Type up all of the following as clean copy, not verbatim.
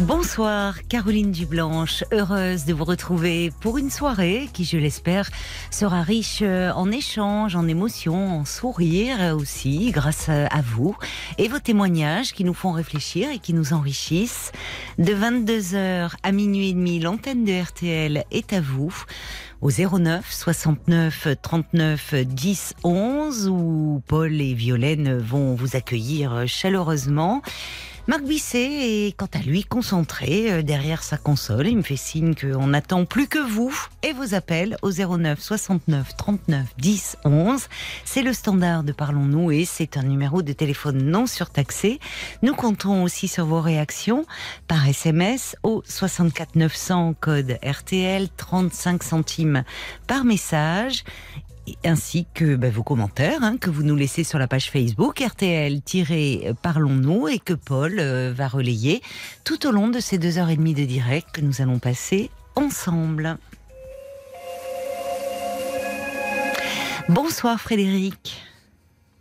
Bonsoir Caroline Dublanche, heureuse de vous retrouver pour une soirée qui, je l'espère, sera riche en échanges, en émotions, en sourires aussi, grâce à vous et vos témoignages qui nous font réfléchir et qui nous enrichissent. De 22h à minuit et demi, l'antenne de RTL est à vous. Au 09 69 39 10 11 où Paul et Violaine vont vous accueillir chaleureusement. Marc Bisset est quant à lui concentré derrière sa console. Il me fait signe qu'on n'attend plus que vous et vos appels au 09 69 39 10 11. C'est le standard de Parlons-nous et c'est un numéro de téléphone non surtaxé. Nous comptons aussi sur vos réactions par SMS au 64 900 code RTL, 35 centimes par message. Ainsi que vos commentaires que vous nous laissez sur la page Facebook RTL-Parlons-nous et que Paul va relayer tout au long de ces 2h30 de direct que nous allons passer ensemble. Bonsoir Frédéric.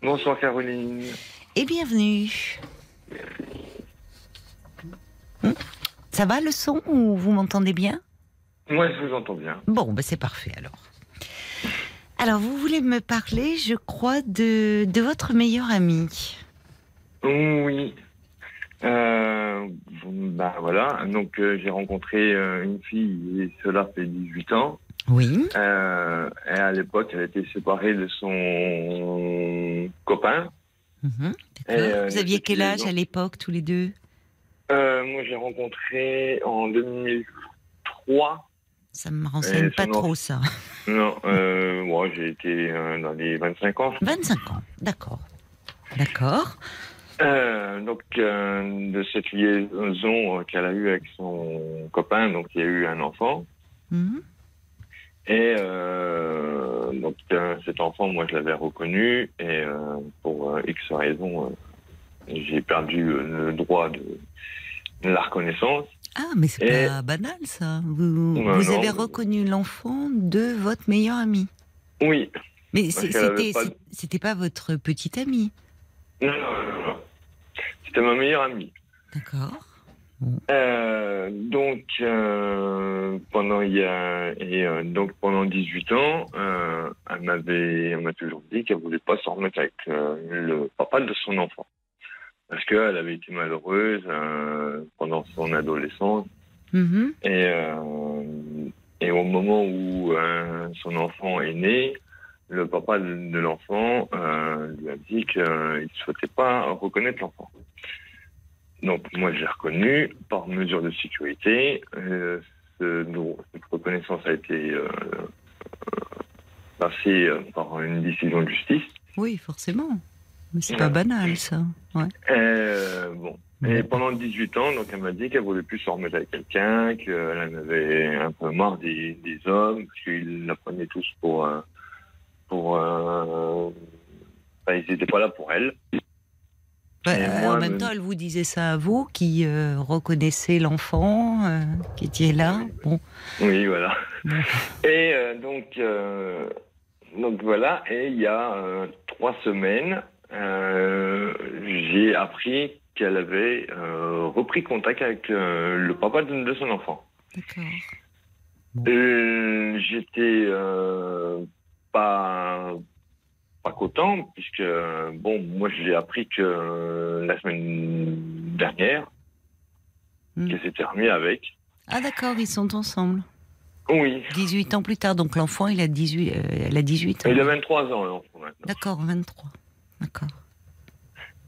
Bonsoir Caroline. Et bienvenue. Ça va le son ou vous m'entendez bien ? Moi je vous entends bien. Bon, c'est parfait alors. Alors, vous voulez me parler, je crois, de votre meilleur ami. Oui. Voilà. Donc, j'ai rencontré une fille, et cela fait 18 ans. Oui. Et à l'époque, elle était séparée de son copain. Et, vous aviez quel âge à l'époque, tous les deux ? Moi, j'ai rencontré en 2003. Ça ne me renseigne pas trop, ça. Non, moi, j'ai été dans les 25 ans. 25 ans, d'accord. D'accord. Donc, de cette liaison qu'elle a eue avec son copain, donc, il y a eu un enfant. Mm-hmm. Et donc, cet enfant, moi, je l'avais reconnu. Et pour X raisons, j'ai perdu le droit de la reconnaissance. Ah, mais c'est pas banal, ça. Vous avez reconnu l'enfant de votre meilleur ami. Oui. Mais c'était pas votre petite amie. Non. C'était ma meilleure amie. D'accord. Donc pendant 18 ans, elle m'a toujours dit qu'elle voulait pas s'en remettre avec le papa de son enfant. Parce qu'elle avait été malheureuse pendant son adolescence. Mmh. Et au moment où son enfant est né, le papa de l'enfant lui a dit qu'il ne souhaitait pas reconnaître l'enfant. Donc moi, je l'ai reconnu par mesure de sécurité. Cette reconnaissance a été passée par une décision de justice. Oui, forcément. Mais c'est pas banal, ça. Ouais. Et pendant 18 ans, donc, elle m'a dit qu'elle ne voulait plus se remettre avec quelqu'un, qu'elle en avait un peu marre des hommes, parce qu'ils la prenaient tous ils n'étaient pas là pour elle. En même temps, elle vous disait ça à vous, qui reconnaissez l'enfant, qui était là. Bon. Oui, voilà. Et donc voilà, et il y a 3 semaines... j'ai appris qu'elle avait repris contact avec le papa de son enfant. D'accord. J'étais pas content, puisque, moi, j'ai appris que la semaine dernière, qu'elle s'est terminée avec. Ah, d'accord, ils sont ensemble. Oui. 18 ans plus tard, donc l'enfant, il a 18 ans. Il a 23 ans, l'enfant, maintenant. D'accord, 23. D'accord.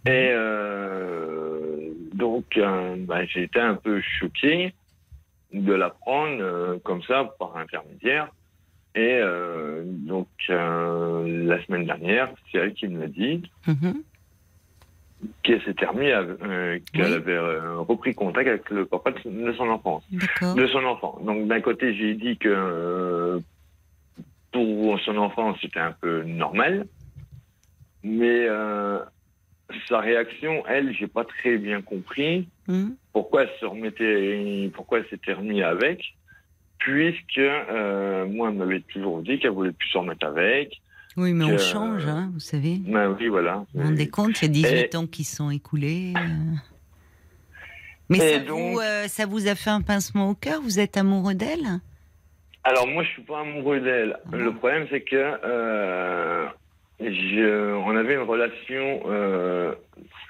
Et j'ai été un peu choqué de l'apprendre comme ça, par intermédiaire. Et la semaine dernière, c'est elle qui me l'a dit, qu'elle s'est terminée, qu'elle avait repris contact avec le papa de son enfant. D'accord. De son enfant. Donc d'un côté, j'ai dit que pour son enfant, c'était un peu normal. Mais sa réaction, elle, j'ai pas très bien compris pourquoi elle se remettait, pourquoi elle s'était remise avec, puisque moi, elle m'avait toujours dit qu'elle voulait plus s'en remettre avec. Oui, mais on change, hein, vous savez. Ben oui, voilà. Vous vous rendez compte, il y a 18 ans qui sont écoulés. Mais ça, donc, ça vous a fait un pincement au cœur? Vous êtes amoureux d'elle? Alors, moi, je suis pas amoureux d'elle. Ah. Le problème, c'est que on avait une relation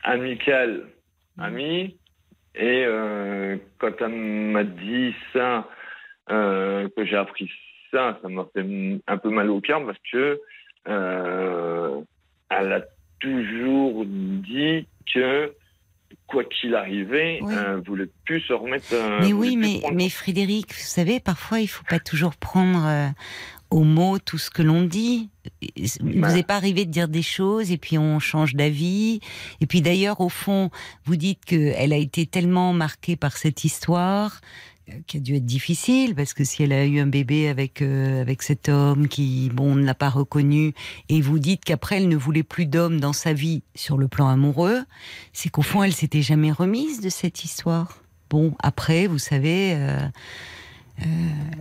amicale, amie, et quand elle m'a dit ça, que j'ai appris ça, ça m'a fait un peu mal au cœur, parce que elle a toujours dit que quoi qu'il arrivait, oui, voulait plus se remettre... mais oui, mais Frédéric, vous savez, parfois, il ne faut pas toujours prendre au mot tout ce que l'on dit. Il ne vous est pas arrivé de dire des choses, et puis on change d'avis. Et puis d'ailleurs, au fond, vous dites qu'elle a été tellement marquée par cette histoire... qui a dû être difficile, parce que si elle a eu un bébé avec cet homme qui, bon, ne l'a pas reconnu, et vous dites qu'après elle ne voulait plus d'homme dans sa vie sur le plan amoureux, c'est qu'au fond elle s'était jamais remise de cette histoire. Bon, après, vous savez,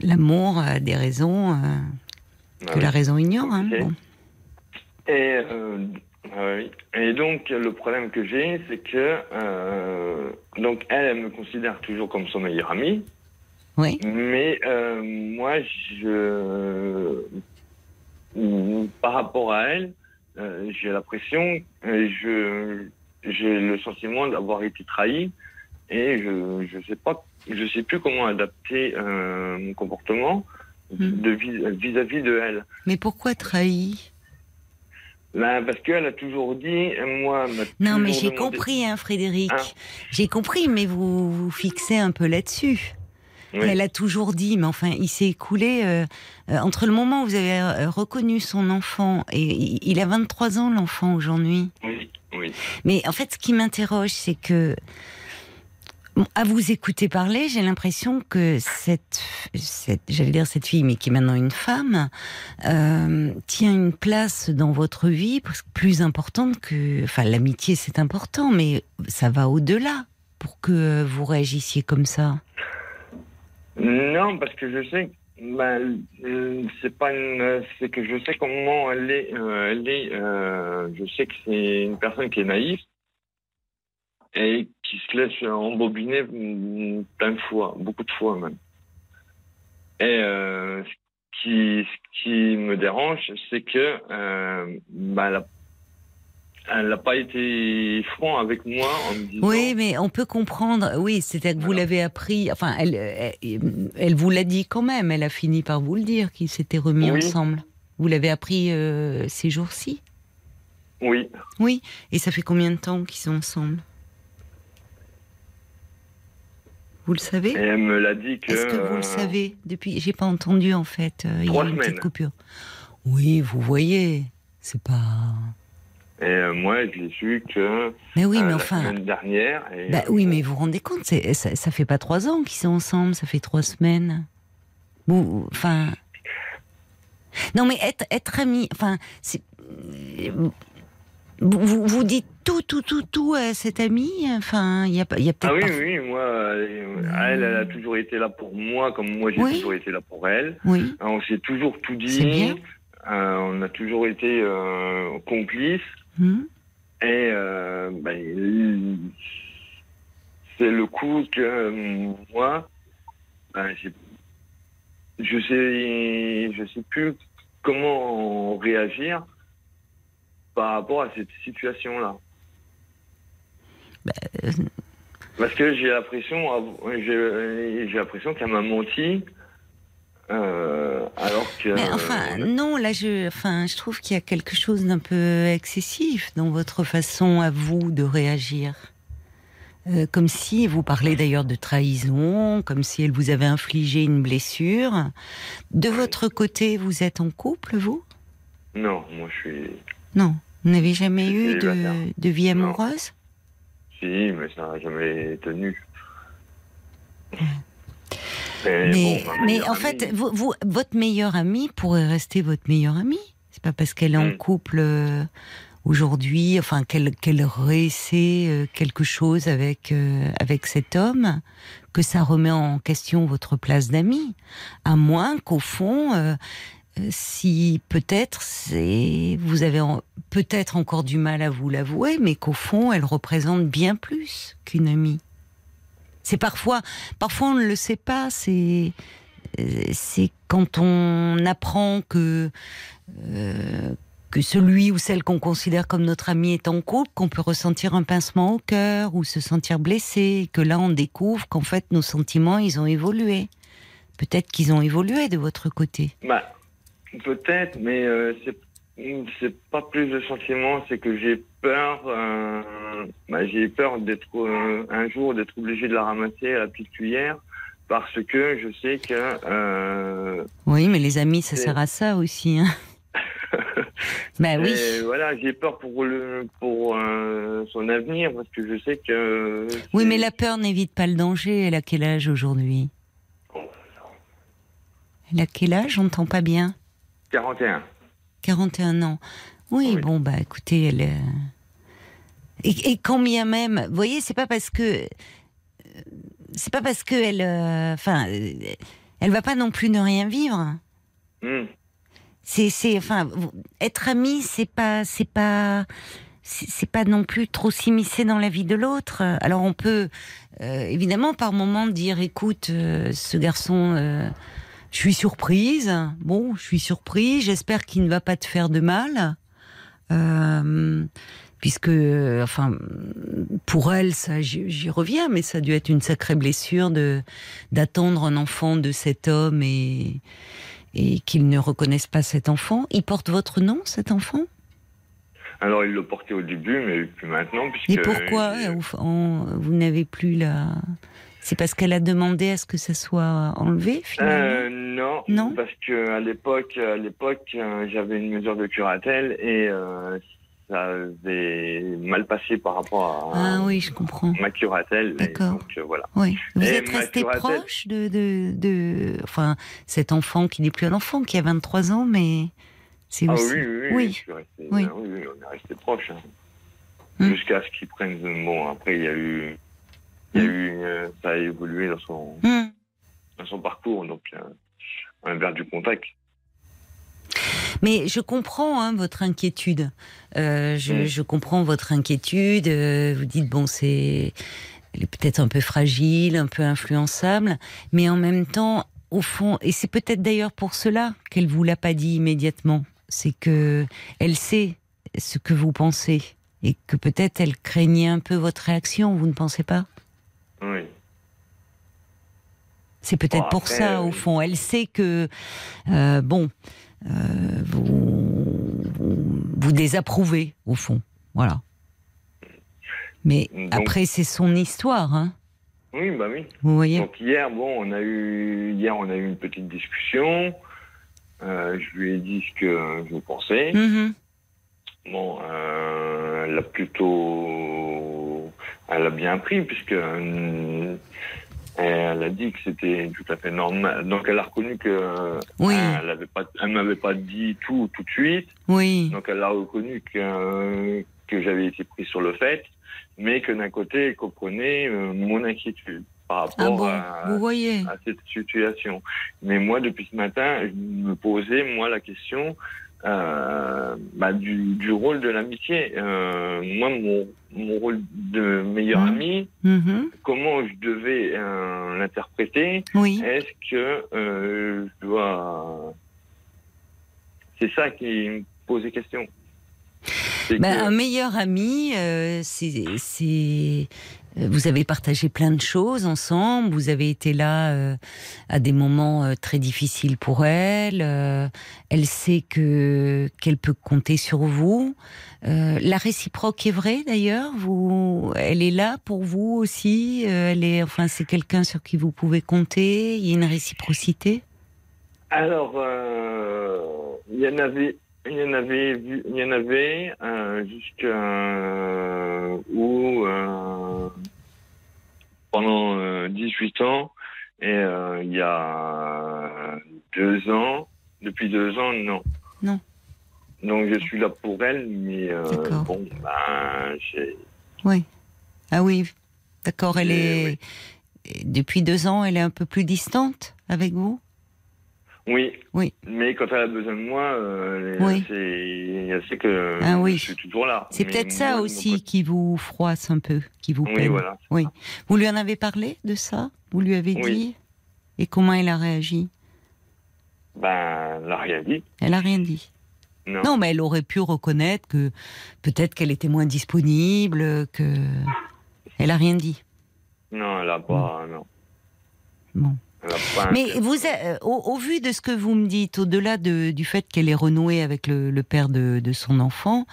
l'amour a des raisons que la raison ignore. Hein, bon. Et donc, le problème que j'ai, c'est que donc elle me considère toujours comme son meilleur ami. Oui. Mais moi, par rapport à elle, j'ai la pression, j'ai le sentiment d'avoir été trahi, et je sais plus comment adapter mon comportement vis-à-vis de elle. Mais pourquoi trahi ? Ben, parce qu'elle a toujours dit, moi... Non, mais j'ai compris, hein, Frédéric. Hein, j'ai compris, mais vous vous fixez un peu là-dessus. Oui. Elle a toujours dit, mais enfin, il s'est écoulé... entre le moment où vous avez reconnu son enfant, et il a 23 ans, l'enfant, aujourd'hui. Oui, oui. Mais en fait, ce qui m'interroge, c'est que... Bon, à vous écouter parler, j'ai l'impression que cette fille, mais qui est maintenant une femme, tient une place dans votre vie plus importante que... Enfin, l'amitié, c'est important, mais ça va au-delà pour que vous réagissiez comme ça. Non, parce que je sais... c'est que je sais comment elle est... je sais que c'est une personne qui est naïve et qui se laisse embobiner plein de fois, beaucoup de fois même. Et ce qui me dérange, c'est que elle n'a pas été franc avec moi en me disant... Oui, mais on peut comprendre, oui, c'est-à-dire que vous l'avez appris, enfin, elle vous l'a dit quand même, elle a fini par vous le dire, qu'ils s'étaient remis ensemble. Vous l'avez appris ces jours-ci ? Oui. Oui, et ça fait combien de temps qu'ils sont ensemble ? Vous le savez ? Et elle me l'a dit que... Est-ce que vous le savez ? Depuis, j'ai pas entendu en fait. Il y a une petite coupure. Oui, vous voyez, c'est pas... Et moi, je l'ai su que... Mais oui, mais enfin... La semaine dernière... Et, oui, mais vous vous rendez compte, ça fait pas 3 ans qu'ils sont ensemble, ça fait 3 semaines. Bon, enfin... Non, mais être ami... Enfin, c'est... Vous dites tout à cette amie. Enfin, il y a peut-être... Ah oui, oui, moi, elle a toujours été là pour moi, comme moi, j'ai toujours été là pour elle. Oui. On s'est toujours tout dit. C'est bien. On a toujours été complices. Et c'est le coup que moi, je sais plus comment réagir par rapport à cette situation-là. Parce que j'ai l'impression qu'elle m'a menti, alors que... Mais enfin, non, là, je trouve qu'il y a quelque chose d'un peu excessif dans votre façon à vous de réagir. Comme si, vous parlez d'ailleurs de trahison, comme si elle vous avait infligé une blessure. De votre côté, vous êtes en couple, vous ? Non, moi, je suis... Non, vous n'avez jamais eu de vie amoureuse ? Si, mais ça n'a jamais tenu. Ouais. Mais en fait, votre meilleure amie pourrait rester votre meilleure amie. C'est pas parce qu'elle est en couple aujourd'hui, enfin qu'elle réessaie quelque chose avec cet homme, que ça remet en question votre place d'ami, à moins qu'au fond, si peut-être vous avez peut-être encore du mal à vous l'avouer, mais qu'au fond elle représente bien plus qu'une amie. C'est parfois on ne le sait pas, c'est quand on apprend que celui ou celle qu'on considère comme notre ami est en couple, qu'on peut ressentir un pincement au cœur ou se sentir blessé, que là on découvre qu'en fait nos sentiments, ils ont évolué. Peut-être qu'ils ont évolué de votre côté. Bah, peut-être, mais c'est pas plus de sentiments, c'est que j'ai peur. J'ai peur d'être un jour d'être obligé de la ramasser à la petite cuillère. Parce que je sais que... Oui, mais les amis, ça sert à ça aussi. Hein. Ben oui. Et voilà, j'ai peur pour son avenir, parce que je sais que... Oui, mais la peur n'évite pas le danger. Elle a quel âge aujourd'hui ? Elle a quel âge ? J'entends pas bien. 41. 41 ans. Oui. Bon, bah écoutez, elle... Et quand bien même... Vous voyez, c'est pas parce que... C'est pas parce que elle va pas non plus ne rien vivre. Mmh. Être amie, c'est pas non plus trop s'immiscer dans la vie de l'autre. Alors on peut évidemment par moment dire, écoute, ce garçon, je suis surprise. Bon, je suis surprise. J'espère qu'il ne va pas te faire de mal. Puisque, pour elle, ça, j'y reviens, mais ça a dû être une sacrée blessure d'attendre un enfant de cet homme et qu'il ne reconnaisse pas cet enfant. Il porte votre nom, cet enfant ? Alors, il le portait au début, mais plus maintenant. Et pourquoi vous n'avez plus la... C'est parce qu'elle a demandé à ce que ça soit enlevé, finalement ? Non, parce qu'à l'époque, j'avais une mesure de curatelle et... ça avait mal passé par rapport à ma curatelle. D'accord. Donc, voilà. Oui. Vous êtes resté proche de cet enfant qui n'est plus un enfant, qui a 23 ans, mais c'est aussi... Oui, on est resté proche. Hein. Jusqu'à ce qu'il prenne... Bon, après, il y a eu ça a évolué dans son parcours, donc on a perdu contact. Mais je comprends votre inquiétude. Je comprends votre inquiétude. Vous dites, bon, elle est peut-être un peu fragile, un peu influençable. Mais en même temps, au fond, et c'est peut-être d'ailleurs pour cela qu'elle ne vous l'a pas dit immédiatement, c'est qu'elle sait ce que vous pensez et que peut-être elle craignait un peu votre réaction, vous ne pensez pas ? Oui. C'est peut-être pour ça, au fond. Elle sait que... vous désapprouvez au fond, voilà. Mais donc, après, c'est son histoire, hein. Oui, bah oui. Vous voyez. Donc hier, on a eu une petite discussion. Je lui ai dit ce que je pensais. Bon, elle a bien pris puisque. Elle a dit que c'était tout à fait normal. Donc elle a reconnu que elle m'avait pas dit tout de suite. Oui. Donc elle a reconnu que j'avais été pris sur le fait, mais que d'un côté elle comprenait mon inquiétude par rapport à cette situation. Mais moi depuis ce matin, je me posais la question du rôle de l'amitié. Moi, mon rôle de meilleur ami, comment je devais l'interpréter ? Oui. Est-ce que je dois... C'est ça qui me posait question. Un meilleur ami, c'est... Vous avez partagé plein de choses ensemble, vous avez été là à des moments très difficiles pour elle, elle sait qu'elle peut compter sur vous. La réciproque est vraie d'ailleurs, elle est là pour vous aussi, c'est quelqu'un sur qui vous pouvez compter, il y a une réciprocité ? Alors, il y en avait jusqu'à où pendant 18 ans et il y a 2 ans, depuis 2 ans, non. Donc je suis là pour elle, mais bon, ben, j'ai... Oui. Ah oui, d'accord, elle est... Oui. Depuis 2 ans, elle est un peu plus distante avec vous ? Oui. Oui, mais quand elle a besoin de moi, elle sait que je suis toujours là. C'est peut-être ça aussi qui vous froisse un peu, qui vous peine. Oui, voilà. Oui. Vous lui en avez parlé de ça ? Vous lui avez dit ? Et comment elle a réagi ? Ben, elle n'a rien dit. Elle n'a rien dit. Non. Non, mais elle aurait pu reconnaître que peut-être qu'elle était moins disponible, que... Elle n'a rien dit. Non, elle n'a pas... Non. Bon. Mais vous, au vu de ce que vous me dites, au-delà du fait qu'elle est renouée avec le père de son enfant,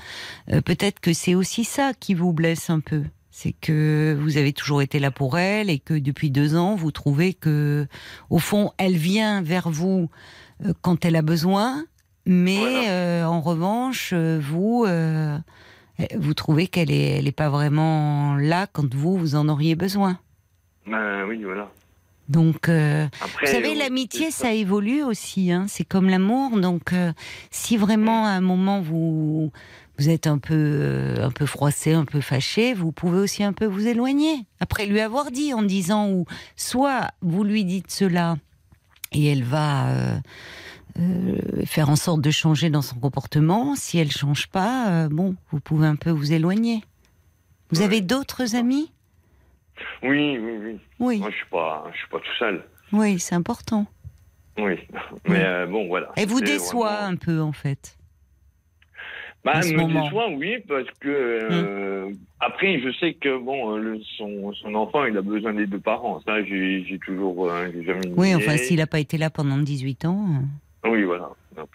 peut-être que c'est aussi ça qui vous blesse un peu. C'est que vous avez toujours été là pour elle et que depuis 2 ans, vous trouvez que, au fond, elle vient vers vous quand elle a besoin, mais en revanche, vous trouvez qu'elle n'est pas vraiment là quand vous en auriez besoin. Oui, voilà. Donc, après, vous savez, l'amitié, ça évolue aussi, hein, c'est comme l'amour. Donc, si vraiment à un moment vous êtes un peu froissé, un peu fâché, vous pouvez aussi un peu vous éloigner. Après lui avoir dit, en disant, ou soit vous lui dites cela et elle va faire en sorte de changer dans son comportement. Si elle change pas, bon, vous pouvez un peu vous éloigner. Vous avez d'autres amis ? Oui. Moi, je suis pas tout seul. Oui, c'est important. Oui, mais bon, voilà. Elle vous déçoit un peu, en fait. Bah, elle me déçoit, oui, parce que après, je sais que bon, son enfant, il a besoin des 2 parents. Ça, j'ai toujours, j'ai jamais dit. Oui, enfin, s'il n'a pas été là pendant 18 ans. Oui, voilà. Donc,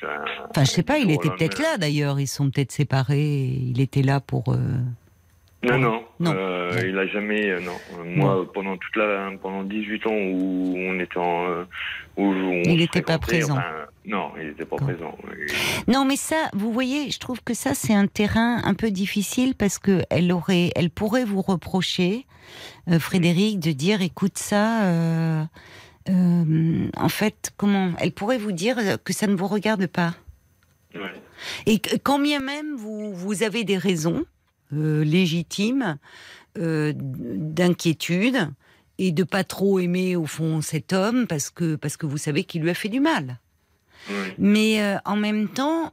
enfin, je sais pas, il était peut-être là d'ailleurs. Ils sont peut-être séparés. Il était là pour. Non. Il a jamais. Non. Moi, pendant 18 ans où on était il n'était pas présent. Enfin, non, il n'était pas présent. Non, mais ça, vous voyez, je trouve que ça c'est un terrain un peu difficile parce que elle pourrait vous reprocher, Frédéric, de dire, écoute ça. En fait, comment ? Elle pourrait vous dire que ça ne vous regarde pas. Ouais. Et quand bien même vous avez des raisons. Légitime d'inquiétude et de pas trop aimer au fond cet homme parce que vous savez qu'il lui a fait du mal. Mais en même temps,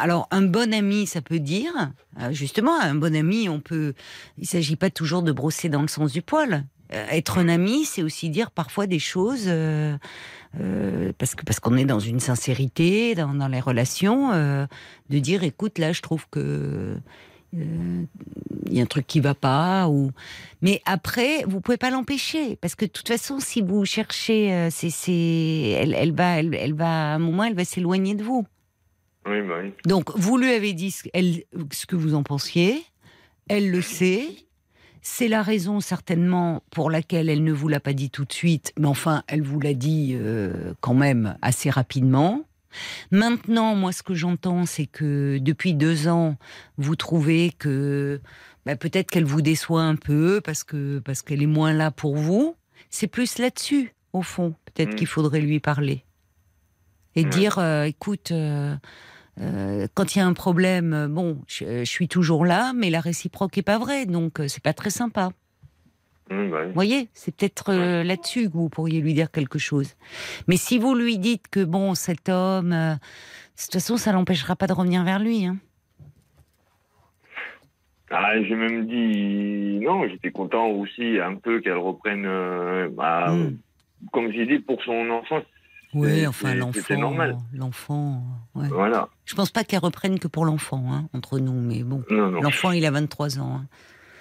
alors un bon ami, ça peut dire justement un bon ami, on peut. Il s'agit pas toujours de brosser dans le sens du poil. Être un ami, c'est aussi dire parfois des choses parce qu'on est dans une sincérité dans les relations, de dire écoute là je trouve que y a un truc qui va pas ou mais après vous pouvez pas l'empêcher parce que de toute façon si vous cherchez elle va à un moment elle va s'éloigner de vous. Oui, bah oui. Donc vous lui avez dit ce que vous en pensiez, elle le sait. C'est la raison, certainement, pour laquelle elle ne vous l'a pas dit tout de suite, mais enfin, elle vous l'a dit quand même assez rapidement. Maintenant, moi, ce que j'entends, c'est que depuis 2 ans, vous trouvez que peut-être qu'elle vous déçoit un peu parce qu'elle est moins là pour vous. C'est plus là-dessus, au fond, peut-être qu'il faudrait lui parler. Et dire, écoute... quand il y a un problème, bon, je suis toujours là, mais la réciproque est pas vraie, donc c'est pas très sympa. Vous voyez, c'est peut-être là-dessus que vous pourriez lui dire quelque chose. Mais si vous lui dites que bon, cet homme, de toute façon, ça l'empêchera pas de revenir vers lui. Hein. Ah, j'ai même dit non, j'étais content aussi un peu qu'elle reprenne, comme j'ai dit, pour son enfant. Oui, enfin l'enfant. Ouais. Voilà. Je pense pas qu'elle reprenne que pour l'enfant, hein, entre nous, mais bon, l'enfant il a 23 ans. Hein.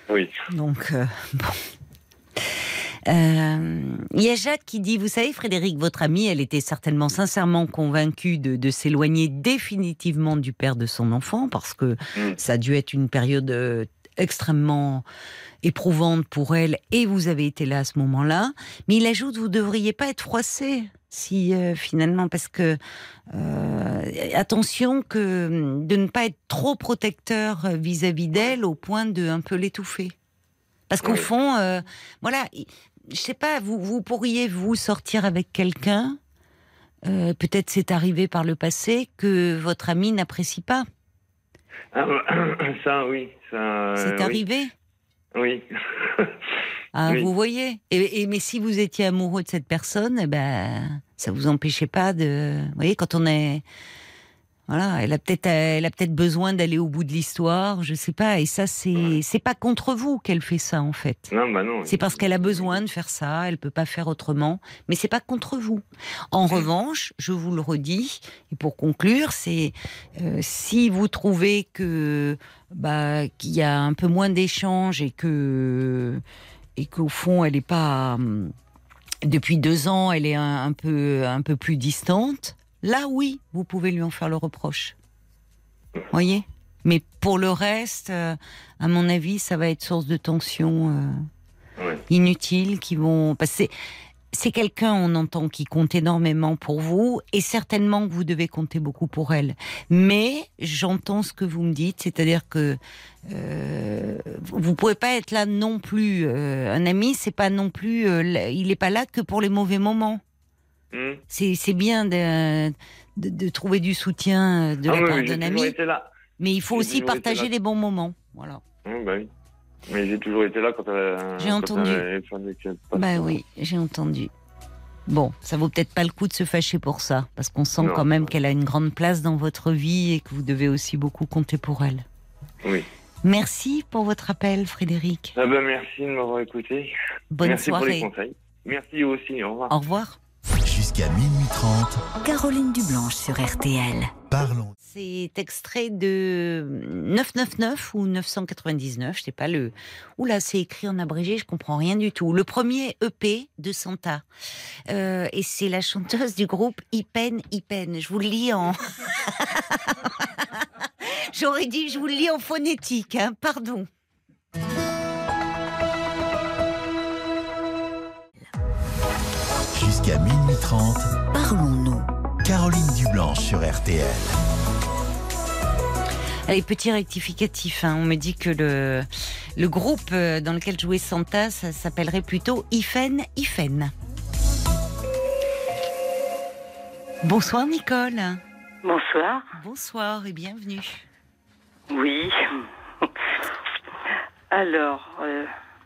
Oui. Donc bon. Il y a Jacques qui dit, vous savez Frédéric, votre amie, elle était certainement sincèrement convaincue de s'éloigner définitivement du père de son enfant parce que ça a dû être une période extrêmement éprouvante pour elle et vous avez été là à ce moment-là. Mais il ajoute, vous devriez pas être froissé. Si finalement, parce que attention que de ne pas être trop protecteur vis-à-vis d'elle au point de un peu l'étouffer. Parce qu'au fond, voilà, je sais pas, vous pourriez vous sortir avec quelqu'un peut-être c'est arrivé par le passé, que votre ami n'apprécie pas. Ah, ça, oui. Ça, c'est arrivé ? Oui. Ah, oui. Vous voyez. Mais si vous étiez amoureux de cette personne, eh ben, ça ne vous empêchait pas de... Vous voyez, quand on est... Voilà, elle a peut-être besoin d'aller au bout de l'histoire, je sais pas. Et ça, c'est pas contre vous qu'elle fait ça, en fait. Non, bah non. C'est parce qu'elle a besoin de faire ça, elle peut pas faire autrement. Mais c'est pas contre vous. En revanche, je vous le redis, et pour conclure, c'est si vous trouvez que qu'il y a un peu moins d'échanges et que au fond, elle est pas depuis 2 ans, elle est un peu plus distante. Là, oui, vous pouvez lui en faire le reproche. Vous voyez ? Mais pour le reste, à mon avis, ça va être source de tensions inutiles qui vont... Parce que c'est quelqu'un, on entend, qui compte énormément pour vous, et certainement que vous devez compter beaucoup pour elle. Mais j'entends ce que vous me dites, c'est-à-dire que vous ne pouvez pas être là non plus. Un ami, c'est pas non plus... il n'est pas là que pour les mauvais moments. C'est bien de trouver du soutien de la part d'un ami, mais il faut aussi partager les bons moments. Voilà. Oui. Mais j'ai toujours été là quand elle... J'ai entendu. J'ai entendu. Bon, ça vaut peut-être pas le coup de se fâcher pour ça, parce qu'on sent quand même qu'elle a une grande place dans votre vie et que vous devez aussi beaucoup compter pour elle. Oui. Merci pour votre appel, Frédéric. Ah merci de m'avoir écouté. Bonne soirée. Merci pour les conseils. Merci aussi, au revoir. Au revoir. Jusqu'à minuit 30. Caroline Dublanche sur RTL. Parlons. C'est extrait de 999 ou 999, je sais pas le. Oula, c'est écrit en abrégé, je comprends rien du tout. Le premier EP de Santa. Et c'est la chanteuse du groupe Ipen Ipen. Je vous le lis en. J'aurais dit, je vous le lis en phonétique, hein, pardon. Jusqu'à minuit 30, parlons-nous. Caroline Dublanche sur RTL. Allez, petit rectificatif. On me dit que le groupe dans lequel jouait Santa, ça s'appellerait plutôt Ifen Ifen. Bonsoir Nicole. Bonsoir. Bonsoir et bienvenue. Oui. Alors...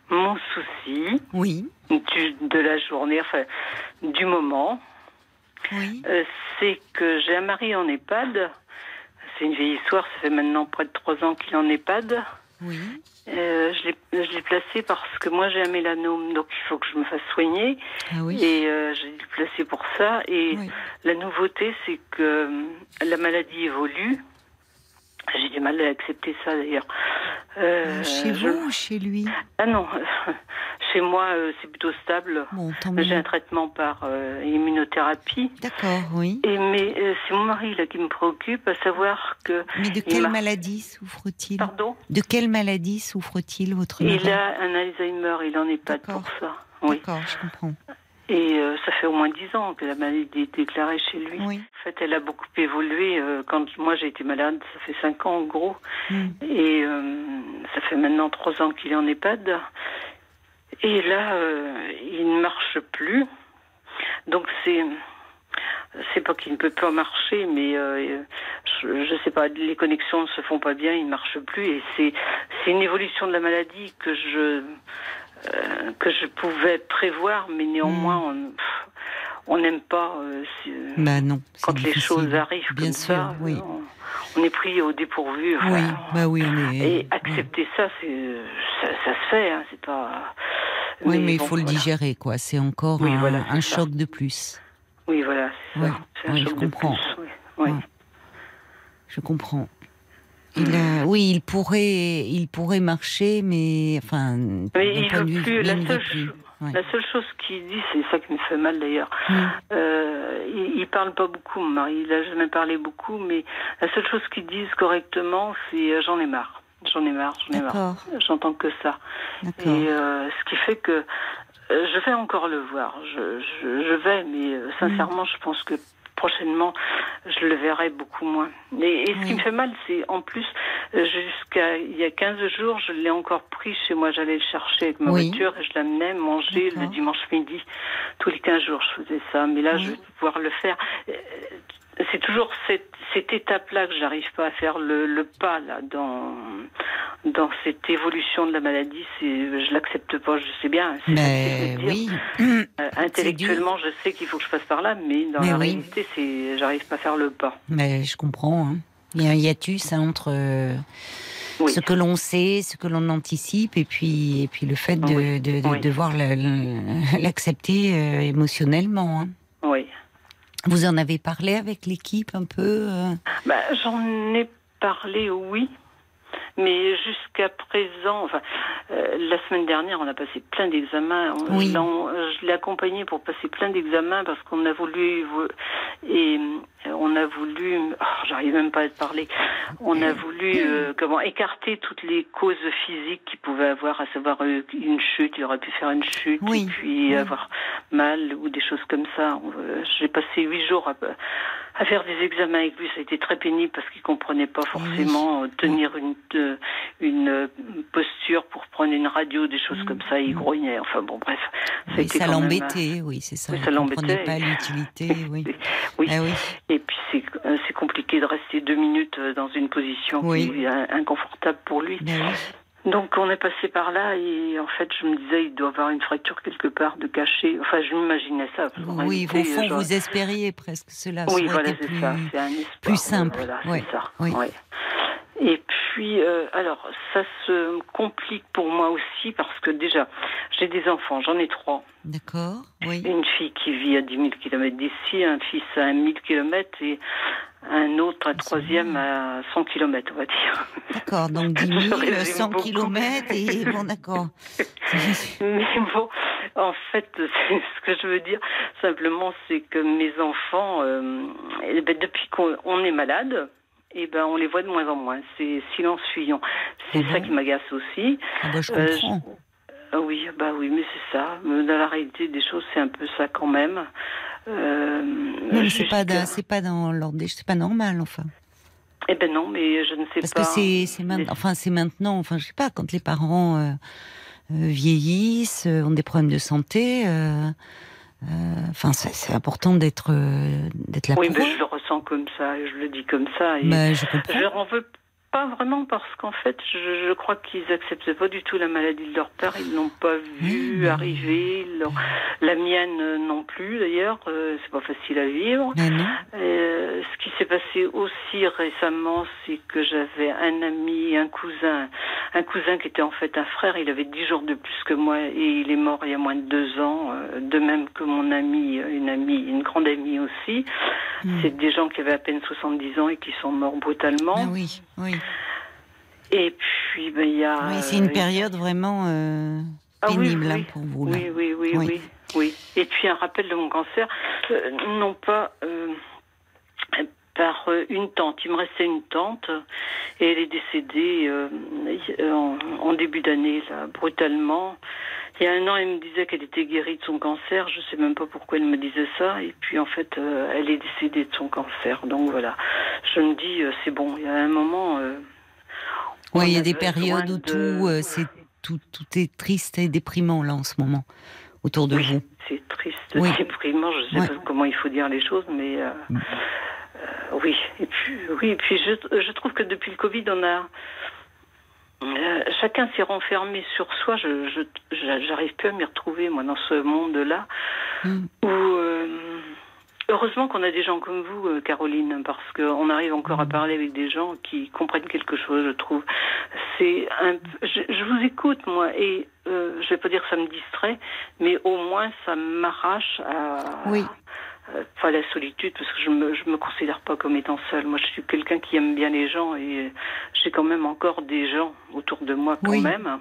mon souci de la journée, enfin du moment, c'est que j'ai un mari en EHPAD. C'est une vieille histoire, ça fait maintenant près de 3 ans qu'il est en EHPAD. Oui. Je l'ai placé parce que moi j'ai un mélanome, donc il faut que je me fasse soigner. Ah oui. Et j'ai dû le placer pour ça. Et la nouveauté, c'est que la maladie évolue. J'ai du mal à accepter ça d'ailleurs. Chez vous ou chez lui ? Ah non, chez moi c'est plutôt stable. Bon, j'ai un traitement par immunothérapie. D'accord, oui. Mais c'est mon mari là qui me préoccupe, à savoir que... Mais de quelle maladie souffre-t-il ? Pardon ? De quelle maladie souffre-t-il, votre mari ? Il a un Alzheimer, il en est pas pour ça. Oui. D'accord, je comprends. Et ça fait au moins 10 ans que la maladie est déclarée chez lui. Oui. En fait, elle a beaucoup évolué. Quand moi, j'ai été malade, ça fait 5 ans, en gros. Et ça fait maintenant 3 ans qu'il est en EHPAD. Et là, il ne marche plus. Donc, c'est pas qu'il ne peut pas marcher, mais je sais pas, les connexions ne se font pas bien, il ne marche plus. Et c'est une évolution de la maladie que je pouvais prévoir, mais néanmoins on n'aime pas quand difficile. Les choses arrivent bien comme sûr, ça on est pris au dépourvu et accepter ça, ça se fait c'est pas... mais il faut le digérer quoi, c'est encore un choc de plus. C'est un choc de plus. Je comprends. Il pourrait marcher, mais enfin. Mais il ne veut plus. La seule chose qu'il dit, c'est ça qui me fait mal d'ailleurs. Il parle pas beaucoup, mon mari. Il a jamais parlé beaucoup, mais la seule chose qu'il dise correctement, c'est j'en ai marre, j'en ai marre, j'en ai marre. J'entends que ça. D'accord. Et ce qui fait que je vais encore le voir. Je vais, mais sincèrement, je pense que prochainement, je le verrai beaucoup moins. Et ce qui me fait mal, c'est en plus, jusqu'à il y a 15 jours, je l'ai encore pris chez moi. J'allais le chercher avec ma voiture et je l'amenais manger le dimanche midi. Tous les 15 jours, je faisais ça. Mais là, je vais pouvoir le faire. C'est toujours cette étape-là que je n'arrive pas à faire le pas là dans cette évolution de la maladie. Je l'accepte pas, je sais bien. Mais oui. Intellectuellement, je sais qu'il faut que je passe par là, mais dans la réalité, j'arrive pas à faire le pas. Mais je comprends. Hein. Il y a un hiatus entre ce que l'on sait, ce que l'on anticipe, et puis le fait de devoir l'accepter émotionnellement. Hein. Oui. Vous en avez parlé avec l'équipe un peu j'en ai parlé, oui. Mais jusqu'à présent, la semaine dernière, on a passé plein d'examens. Je l'ai accompagné pour passer plein d'examens parce qu'on a voulu... j'arrive même pas à te parler. On a voulu écarter toutes les causes physiques qu'il pouvait avoir, à savoir une chute, il aurait pu faire une chute, et puis avoir mal ou des choses comme ça. J'ai passé 8 jours à faire des examens avec lui. Ça a été très pénible parce qu'il comprenait pas forcément tenir une posture pour prendre une radio, des choses comme ça. Il grognait. Enfin bon, bref. Ça l'embêtait, c'est ça. Ça l'embêtait. Pas l'utilité, Et puis c'est compliqué de rester 2 minutes dans une position qui est inconfortable pour lui. Donc on est passé par là et en fait je me disais il doit avoir une fracture quelque part de cachet. Enfin je m'imaginais ça. Au fond vous espériez presque cela. Oui voilà c'est ça. C'est un espoir. Plus simple. Voilà, c'est ça. Oui. Et puis, ça se complique pour moi aussi parce que déjà, j'ai des enfants, j'en ai 3. D'accord, oui. Une fille qui vit à 10 000 km d'ici, un fils à 1 000 km et un autre, un troisième à 100 km, on va dire. D'accord, donc 10 000, 100 km et bon, d'accord. Mais bon, en fait, c'est ce que je veux dire, simplement, c'est que mes enfants, depuis qu'on est malade, on les voit de moins en moins. C'est silence fuyant. C'est ça qui m'agace aussi. Ah ben, je comprends. Oui, mais c'est ça. Dans la réalité des choses, c'est un peu ça quand même. Mais c'est pas normal, enfin. Eh ben non, mais je ne sais pas. Parce que c'est maintenant. Enfin, je sais pas. Quand les parents vieillissent, ont des problèmes de santé. C'est important d'être là pour eux. Oui, mais je le ressens comme ça, je le dis comme ça. Et je leur en veux pas vraiment parce qu'en fait, je crois qu'ils acceptent pas du tout la maladie de leur père. Ils l'ont pas vu arriver. La mienne non plus d'ailleurs. C'est pas facile à vivre. Ce qui s'est passé aussi récemment, c'est que j'avais un ami, un cousin qui était en fait un frère, il avait 10 jours de plus que moi et il est mort il y a moins de 2 ans, de même que mon amie, une grande amie aussi. C'est des gens qui avaient à peine 70 ans et qui sont morts brutalement. Ben oui. Et puis, il y a... Oui, c'est une période vraiment pénible pour vous. Là. Oui. Et puis, un rappel de mon cancer, non pas... par une tante. Il me restait une tante et elle est décédée en début d'année, là, brutalement. Il y a 1 an, elle me disait qu'elle était guérie de son cancer. Je ne sais même pas pourquoi elle me disait ça. Et puis, en fait, elle est décédée de son cancer. Donc, voilà. Je me dis, c'est bon. Il y a un moment... il y a des périodes où tout est triste et déprimant, là, en ce moment, autour de vous. C'est triste, déprimant. Je ne sais pas comment il faut dire les choses, mais... Et puis je trouve que depuis le Covid, on a chacun s'est renfermé sur soi. J'arrive plus à m'y retrouver moi dans ce monde-là. Où heureusement qu'on a des gens comme vous, Caroline, parce qu'on arrive encore à parler avec des gens qui comprennent quelque chose. Je trouve. Je vous écoute moi et je vais pas dire que ça me distrait, mais au moins ça m'arrache à. Oui. Enfin, la solitude, parce que je me considère pas comme étant seule. Moi, je suis quelqu'un qui aime bien les gens et j'ai quand même encore des gens autour de moi quand même.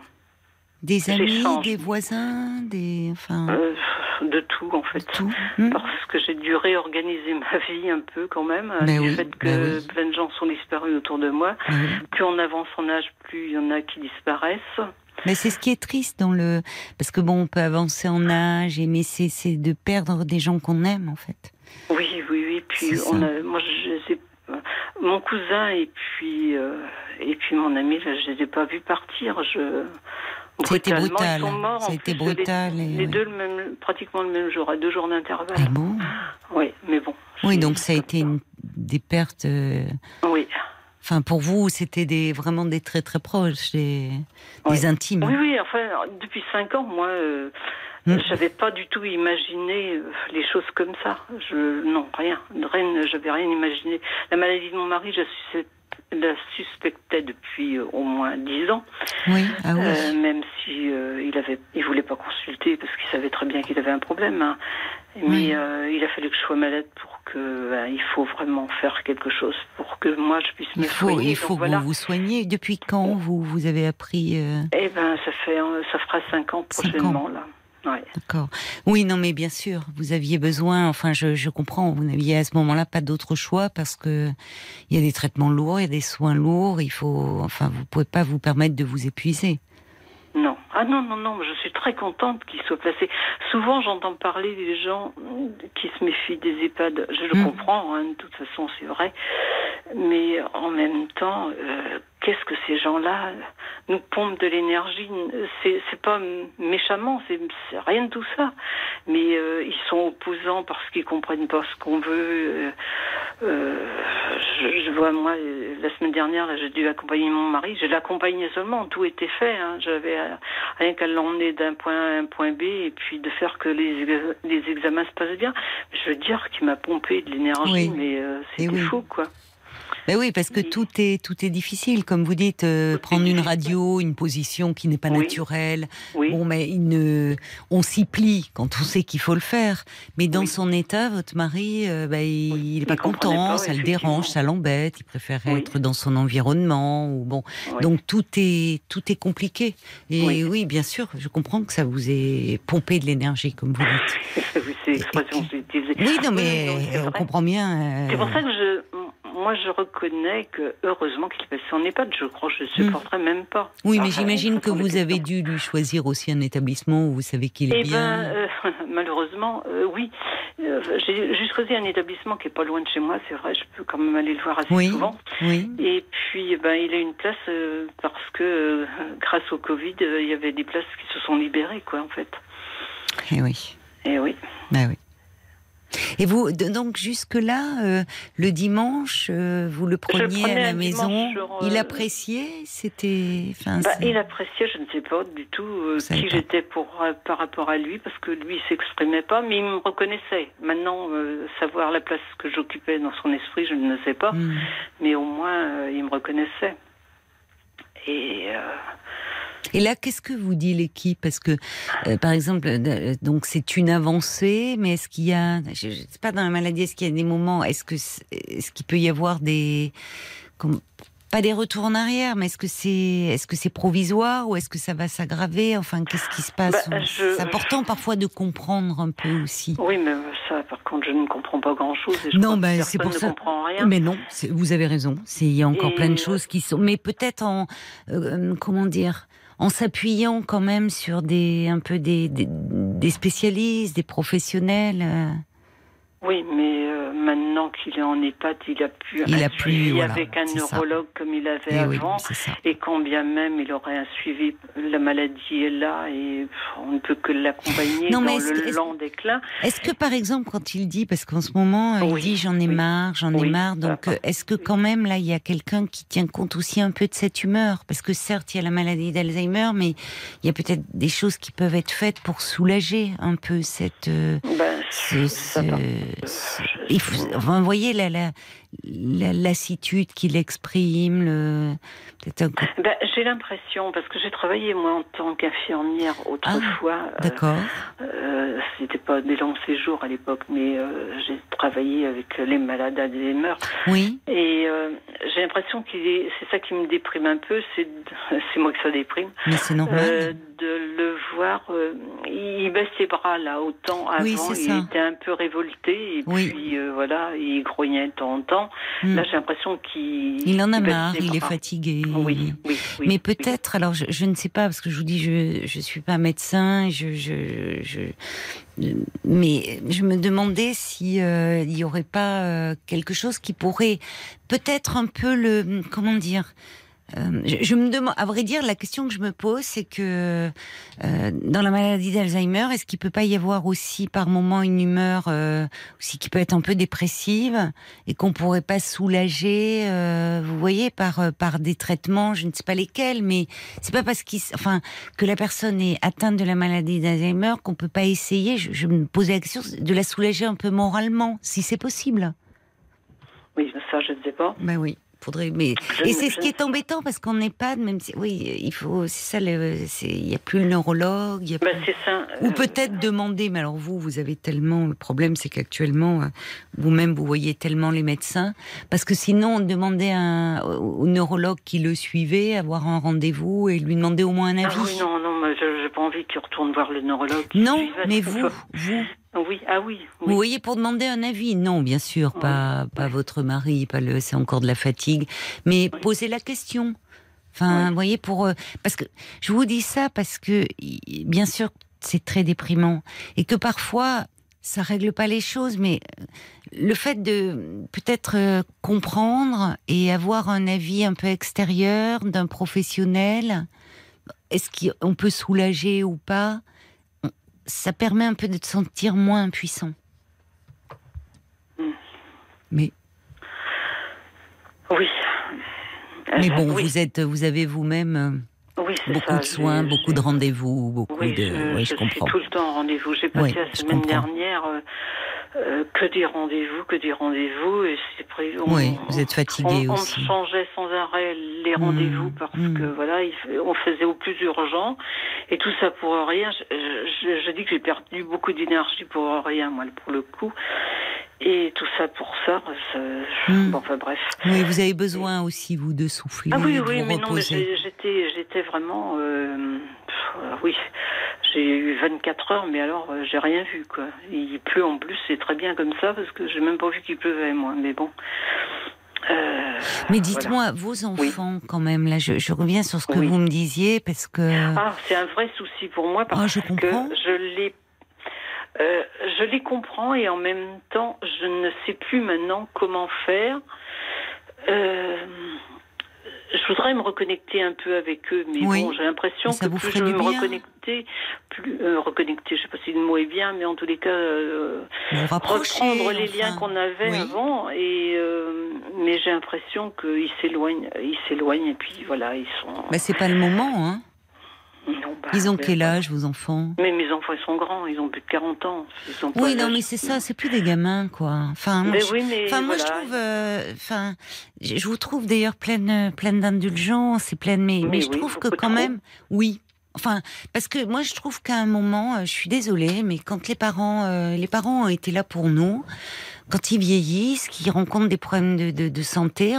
Des amis, des voisins, de tout en fait. Tout. Parce que j'ai dû réorganiser ma vie un peu quand même. Le fait que plein de gens sont disparus autour de moi. Plus on avance en âge, plus il y en a qui disparaissent. Mais c'est ce qui est triste parce que bon, on peut avancer en âge, mais c'est de perdre des gens qu'on aime en fait. Oui. puis on a, moi j'ai mon cousin et puis mon ami, là, je les ai pas vus partir. C'était brutal. Ils sont morts, ça a été brutal. Les deux pratiquement le même jour, à 2 jours d'intervalle. Ah bon ? Oui, mais bon. Oui, donc ça a été des pertes. Oui. Enfin, pour vous, c'était vraiment des très très proches, des intimes. Oui, oui. Enfin, depuis 5 ans, moi, j'avais pas du tout imaginé les choses comme ça. J'avais rien imaginé. La maladie de mon mari, je la suspectais depuis au moins 10 ans. Oui. Ah oui. Même si il voulait pas consulter parce qu'il savait très bien qu'il avait un problème. Hein. Mais il a fallu que je sois malade pour que il faut vraiment faire quelque chose pour que moi je puisse me soigner. Il faut que vous vous soigniez. Depuis quand vous avez appris Eh ben ça fera 5 ans prochainement là. Ouais. D'accord. Oui, non, mais bien sûr, vous aviez besoin, enfin, je comprends, vous n'aviez à ce moment-là pas d'autre choix parce que il y a des traitements lourds, il y a des soins lourds, vous pouvez pas vous permettre de vous épuiser. Non. Ah non, je suis très contente qu'il soit placé. Souvent, j'entends parler des gens qui se méfient des EHPAD. Je le comprends, hein, de toute façon, c'est vrai. Mais en même temps, qu'est-ce que ces gens-là nous pompent de l'énergie. C'est pas méchamment, c'est rien de tout ça. Mais ils sont opposants parce qu'ils comprennent pas ce qu'on veut. Je vois, moi, la semaine dernière, là, j'ai dû accompagner mon mari. Je l'accompagnais seulement, tout était fait. Hein. J'avais rien qu'à l'emmener d'un point A à un point B et puis de faire que les examens se passent bien. Je veux dire qu'il m'a pompé de l'énergie, mais c'était fou, quoi. Ben oui, parce que tout est difficile, comme vous dites, prendre une radio, une position qui n'est pas naturelle. Oui. Bon, mais on s'y plie quand on sait qu'il faut le faire. Mais dans son état, votre mari, il n'est pas content, ça le dérange, ça l'embête. Il préférait être dans son environnement. Donc tout est compliqué. Et oui, bien sûr, je comprends que ça vous ait pompé de l'énergie, comme vous dites. C'est l'expression que j'ai utilisée. Oui, non, mais on comprend bien. C'est pour ça que moi, je reconnais que, heureusement, qu'il passe en EHPAD. Je crois que je ne supporterais même pas. Oui, mais j'imagine que vous avez dû lui choisir aussi un établissement où vous savez qu'il est bien. Malheureusement, oui. J'ai choisi un établissement qui n'est pas loin de chez moi, c'est vrai. Je peux quand même aller le voir assez souvent. Oui. Et puis, il a une place parce que, grâce au Covid, il y avait des places qui se sont libérées, quoi, en fait. Eh oui. Ah oui. Et vous, donc jusque-là, le dimanche, vous le preniez à la maison, il appréciait, il appréciait, je ne sais pas du tout qui j'étais par rapport à lui, parce que lui ne s'exprimait pas, mais il me reconnaissait. Maintenant, savoir la place que j'occupais dans son esprit, je ne sais pas, mais au moins, il me reconnaissait. Et là, qu'est-ce que vous dit l'équipe ? Parce que, par exemple, donc c'est une avancée, mais est-ce qu'il y a, je ne sais pas, dans la maladie, est-ce qu'il y a des moments, est-ce qu'il peut y avoir pas des retours en arrière, mais est-ce que c'est provisoire ou est-ce que ça va s'aggraver ? Enfin, qu'est-ce qui se passe ? C'est important parfois de comprendre un peu aussi. Oui, mais ça, par contre, je ne comprends pas grand-chose. C'est pour ça. Mais non, vous avez raison. Il y a encore plein de choses qui sont, mais peut-être en comment dire. En s'appuyant quand même sur des spécialistes, des professionnels. Oui, mais maintenant qu'il est en EHPAD, il a pu avec un neurologue comme il avait avant. Et quand bien même il aurait un suivi, la maladie est là et on ne peut que l'accompagner dans le lent déclin. Est-ce que par exemple, quand il dit, parce qu'en ce moment, il dit j'en ai marre, donc est-ce que quand même là, il y a quelqu'un qui tient compte aussi un peu de cette humeur ? Parce que certes, il y a la maladie d'Alzheimer, mais il y a peut-être des choses qui peuvent être faites pour soulager un peu cette... vous voyez la lassitude qu'il exprime, j'ai l'impression, parce que j'ai travaillé moi en tant qu'infirmière autrefois. D'accord. C'était pas des longs séjours à l'époque, mais j'ai travaillé avec les malades d'Alzheimer. Oui. Et j'ai l'impression c'est ça qui me déprime un peu, c'est moi que ça déprime. Mais c'est normal. De le voir, il baisse ses bras là, autant avant il était un peu révolté et puis voilà, il grognait de temps en temps. Là j'ai l'impression qu'il en a marre, il est fatigué. Oui. Mais peut-être, alors je ne sais pas, parce que je vous dis, je suis pas médecin, mais je me demandais si il n'y aurait pas quelque chose qui pourrait peut-être un peu le, comment dire, je me demande, à vrai dire, la question que je me pose, c'est que dans la maladie d'Alzheimer, est-ce qu'il peut pas y avoir aussi par moment une humeur aussi qui peut être un peu dépressive et qu'on pourrait pas soulager, vous voyez, par des traitements, je ne sais pas lesquels, mais c'est pas parce que la personne est atteinte de la maladie d'Alzheimer qu'on peut pas essayer. Je me posais la question de la soulager un peu moralement, si c'est possible. Oui, ça je ne sais pas. Ben oui. Et c'est ce qui est embêtant parce qu'on n'est pas, même si il n'y a plus le neurologue, il y a plus... c'est ça, ou peut-être demander, mais alors vous avez tellement, le problème c'est qu'actuellement vous-même vous voyez tellement les médecins, parce que sinon on demandait au neurologue qui le suivait, avoir un rendez-vous et lui demander au moins un avis. Non, mais j'ai pas envie qu'il retourne voir le neurologue. Non, mais vous... Vous voyez, pour demander un avis. Non, bien sûr, pas votre mari, c'est encore de la fatigue. Mais posez la question. Vous voyez, parce que je vous dis ça parce que, bien sûr, c'est très déprimant et que parfois ça règle pas les choses. Mais le fait de peut-être comprendre et avoir un avis un peu extérieur d'un professionnel, est-ce qu'on peut soulager ou pas? Ça permet un peu de te sentir moins impuissant. Mais... Oui. Mais bon, vous avez vous-même beaucoup de soins, beaucoup de rendez-vous, beaucoup de... Oui, je comprends. Je suis tout le temps en rendez-vous. J'ai passé la semaine dernière que des rendez-vous. Et c'est vous êtes fatiguée aussi. On changeait sans arrêt les rendez-vous parce que voilà, on faisait au plus urgent et tout ça pour rien. Je dis que j'ai perdu beaucoup d'énergie pour rien, moi, pour le coup. Et tout ça pour ça. Bref. Oui, vous avez besoin aussi, vous, de souffler. Ah oui, oui, mais reposer. Non, mais j'étais vraiment... j'ai eu 24 heures, mais alors, j'ai rien vu, quoi. Il pleut en plus, c'est très bien comme ça, parce que j'ai même pas vu qu'il pleuvait, moi, mais bon... Mais dites-moi, vos enfants, quand même, là, je reviens sur ce que vous me disiez, parce que... Ah, c'est un vrai souci pour moi, parce que je les comprends et en même temps, je ne sais plus maintenant comment faire. Je voudrais me reconnecter un peu avec eux, mais bon, j'ai l'impression que plus je veux me reconnecter, je sais pas si le mot est bien, mais en tous les cas, reprendre les liens qu'on avait avant, et mais j'ai l'impression qu'ils s'éloignent, et puis voilà, ils sont... Mais c'est pas le moment, hein. Non, ils ont quel âge, vos enfants? Mais mes enfants, ils sont grands, ils ont plus de 40 ans. Ils mais c'est ça, c'est plus des gamins, quoi. Moi, je trouve... je vous trouve d'ailleurs pleine d'indulgence et pleine... Mais je trouve que quand même... Oui. Parce que moi, je trouve qu'à un moment, je suis désolée, mais quand les parents ont été là pour nous, quand ils vieillissent, qu'ils rencontrent des problèmes de santé,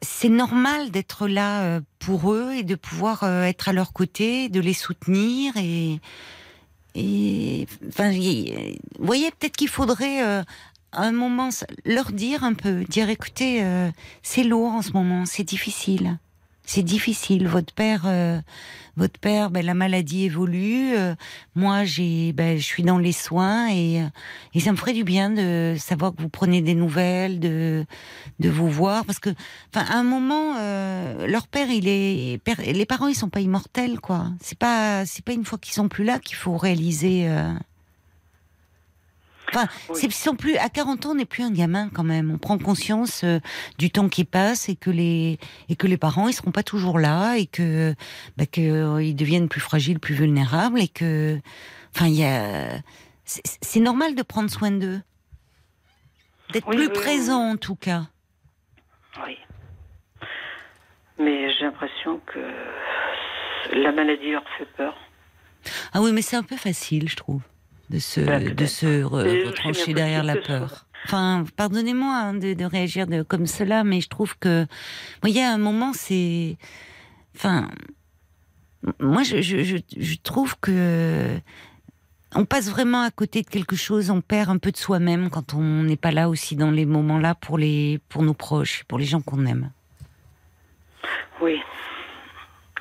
c'est normal d'être là pour eux et de pouvoir être à leur côté, de les soutenir vous voyez, peut-être qu'il faudrait à un moment leur dire un peu, écoutez, c'est lourd en ce moment, c'est difficile. Votre père, la maladie évolue. Moi, je suis dans les soins et ça me ferait du bien de savoir que vous prenez des nouvelles, de vous voir, parce que, à un moment, leur père, les parents, ils sont pas immortels, quoi. C'est pas une fois qu'ils sont plus là qu'il faut réaliser. À 40 ans, on n'est plus un gamin quand même. On prend conscience du temps qui passe et que les parents ils seront pas toujours là et que ils deviennent plus fragiles, plus vulnérables et que c'est normal de prendre soin d'eux, d'être plus présent en tout cas. Oui. Mais j'ai l'impression que la maladie leur fait peur. Ah oui, mais c'est un peu facile, je trouve. De se retrancher derrière la peur. Pardonnez-moi de réagir comme cela, mais je trouve que, vous voyez, à un moment, moi, je trouve que on passe vraiment à côté de quelque chose, on perd un peu de soi-même quand on n'est pas là aussi dans les moments-là pour nos proches, pour les gens qu'on aime. Oui.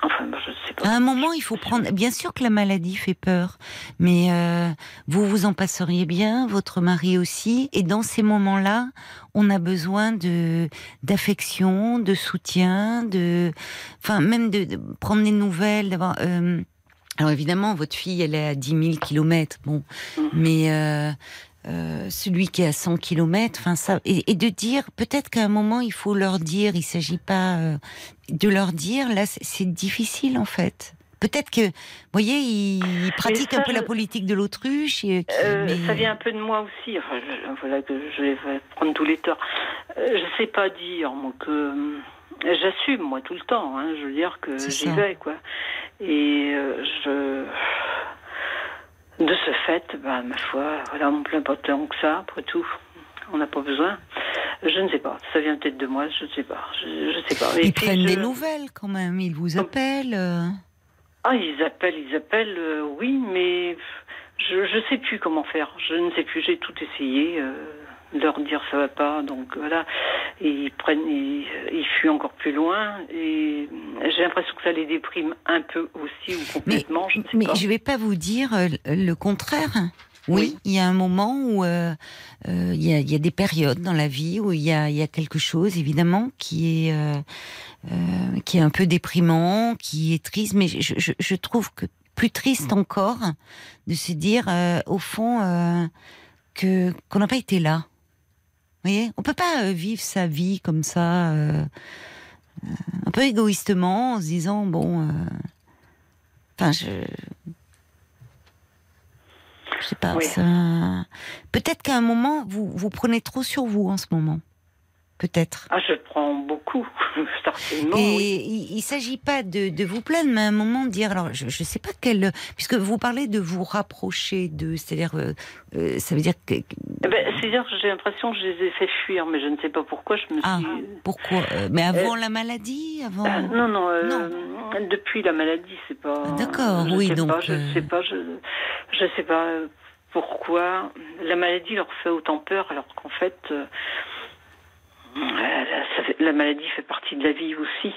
Enfin, je ne sais pas. À un moment, il faut prendre... Bien sûr que la maladie fait peur, mais vous vous en passeriez bien, votre mari aussi, et dans ces moments-là, on a besoin d'affection, de soutien, enfin, même de prendre des nouvelles, d'avoir... Alors évidemment, votre fille, elle est à 10 000 kilomètres, bon, mais... celui qui est à 100 km, enfin ça, et de dire peut-être qu'à un moment il faut leur dire, il s'agit pas de leur dire là, c'est difficile en fait. Peut-être que, vous voyez, ils pratiquent un peu la politique de l'autruche. Ça vient un peu de moi aussi. Enfin, voilà que je vais prendre tous les torts. Je sais pas dire moi, que j'assume moi tout le temps. Hein, je veux dire que j'y vais quoi. Et de ce fait, ma foi, voilà, on ne plaint pas tant que ça, après tout, on n'a pas besoin. Je ne sais pas, ça vient peut-être de moi, je ne sais pas. Ils prennent des nouvelles quand même, ils vous appellent Ah, ils appellent, oui, mais je ne sais plus comment faire, je ne sais plus, j'ai tout essayé, leur dire ça va pas, donc voilà, et ils fuient encore plus loin, et j'ai l'impression que ça les déprime un peu aussi, ou complètement, je ne sais pas. Mais je ne vais pas vous dire le contraire. Oui, il y a un moment où il y a des périodes dans la vie où il y a quelque chose, évidemment, qui est un peu déprimant, qui est triste, mais je trouve que plus triste encore de se dire, au fond, qu'on n'a pas été là. Vous voyez, on peut pas vivre sa vie comme ça, un peu égoïstement, en se disant bon, enfin je sais pas. Oui. Ça... Peut-être qu'à un moment vous prenez trop sur vous en ce moment. Peut-être. Ah, je prends beaucoup, certainement. Et oui. Il ne s'agit pas de vous plaindre, mais à un moment dire, alors je ne sais pas quel, puisque vous parlez de vous rapprocher de, c'est-à-dire, ça veut dire que... c'est-à-dire que j'ai l'impression que je les ai fait fuir, mais je ne sais pas pourquoi je me suis... Ah, pourquoi mais avant la maladie, avant... Non, depuis la maladie, c'est pas... Ah, d'accord, oui, donc... Je ne sais pas pourquoi la maladie leur fait autant peur, alors qu'en fait... la maladie fait partie de la vie aussi.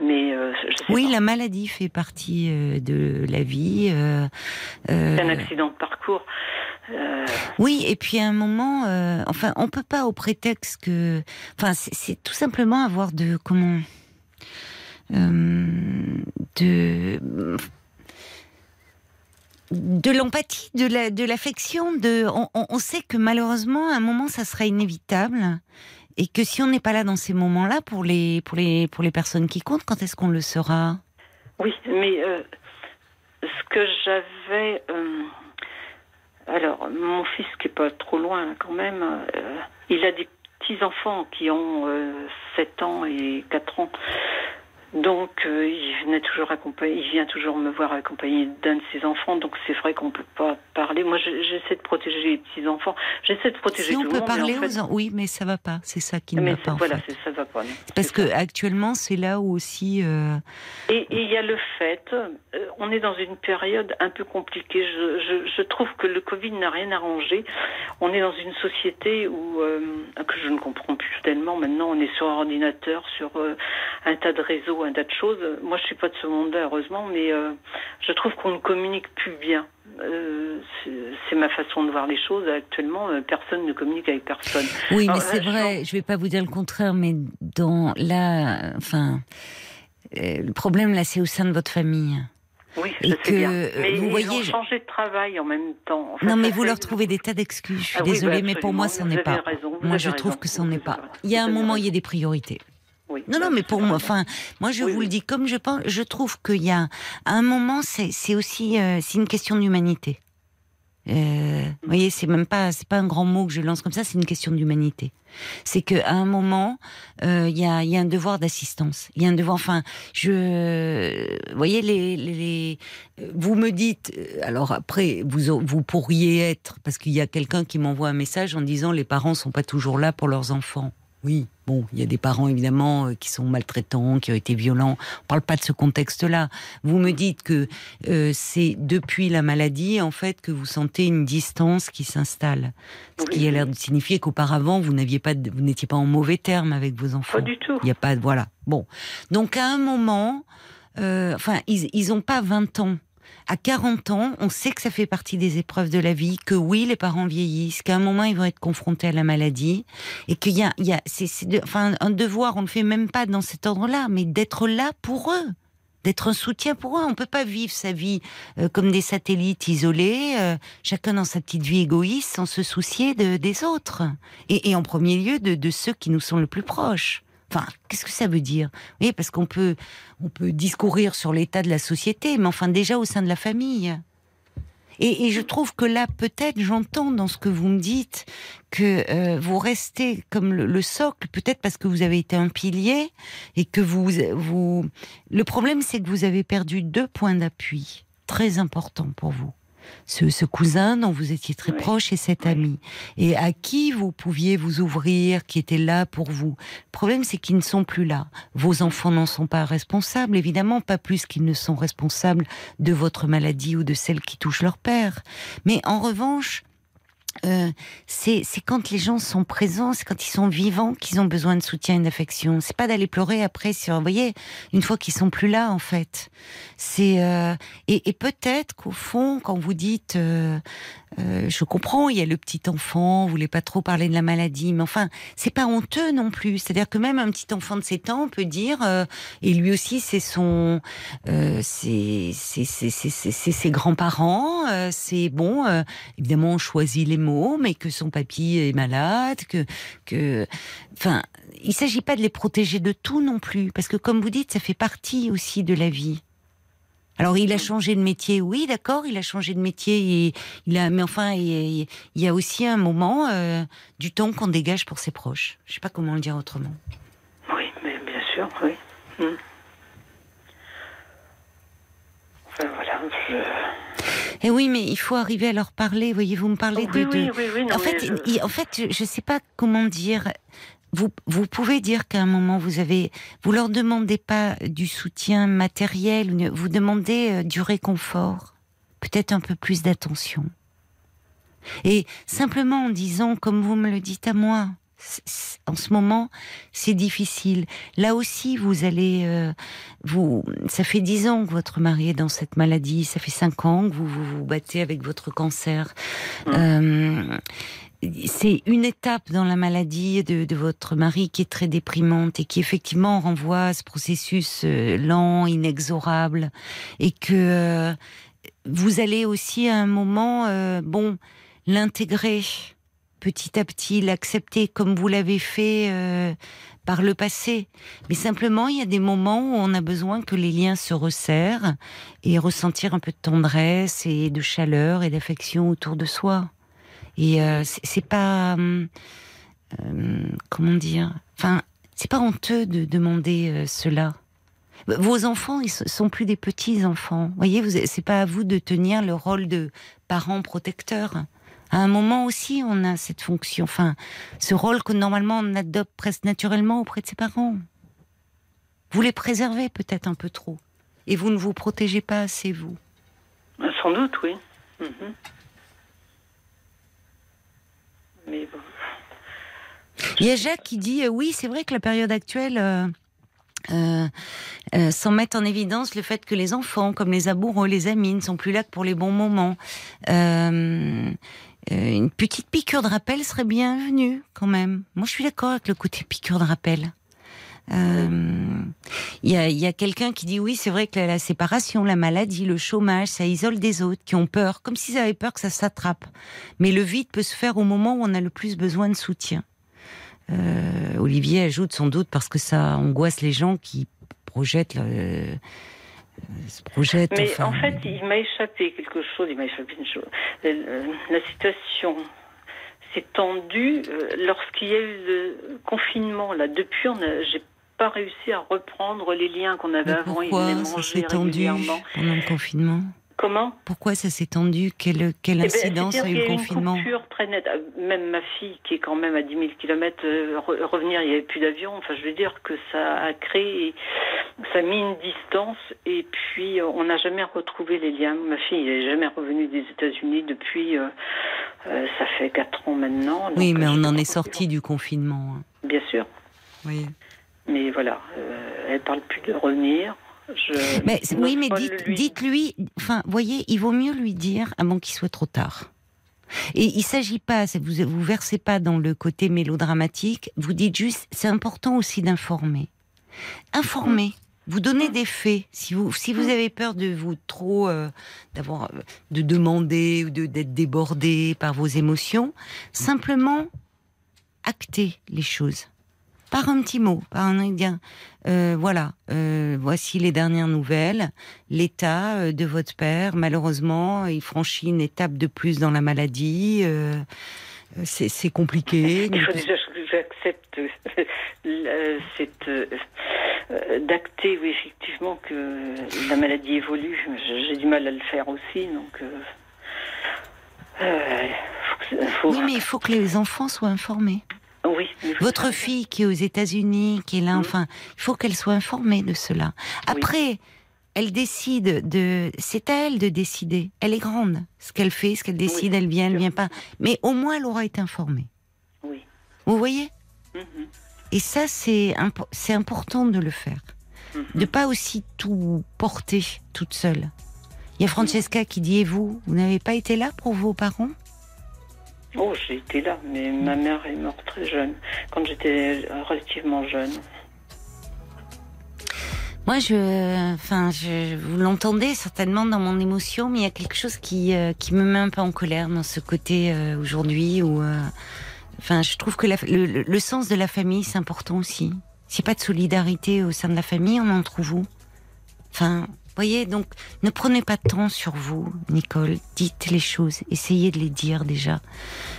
Mais je sais pas. La maladie fait partie de la vie. C'est un accident de parcours. Oui, et puis à un moment, enfin, on peut pas au prétexte que, enfin, c'est tout simplement avoir de comment, de l'empathie, de l'affection, on sait que malheureusement à un moment ça sera inévitable et que si on n'est pas là dans ces moments-là pour les personnes qui comptent, quand est-ce qu'on le sera ? Oui, mais ce que j'avais alors mon fils qui est pas trop loin là, quand même, il a des petits enfants qui ont 7 ans et 4 ans. Donc, il vient toujours me voir accompagné d'un de ses enfants. Donc, c'est vrai qu'on ne peut pas parler. Moi, j'essaie de protéger les petits enfants. J'essaie de protéger tout le monde. Si on peut parler aux enfants, oui, mais ça ne va pas. C'est ça qui ne va pas. Voilà, ça ne va pas. Parce que actuellement, c'est là où aussi. Et il y a le fait, on est dans une période un peu compliquée. Je trouve que le Covid n'a rien arrangé. On est dans une société où que je ne comprends plus tellement. Maintenant, on est sur un ordinateur, sur un tas de réseaux. Un tas de choses. Moi, je suis pas de ce monde-là, heureusement, mais je trouve qu'on ne communique plus bien. C'est ma façon de voir les choses. Actuellement, personne ne communique avec personne. Oui, alors, mais c'est vrai. Je vais pas vous dire le contraire, mais dans la, enfin, le problème là, c'est au sein de votre famille. Oui, ça c'est bien. Mais ils ont changé de travail en même temps. En fait, non, mais vous leur trouvez des tas d'excuses. Je suis désolée, mais pour moi, ça n'est pas. Moi, je trouve que ça n'est pas. Il y a un moment, il y a des priorités. Oui, non, mais pour moi, enfin, moi je vous le dis comme je pense. Je trouve qu'il y a à un moment, c'est aussi, c'est une question d'humanité. Vous voyez, c'est pas un grand mot que je lance comme ça. C'est une question d'humanité. C'est que à un moment, il y a un devoir d'assistance. Il y a un devoir. Enfin, vous voyez, vous me dites. Alors après, vous pourriez être parce qu'il y a quelqu'un qui m'envoie un message en disant les parents sont pas toujours là pour leurs enfants. Oui. Bon, il y a des parents, évidemment, qui sont maltraitants, qui ont été violents. On parle pas de ce contexte-là. Vous me dites que c'est depuis la maladie, en fait, que vous sentez une distance qui s'installe. Ce qui a l'air de signifier qu'auparavant, vous n'étiez pas en mauvais terme avec vos enfants. Pas du tout. Il n'y a pas... Voilà. Bon. Donc, à un moment... ils n'ont pas 20 ans. À 40 ans, on sait que ça fait partie des épreuves de la vie, que oui, les parents vieillissent, qu'à un moment, ils vont être confrontés à la maladie, et qu'il y a un devoir, on ne le fait même pas dans cet ordre-là, mais d'être là pour eux, d'être un soutien pour eux. On ne peut pas vivre sa vie comme des satellites isolés, chacun dans sa petite vie égoïste, sans se soucier des autres. Et en premier lieu, de ceux qui nous sont le plus proches. Enfin, qu'est-ce que ça veut dire ? Vous voyez, parce qu'on peut discourir sur l'état de la société, mais enfin déjà au sein de la famille. Et je trouve que là, peut-être, j'entends dans ce que vous me dites que vous restez comme le socle, peut-être parce que vous avez été un pilier et que vous... Le problème, c'est que vous avez perdu 2 points d'appui très importants pour vous. Ce cousin dont vous étiez très proche et cet ami, et à qui vous pouviez vous ouvrir, qui était là pour vous. Le problème, c'est qu'ils ne sont plus là. Vos enfants n'en sont pas responsables, évidemment, pas plus qu'ils ne sont responsables de votre maladie ou de celle qui touche leur père. Mais en revanche, c'est quand les gens sont présents, c'est quand ils sont vivants qu'ils ont besoin de soutien et d'affection. C'est pas d'aller pleurer après vous voyez, une fois qu'ils sont plus là en fait. C'est et peut-être qu'au fond, quand vous dites je comprends, il y a le petit enfant, vous voulez pas trop parler de la maladie, mais enfin, c'est pas honteux non plus. C'est-à-dire que même un petit enfant de 7 ans peut dire et lui aussi c'est son c'est ses grands-parents, c'est bon, évidemment on choisit les mots, mais que son papy est malade, que il s'agit pas de les protéger de tout non plus, parce que comme vous dites, ça fait partie aussi de la vie. Alors, il a changé de métier, oui, d'accord, il a changé de métier, il y a aussi un moment du temps qu'on dégage pour ses proches. Je sais pas comment le dire autrement. Oui, mais bien sûr, oui. Enfin, voilà, Et oui, mais il faut arriver à leur parler, voyez-vous, me parlez en fait, je sais pas comment dire... Vous pouvez dire qu'à un moment, vous leur demandez pas du soutien matériel, vous demandez du réconfort, peut-être un peu plus d'attention. Et simplement en disant, comme vous me le dites à moi, en ce moment, c'est difficile. Là aussi, vous allez... ça fait 10 ans que votre mari est dans cette maladie, ça fait 5 ans que vous battez avec votre cancer. C'est une étape dans la maladie de votre mari qui est très déprimante et qui effectivement renvoie à ce processus lent, inexorable, et que vous allez aussi à un moment l'intégrer petit à petit, l'accepter comme vous l'avez fait par le passé. Mais simplement, il y a des moments où on a besoin que les liens se resserrent et ressentir un peu de tendresse et de chaleur et d'affection autour de soi. Et c'est pas comment dire, enfin c'est pas honteux de demander cela. Vos enfants, ils sont plus des petits enfants. Voyez, c'est pas à vous de tenir le rôle de parent protecteur. À un moment aussi, on a cette fonction, enfin ce rôle que normalement on adopte presque naturellement auprès de ses parents. Vous les préservez peut-être un peu trop, et vous ne vous protégez pas assez vous. Sans doute, oui. Mais bon. Il y a Jacques qui dit oui, c'est vrai que la période actuelle sans mettre en évidence le fait que les enfants, comme les amoureux, les amis, ne sont plus là que pour les bons moments. Une petite piqûre de rappel serait bienvenue quand même. Moi, je suis d'accord avec le côté piqûre de rappel. Il y a quelqu'un qui dit oui, c'est vrai que la séparation, la maladie, le chômage, ça isole des autres qui ont peur, comme s'ils avaient peur que ça s'attrape. Mais le vide peut se faire au moment où on a le plus besoin de soutien. Olivier ajoute sans doute parce que ça angoisse les gens qui projettent... Mais enfin... en fait, il m'a échappé une chose. La situation... C'est tendu lorsqu'il y a eu le confinement. Là, depuis, j'ai pas réussi à reprendre les liens qu'on avait avant. Pourquoi ça s'est tendu pendant le confinement ? Comment ? Pourquoi ça s'est tendu ? Quelle incidence a eu le confinement ? Il y a eu une coupure très nette. Même ma fille, qui est quand même à 10 000 km, revenir, il n'y avait plus d'avion. Enfin, je veux dire que ça a créé, ça a mis une distance. Et puis, on n'a jamais retrouvé les liens. Ma fille n'est jamais revenue des États-Unis depuis, ça fait 4 ans maintenant. Donc, oui, mais on en est sorti du confinement. Bien sûr. Oui. Mais voilà, elle ne parle plus de revenir. Mais dites-lui, enfin, voyez, il vaut mieux lui dire avant qu'il soit trop tard. Et il ne s'agit pas, vous versez pas dans le côté mélodramatique, vous dites juste, c'est important aussi d'informer. Informer, vous donnez des faits. Si vous avez peur de vous trop, de demander ou d'être débordé par vos émotions, simplement actez les choses. Par un petit mot, par un indien. Voici les dernières nouvelles. L'état de votre père, malheureusement, il franchit une étape de plus dans la maladie. C'est compliqué. Il faut déjà que j'accepte d'acter, oui, effectivement, que la maladie évolue. J'ai du mal à le faire aussi, donc... Oui, mais il faut que les enfants soient informés. Oui. Votre fille qui est aux États-Unis, qui est là, enfin, il faut qu'elle soit informée de cela. Après, elle décide c'est à elle de décider. Elle est grande. Ce qu'elle fait, ce qu'elle décide, elle vient pas. Mais au moins, elle aura été informée. Oui. Vous voyez ? Et ça, c'est important de le faire. De pas aussi tout porter toute seule. Il y a Francesca qui dit, et vous n'avez pas été là pour vos parents ? Oh, j'ai été là, mais ma mère est morte très jeune, quand j'étais relativement jeune. Moi, vous l'entendez certainement dans mon émotion, mais il y a quelque chose qui me met un peu en colère dans ce côté aujourd'hui où, je trouve que le sens de la famille, c'est important aussi. S'il n'y a pas de solidarité au sein de la famille, on en trouve où ? Vous voyez, donc, ne prenez pas de temps sur vous, Nicole. Dites les choses, essayez de les dire déjà.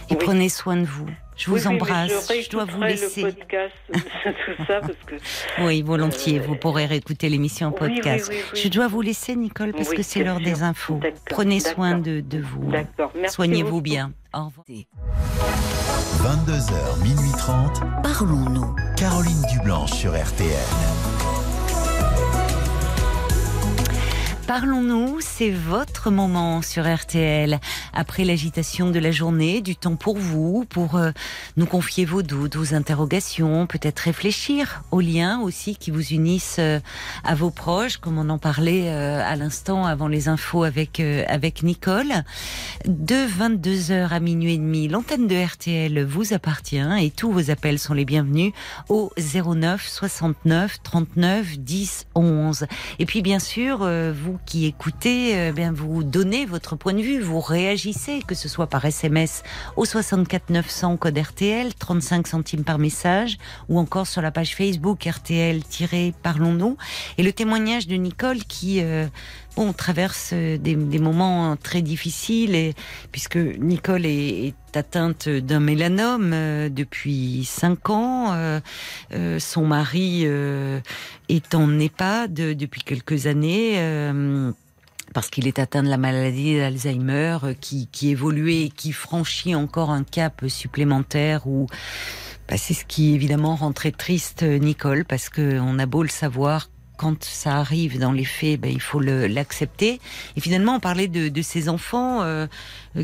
Et prenez soin de vous. Je vous embrasse, je dois vous laisser. Le podcast, tout ça, parce que... Oui, volontiers, vous pourrez réécouter l'émission en podcast. Oui. Je dois vous laisser, Nicole, parce que c'est l'heure des infos. D'accord. Prenez soin de vous. D'accord. Merci. Soignez-vous bien. Au revoir. 22h, minuit 30. Parlons-nous. Caroline Dublanche sur RTN. Parlons-nous, c'est votre moment sur RTL. Après l'agitation de la journée, du temps pour vous, pour nous confier vos doutes, vos interrogations, peut-être réfléchir aux liens aussi qui vous unissent à vos proches, comme on en parlait à l'instant avant les infos avec Nicole. De 22h à minuit et demi, l'antenne de RTL vous appartient et tous vos appels sont les bienvenus au 09 69 39 10 11. Et puis bien sûr, vous qui écoutez, vous donnez votre point de vue, vous réagissez, que ce soit par SMS au 64 900 code RTL, 35 centimes par message, ou encore sur la page Facebook RTL-Parlons-nous. Et le témoignage de Nicole qui traverse des moments très difficiles, puisque Nicole est atteinte d'un mélanome depuis 5 ans. Son mari est en EHPAD depuis quelques années. Parce qu'il est atteint de la maladie d'Alzheimer qui évolue et qui franchit encore un cap supplémentaire où... c'est ce qui évidemment rend très triste Nicole, parce qu'on a beau le savoir, quand ça arrive dans les faits, il faut l'accepter. Et finalement, on parlait de ces enfants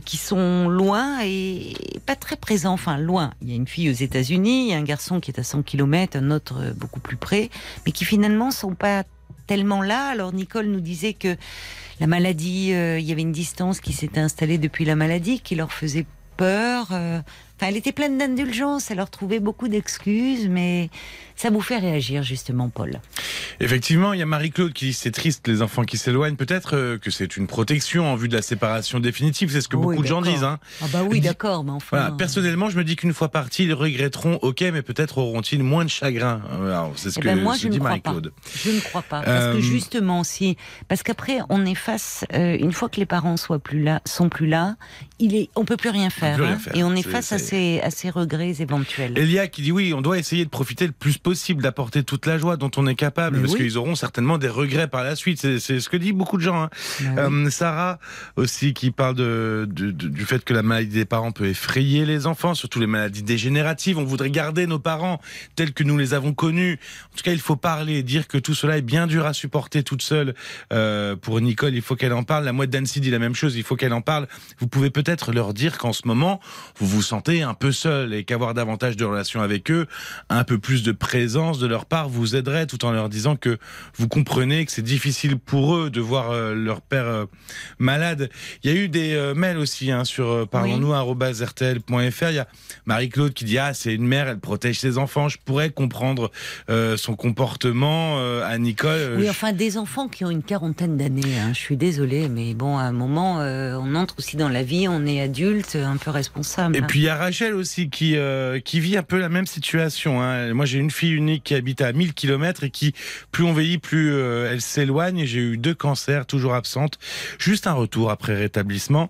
qui sont loin et pas très présents. Enfin, loin. Il y a une fille aux États-Unis, il y a un garçon qui est à 100 km, un autre beaucoup plus près, mais qui finalement sont pas tellement là. Alors Nicole nous disait que la maladie, il y avait une distance qui s'était installée depuis la maladie, qui leur faisait peur. Elle était pleine d'indulgence, elle leur trouvait beaucoup d'excuses, mais ça vous fait réagir justement, Paul. Effectivement, il y a Marie-Claude qui dit c'est triste, les enfants qui s'éloignent, peut-être que c'est une protection en vue de la séparation définitive, c'est ce que beaucoup de gens disent. Hein. Ah bah oui, d'accord, mais enfin... Voilà, personnellement, je me dis qu'une fois partis, ils regretteront, mais peut-être auront-ils moins de chagrin. Alors, c'est ce que dit Marie-Claude. Je ne crois pas, parce que justement, parce qu'après, on est face, une fois que les parents sont plus là, on ne peut plus rien faire, et on est face à à ses regrets éventuels. Elia qui dit oui, on doit essayer de profiter le plus possible, d'apporter toute la joie dont on est capable, mais parce qu'ils auront certainement des regrets par la suite. C'est ce que dit beaucoup de gens. Hein. Sarah aussi qui parle du fait que la maladie des parents peut effrayer les enfants, surtout les maladies dégénératives. On voudrait garder nos parents tels que nous les avons connus. En tout cas, il faut parler, dire que tout cela est bien dur à supporter toute seule. Pour Nicole, il faut qu'elle en parle. La Mouette d'Annecy dit la même chose, il faut qu'elle en parle. Vous pouvez peut-être leur dire qu'en ce moment, vous vous sentez un peu seul et qu'avoir davantage de relations avec eux, un peu plus de présence de leur part vous aiderait, tout en leur disant que vous comprenez que c'est difficile pour eux de voir leur père malade. Il y a eu des mails aussi sur parlons-nous @rtl.fr. Il y a Marie-Claude qui dit c'est une mère, elle protège ses enfants. Je pourrais comprendre son comportement à Nicole. Des enfants qui ont une quarantaine d'années. Je suis désolée, mais bon, à un moment, on entre aussi dans la vie, on est adulte, un peu responsable. Et puis il y a Rachel aussi qui vit un peu la même situation. Moi, j'ai une fille unique qui habite à 1000 km et qui, plus on vieillit, plus elle s'éloigne. Et j'ai eu 2 cancers, toujours absente. Juste un retour après rétablissement.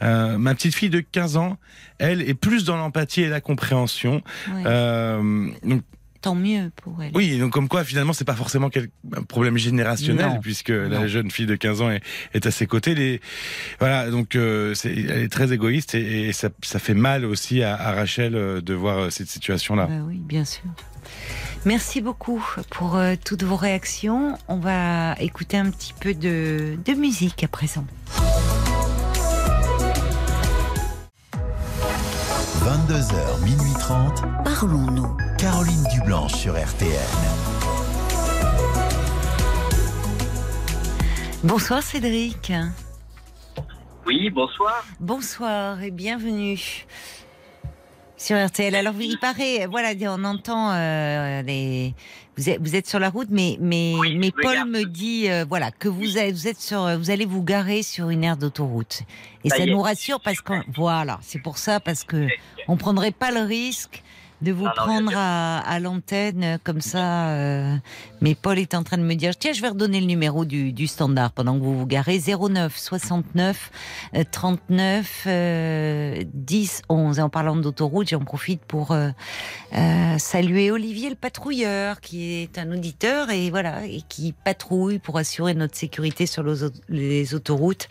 Ma petite fille de 15 ans, elle est plus dans l'empathie et la compréhension. Donc, tant mieux pour elle. Oui, donc comme quoi, finalement, c'est pas forcément un problème générationnel, puisque la jeune fille de 15 ans est à ses côtés. Elle est très égoïste et ça fait mal aussi à Rachel de voir cette situation-là. Oui, bien sûr. Merci beaucoup pour toutes vos réactions. On va écouter un petit peu de musique à présent. 22h, minuit 30. Parlons-nous. Caroline Dublanche sur RTN. Bonsoir Cédric. Oui, bonsoir. Bonsoir et bienvenue sur RTL. Alors, il paraît, on entend vous êtes sur la route, mais Paul me dit que vous allez vous garer sur une aire d'autoroute. Et ça nous rassure parce que c'est pour ça, parce que on prendrait pas le risque de vous prendre à l'antenne comme ça. Mais Paul est en train de me dire, tiens, je vais redonner le numéro du standard pendant que vous vous garez. 09 69 39 10 11. Et en parlant d'autoroute, j'en profite pour saluer Olivier le patrouilleur, qui est un auditeur et qui patrouille pour assurer notre sécurité sur les autoroutes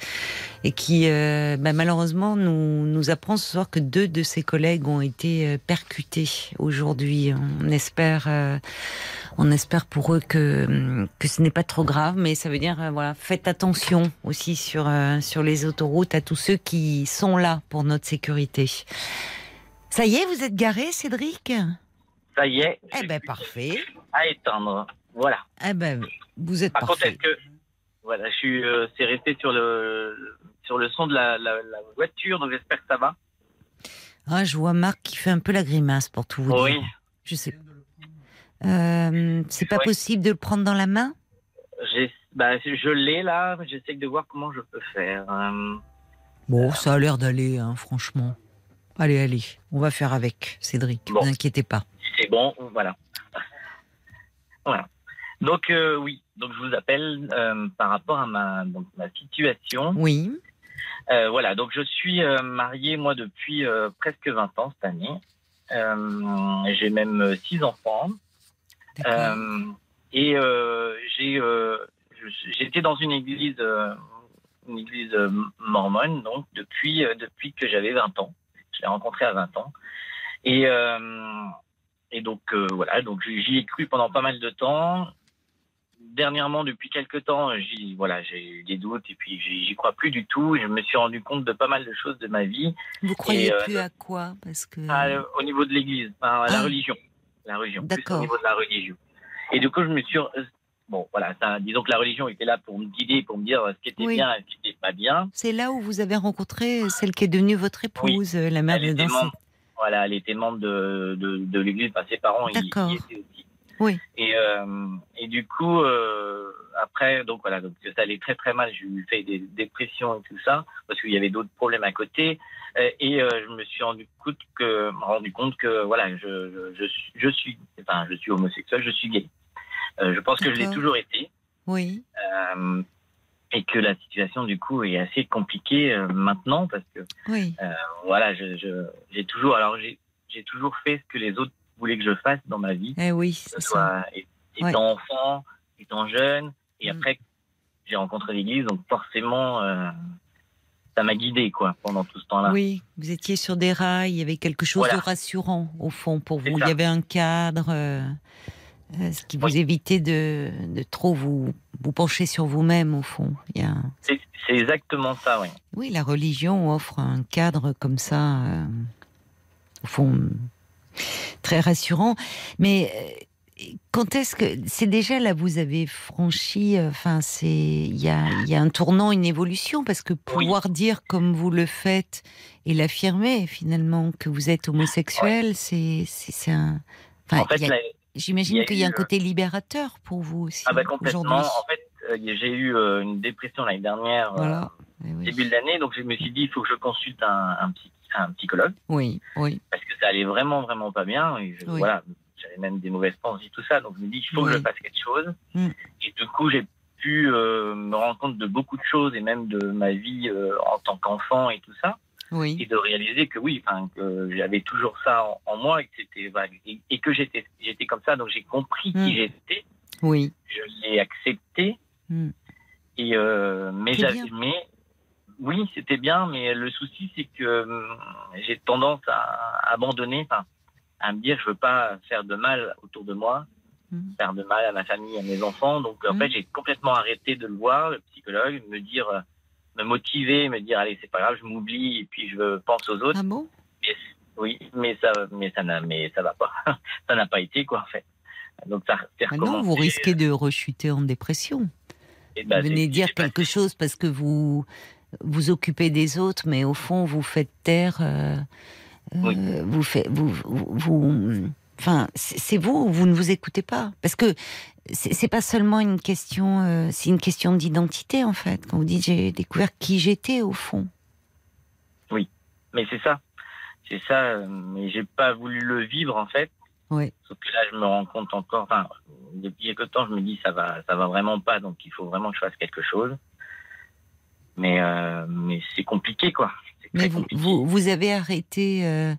et qui malheureusement nous apprend ce soir que 2 de ses collègues ont été percutés aujourd'hui. On espère pour eux que ce n'est pas trop grave, mais ça veut dire faites attention aussi sur les autoroutes à tous ceux qui sont là pour notre sécurité. Ça y est, vous êtes garé, Cédric ? Ça y est. Eh ben parfait. À étendre, voilà. Eh ben vous êtes parfait. Par contre, je suis resté sur le son de la voiture, donc j'espère que ça va. Ah, je vois Marc qui fait un peu la grimace pour tout vous dire. Oui. Je sais. C'est pas possible de le prendre dans la main ? Je l'ai là, j'essaie de voir comment je peux faire. Ça a l'air d'aller, franchement. Allez, on va faire avec, Cédric, ne vous inquiétez pas. C'est bon, voilà. Donc, donc je vous appelle par rapport à ma situation. Oui. Donc je suis marié, moi, depuis presque 20 ans cette année. J'ai même 6 enfants. J'étais dans une église mormone, donc depuis que j'avais 20 ans. Je l'ai rencontré à 20 ans. Donc j'y ai cru pendant pas mal de temps. Dernièrement, depuis quelques temps, j'ai eu des doutes et puis j'y crois plus du tout. Je me suis rendu compte de pas mal de choses de ma vie. Vous croyez plus à quoi ? Parce que au niveau de l'Église, la religion, d'accord. Plus au niveau de la religion. Et du coup, je me suis disons que la religion était là pour me guider, pour me dire ce qui était bien, et ce qui n'était pas bien. C'est là où vous avez rencontré celle qui est devenue votre épouse, la mère de Nancy. Elle était membre de l'Église. Ses parents, d'accord. Ils étaient aussi. Oui. Et du coup, après, donc ça allait très très mal. J'ai eu fait des dépressions et tout ça, parce qu'il y avait d'autres problèmes à côté. Je me suis rendu compte que je suis homosexuel, je suis gay. Je pense que je l'ai toujours été. Oui. Et que la situation, du coup, est assez compliquée maintenant, parce que, oui. Voilà, j'ai toujours fait ce que les autres voulaient que je fasse dans ma vie. Eh oui, c'est ça. Étant ouais. enfant, étant jeune, et après, j'ai rencontré l'Église, donc forcément, ça m'a guidé, quoi, pendant tout ce temps-là. Oui, vous étiez sur des rails, il y avait quelque chose voilà. de rassurant, au fond, pour vous. Il y avait un cadre... ce qui vous oui. évitait de trop vous pencher sur vous-même, au fond. C'est exactement ça, oui. Oui, la religion offre un cadre comme ça, au fond, très rassurant. Mais quand est-ce que... C'est déjà là, vous avez franchi... Enfin, il y a un tournant, une évolution, parce que pouvoir oui. dire comme vous le faites et l'affirmer, finalement, que vous êtes homosexuel, ouais. c'est un... Enfin, en fait, j'imagine qu'il y a un côté libérateur pour vous aussi. Ah bah complètement. Aujourd'hui. En fait, j'ai eu une dépression l'année dernière, voilà. Oui. début de l'année, donc je me suis dit il faut que je consulte un psychologue. Oui, oui. Parce que ça allait vraiment, vraiment pas bien. Et oui. Voilà, j'avais même des mauvaises pensées, tout ça. Donc je me dis il faut oui. que je fasse quelque chose. Mm. Et du coup, j'ai pu me rendre compte de beaucoup de choses et même de ma vie en tant qu'enfant et tout ça. Oui. Et de réaliser que oui, enfin, que j'avais toujours ça en moi et que c'était vague et que j'étais comme ça. Donc j'ai compris qui j'étais. Oui. Je l'ai accepté. Mm. Et oui, c'était bien. Mais le souci, c'est que j'ai tendance à abandonner, à me dire je veux pas faire de mal autour de moi, faire de mal à ma famille, à mes enfants. Donc en fait, j'ai complètement arrêté de le voir, le psychologue, me dire. Me motiver, me dire allez c'est pas grave, je m'oublie et puis je pense aux autres. Ah bon ? Mais ça va pas, ça n'a pas été quoi en fait. Donc ça. Non, vous risquez de rechuter en dépression. Et vous venez dire quelque chose parce que vous vous occupez des autres, mais au fond vous faites taire. Oui. Enfin, c'est vous ne vous écoutez pas. Parce que c'est pas seulement une question, c'est une question d'identité en fait. Quand vous dites j'ai découvert qui j'étais au fond. Oui, mais c'est ça. Mais j'ai pas voulu le vivre en fait. Oui. Sauf que là je me rends compte encore. Enfin, depuis quelque temps je me dis ça va vraiment pas. Donc il faut vraiment que je fasse quelque chose. Mais c'est compliqué quoi. Mais vous avez arrêté.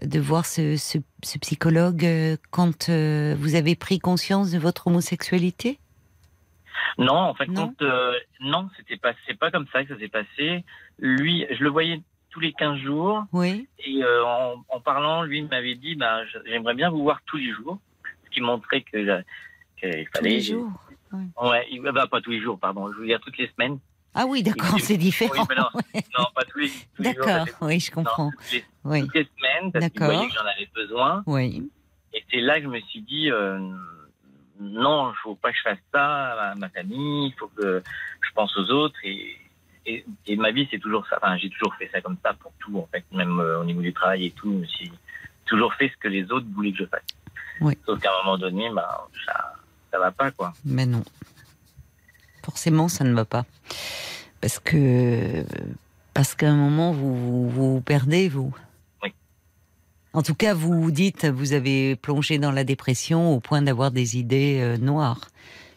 De voir ce psychologue quand vous avez pris conscience de votre homosexualité ? Non, en fait, non, c'est pas comme ça que ça s'est passé. Lui, je le voyais tous les 15 jours. Oui. Et en parlant, lui m'avait dit j'aimerais bien vous voir tous les jours. Ce qui montrait qu'il fallait. Tous les jours ? Oui, ouais, pas tous les jours, pardon. Je voulais dire toutes les semaines. Ah oui, d'accord, c'est différent. Oui, mais non, pas tous les jours. D'accord, oui, je comprends. Toutes les semaines, parce que vous voyez que j'en avais besoin. Oui. Et c'est là que je me suis dit, non, il ne faut pas que je fasse ça à ma famille, il faut que je pense aux autres. Et ma vie, c'est toujours ça. Enfin, j'ai toujours fait ça comme ça pour tout, en fait, même au niveau du travail et tout. J'ai toujours fait ce que les autres voulaient que je fasse. Oui. Sauf qu'à un moment donné, ça ne va pas, quoi. Mais non. Forcément, ça ne va pas. Parce qu'à un moment, vous perdez, vous. Oui. En tout cas, vous vous dites, vous avez plongé dans la dépression au point d'avoir des idées noires.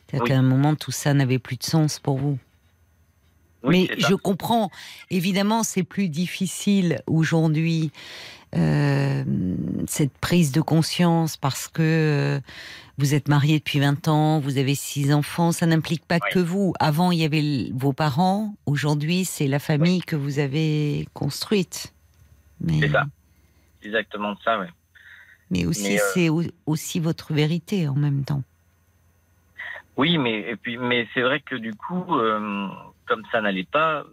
C'est-à-dire qu'à un moment, tout ça n'avait plus de sens pour vous. Oui, mais je comprends. Évidemment, c'est plus difficile aujourd'hui, cette prise de conscience, parce que vous êtes marié depuis 20 ans, vous avez 6 enfants, ça n'implique pas que vous. Avant, il y avait vos parents, aujourd'hui, c'est la famille que vous avez construite. C'est ça, exactement ça, oui. Mais aussi, c'est aussi votre vérité en même temps. Oui, mais c'est vrai que du coup, comme ça n'allait pas,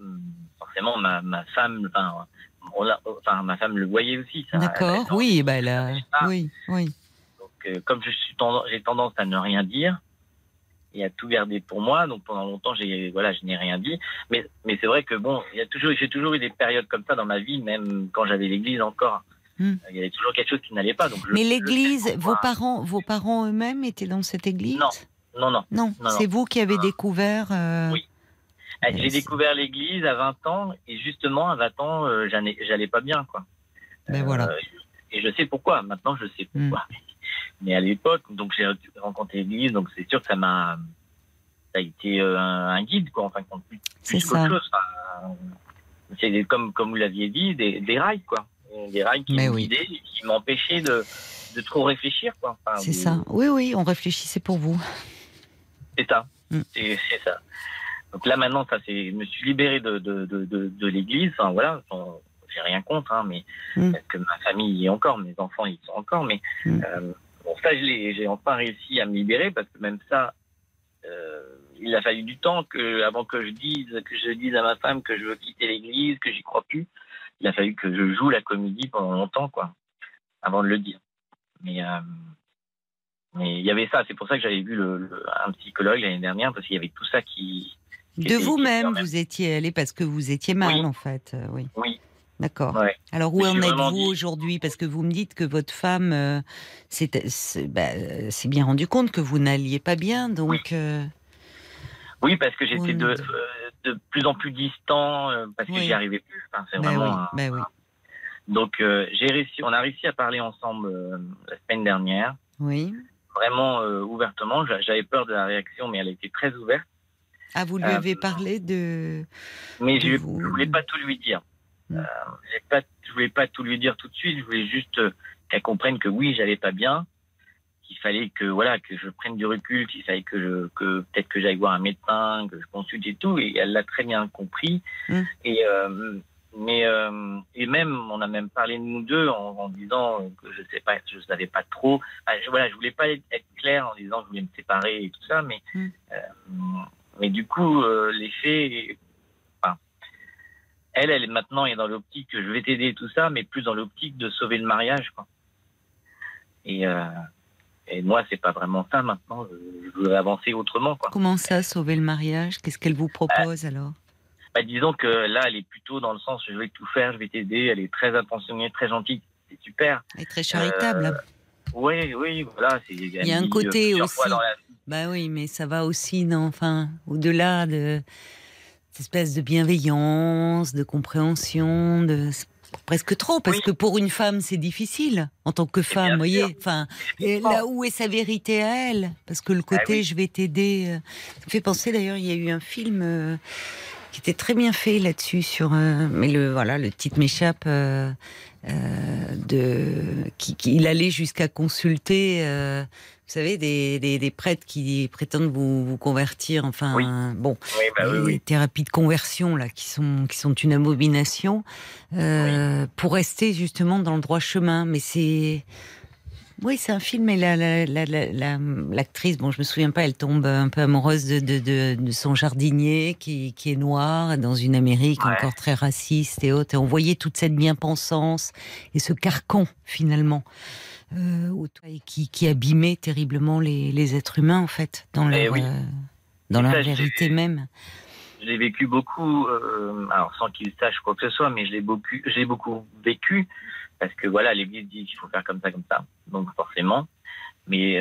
forcément, ma femme... Enfin, ma femme le voyait aussi. Ça, d'accord, oui, oui. Donc, comme j'ai tendance à ne rien dire et à tout garder pour moi, donc pendant longtemps, je n'ai rien dit. Mais c'est vrai que bon, j'ai toujours eu des périodes comme ça dans ma vie, même quand j'avais l'Église encore. Il y avait toujours quelque chose qui n'allait pas. Donc mais l'Église, vos parents eux-mêmes étaient dans cette Église ? Non. C'est vous qui avez découvert. Oui. J'ai découvert l'Église à 20 ans, et justement, à 20 ans, j'allais pas bien, quoi. Ben voilà. Et je sais pourquoi, maintenant je sais pourquoi. Mais à l'époque, donc j'ai rencontré l'Église, donc c'est sûr que ça m'a ça a été un guide, quoi, en fin de compte. C'est ça. C'est comme vous l'aviez dit, des rails, quoi. Des rails qui m'ont guidé, qui m'empêchaient de trop réfléchir, quoi. Enfin, c'est ça. Oui, on réfléchissait pour vous. C'est ça. C'est ça. Donc là, maintenant, je me suis libéré de l'église. Enfin, voilà, j'ai rien contre, hein, mais que ma famille y est encore, mes enfants y sont encore. Mais ça, j'ai enfin réussi à me libérer, parce que même ça, il a fallu du temps avant que je dise à ma femme que je veux quitter l'église, que j'y crois plus. Il a fallu que je joue la comédie pendant longtemps, quoi, avant de le dire. Mais il y avait ça, c'est pour ça que j'avais vu un psychologue l'année dernière, parce qu'il y avait tout ça qui de vous-même, vous étiez allé parce que vous étiez mal, en fait. Oui. D'accord. Ouais. Alors, où en êtes-vous aujourd'hui ? Parce que vous me dites que votre femme s'est bien rendue compte que vous n'alliez pas bien, donc... Oui, parce que j'étais de plus en plus distant, parce que j'y arrivais plus. Enfin, c'est vraiment... Donc, on a réussi à parler ensemble la semaine dernière. Oui. Vraiment ouvertement. J'avais peur de la réaction, mais elle était très ouverte. Ah, vous lui avez parlé de... Mais je ne voulais pas tout lui dire. Je ne voulais pas tout lui dire tout de suite. Je voulais juste qu'elle comprenne que oui, j'allais pas bien, qu'il fallait que je prenne du recul, qu'il fallait que peut-être que j'aille voir un médecin, que je consulte et tout. Et elle l'a très bien compris. Et même, on a même parlé de nous deux en disant que je savais pas trop. Je voulais pas être clair en disant que je voulais me séparer et tout ça, mais du coup, les faits. Elle maintenant est dans l'optique que je vais t'aider et tout ça, mais plus dans l'optique de sauver le mariage, quoi. Et moi, c'est pas vraiment ça maintenant. Je voudrais avancer autrement, quoi. Comment ça, sauver le mariage ? Qu'est-ce qu'elle vous propose alors ? Disons que là, elle est plutôt dans le sens je vais tout faire, je vais t'aider. Elle est très attentionnée, très gentille, c'est super. Elle est très charitable. Oui, voilà. Il y a un côté aussi. Mais ça va aussi, au-delà de. Cette espèce de bienveillance, de compréhension, presque trop, parce que pour une femme, c'est difficile, en tant que femme, vous voyez. Là où est sa vérité à elle ? Parce que le côté « je vais t'aider », ça me fait penser d'ailleurs, il y a eu un film qui était très bien fait là-dessus, le titre m'échappe, il allait jusqu'à consulter... Vous savez, des prêtres qui prétendent vous convertir, les thérapies de conversion, là, qui sont une abomination, pour rester justement dans le droit chemin. Mais c'est... Oui, c'est un film, et l'actrice, je me souviens pas, elle tombe un peu amoureuse de son jardinier, qui est noir, dans une Amérique encore très raciste et autres, et on voyait toute cette bien-pensance, et ce carcan, finalement. Qui abîmait terriblement les êtres humains, en fait, dans leur vérité même. Je l'ai vécu beaucoup, alors sans qu'ils sachent quoi que ce soit, mais je l'ai beaucoup vécu, parce que l'Église dit qu'il faut faire comme ça, donc forcément. Mais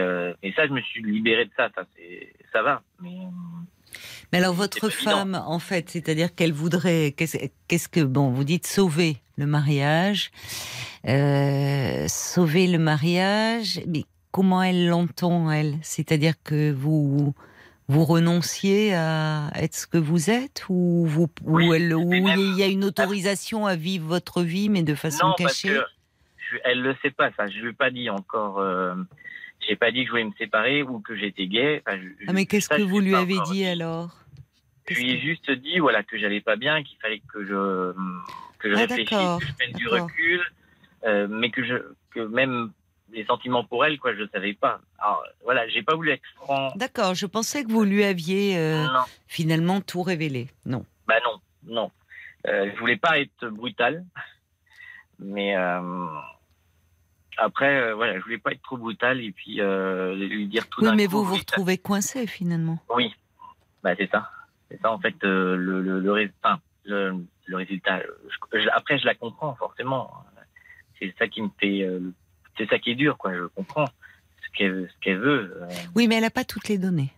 ça, je me suis libéré de ça, ça va. Mais alors, votre femme, en fait, c'est-à-dire qu'elle voudrait... Qu'est-ce que... vous dites sauver le mariage. Sauver le mariage, mais comment elle l'entend, elle ? C'est-à-dire que vous renonciez à être ce que vous êtes, ou il y a une autorisation à vivre votre vie, mais de façon cachée ? Non, parce que elle le sait pas, ça. Je lui ai pas dit encore... J'ai pas dit que je voulais me séparer ou que j'étais gay. Enfin, mais qu'est-ce que vous lui avez dit alors ? Je lui ai juste dit que j'allais pas bien, qu'il fallait que je réfléchisse, que je prenne du recul, mais que même les sentiments pour elle, je savais pas. Alors j'ai pas voulu être franc. D'accord, je pensais que vous lui aviez finalement tout révélé. Non. Non. Je voulais pas être brutal, mais. Après, je voulais pas être trop brutal et puis lui dire tout d'un coup. Oui, mais vous vous retrouvez coincé finalement. Oui, c'est ça. C'est ça en fait le résultat. Après, je la comprends forcément. C'est ça qui me fait. C'est ça qui est dur, quoi. Je comprends ce qu'elle veut. Oui, mais elle n'a pas toutes les données.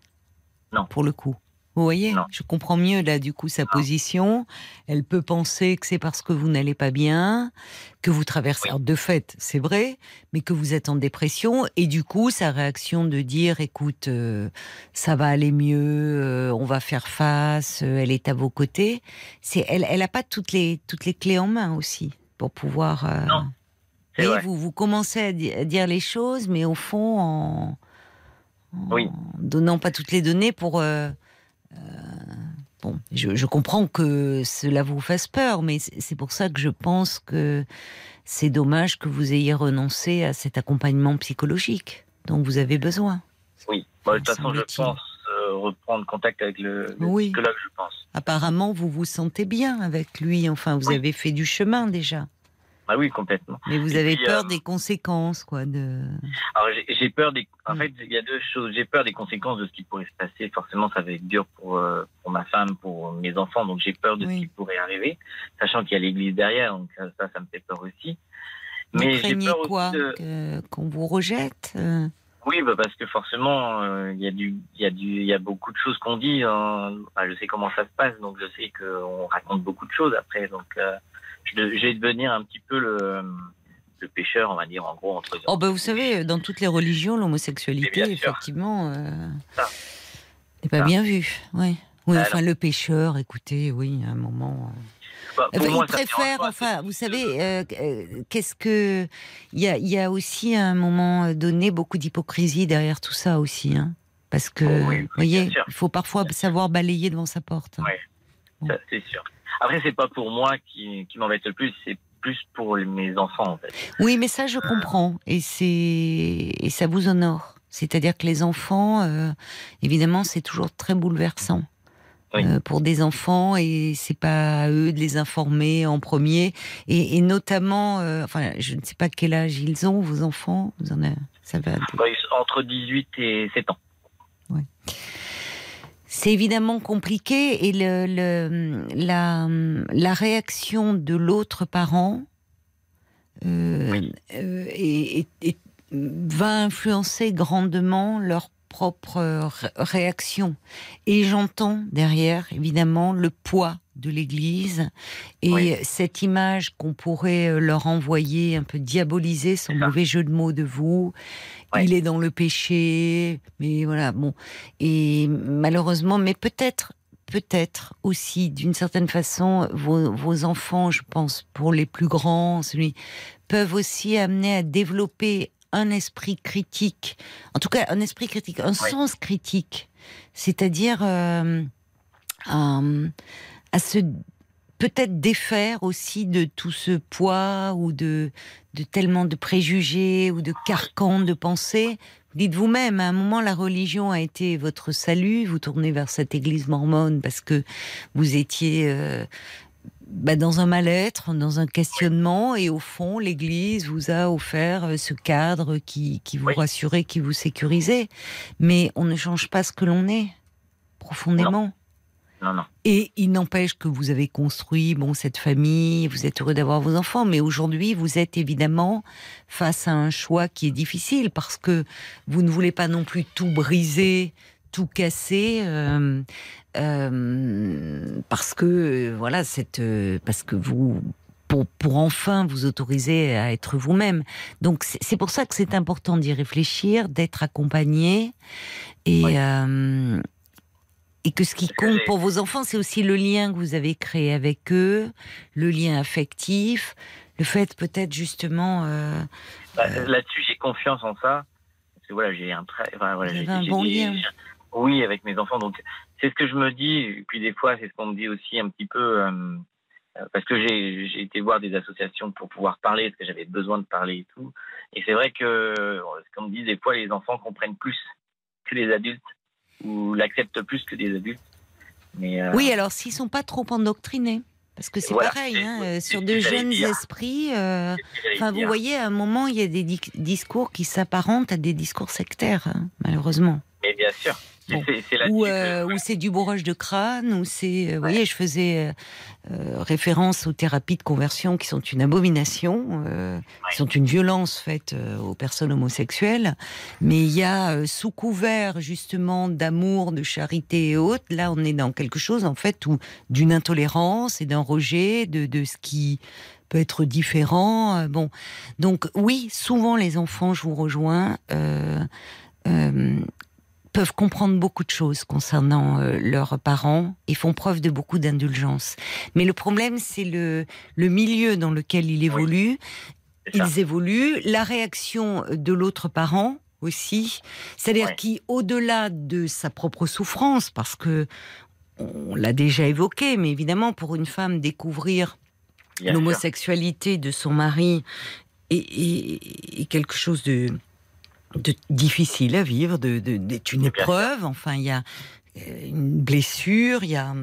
Non. Pour le coup. Vous voyez, non. Je comprends mieux là du coup sa position. Elle peut penser que c'est parce que vous n'allez pas bien, que vous traversez, alors, de fait, c'est vrai, mais que vous êtes en dépression. Et du coup, sa réaction de dire, écoute, ça va aller mieux, on va faire face, elle est à vos côtés. C'est, elle n'a pas toutes les clés en main aussi pour pouvoir. Non. C'est vrai. Vous commencez à dire les choses, mais au fond en donnant pas toutes les données pour. Bon, je comprends que cela vous fasse peur, mais c'est pour ça que je pense que c'est dommage que vous ayez renoncé à cet accompagnement psychologique dont vous avez besoin. Oui, bah, de toute façon, je pense reprendre contact avec le psychologue, je pense. Apparemment, vous vous sentez bien avec lui, enfin, vous avez fait du chemin déjà. Ah oui, complètement. Mais vous avez peur des conséquences, quoi. Alors, j'ai peur des. En fait, il y a deux choses. J'ai peur des conséquences de ce qui pourrait se passer. Forcément, ça va être dur pour ma femme, pour mes enfants. Donc, j'ai peur de ce qui pourrait arriver, sachant qu'il y a l'église derrière. Donc, ça me fait peur aussi. Mais vous craignez j'ai peur quoi aussi qu'on vous rejette. Oui, bah parce que forcément, il y a beaucoup de choses qu'on dit. Je sais comment ça se passe, donc je sais qu'on raconte beaucoup de choses après. Donc. Je vais devenir un petit peu le pécheur, on va dire, en gros. Entre... Oh ben vous savez, dans toutes les religions, l'homosexualité, effectivement, n'est pas bien vue. Oui, oui, enfin, le pécheur, écoutez, oui, à un moment... Moi, il préfère, enfin, vous savez, qu'est-ce que... Il y a aussi, à un moment donné, beaucoup d'hypocrisie derrière tout ça aussi. Hein, parce que, vous voyez, il faut parfois savoir balayer devant sa porte. Hein. Oui, ça, c'est sûr. Après, c'est pas pour moi qui m'embête le plus, c'est plus pour mes enfants, en fait. Oui, mais ça, je comprends. Et ça vous honore. C'est-à-dire que les enfants, évidemment, c'est toujours très bouleversant. Oui. Pour des enfants, et c'est pas à eux de les informer en premier. Et notamment, enfin, je ne sais pas quel âge ils ont, vos enfants. Vous en avez, ça va... Entre 18 et 7 ans. Oui. C'est évidemment compliqué, et la réaction de l'autre parent va influencer grandement leur propre réaction. Et j'entends derrière, évidemment, le poids de l'Église et cette image qu'on pourrait leur envoyer, un peu diabolisée, sans mauvais jeu de mots de vous. Ouais. Il est dans le péché, mais voilà, bon. Et malheureusement, mais peut-être aussi, d'une certaine façon, vos enfants, je pense, pour les plus grands, peuvent aussi amener à développer un esprit critique, en tout cas un esprit critique, un sens critique, c'est-à-dire à se peut-être défaire aussi de tout ce poids ou de tellement de préjugés ou de carcans de pensée. Dites vous-même, à un moment, la religion a été votre salut, vous tournez vers cette église mormone parce que vous étiez... dans un mal-être, dans un questionnement, et au fond, l'Église vous a offert ce cadre qui vous rassurait, qui vous sécurisait. Mais on ne change pas ce que l'on est, profondément. Non. Et il n'empêche que vous avez construit cette famille, vous êtes heureux d'avoir vos enfants, mais aujourd'hui, vous êtes évidemment face à un choix qui est difficile, parce que vous ne voulez pas non plus tout briser, tout casser, parce que voilà, parce que vous, pour enfin vous autoriser à être vous-même. Donc c'est pour ça que c'est important d'y réfléchir, d'être accompagné, et que ce qui compte pour vos enfants, c'est aussi le lien que vous avez créé avec eux, le lien affectif, le fait peut-être justement. Là-dessus, j'ai confiance en ça. Parce que voilà, j'ai un très, enfin, voilà, j'ai un bon lien. Oui, avec mes enfants. Donc, c'est ce que je me dis. Et puis, des fois, c'est ce qu'on me dit aussi un petit peu. Parce que j'ai été voir des associations pour pouvoir parler, parce que j'avais besoin de parler et tout. Et c'est vrai que, ce qu'on me dit, des fois, les enfants comprennent plus que les adultes, ou l'acceptent plus que les adultes. Mais, oui, alors, s'ils ne sont pas trop endoctrinés. Parce que c'est pareil, sur de jeunes esprits. Vous voyez, à un moment, il y a des discours qui s'apparentent à des discours sectaires, hein, malheureusement. Mais bien sûr. Bon. Ou c'est du bourrage de crâne, ou c'est... Vous voyez, je faisais référence aux thérapies de conversion qui sont une abomination, qui sont une violence faite aux personnes homosexuelles. Mais il y a, sous couvert, justement, d'amour, de charité et autres, là, on est dans quelque chose, en fait, où, d'une intolérance et d'un rejet de ce qui... peut être différent, bon. Donc oui, souvent les enfants, je vous rejoins, peuvent comprendre beaucoup de choses concernant leurs parents et font preuve de beaucoup d'indulgence. Mais le problème, c'est le milieu dans lequel ils évoluent. Ils évoluent, la réaction de l'autre parent aussi, c'est-à-dire qu'au-delà de sa propre souffrance, parce que on l'a déjà évoqué, mais évidemment pour une femme découvrir l'homosexualité de son mari est quelque chose de difficile à vivre, d'être une épreuve. Enfin, il y a une blessure, il y a...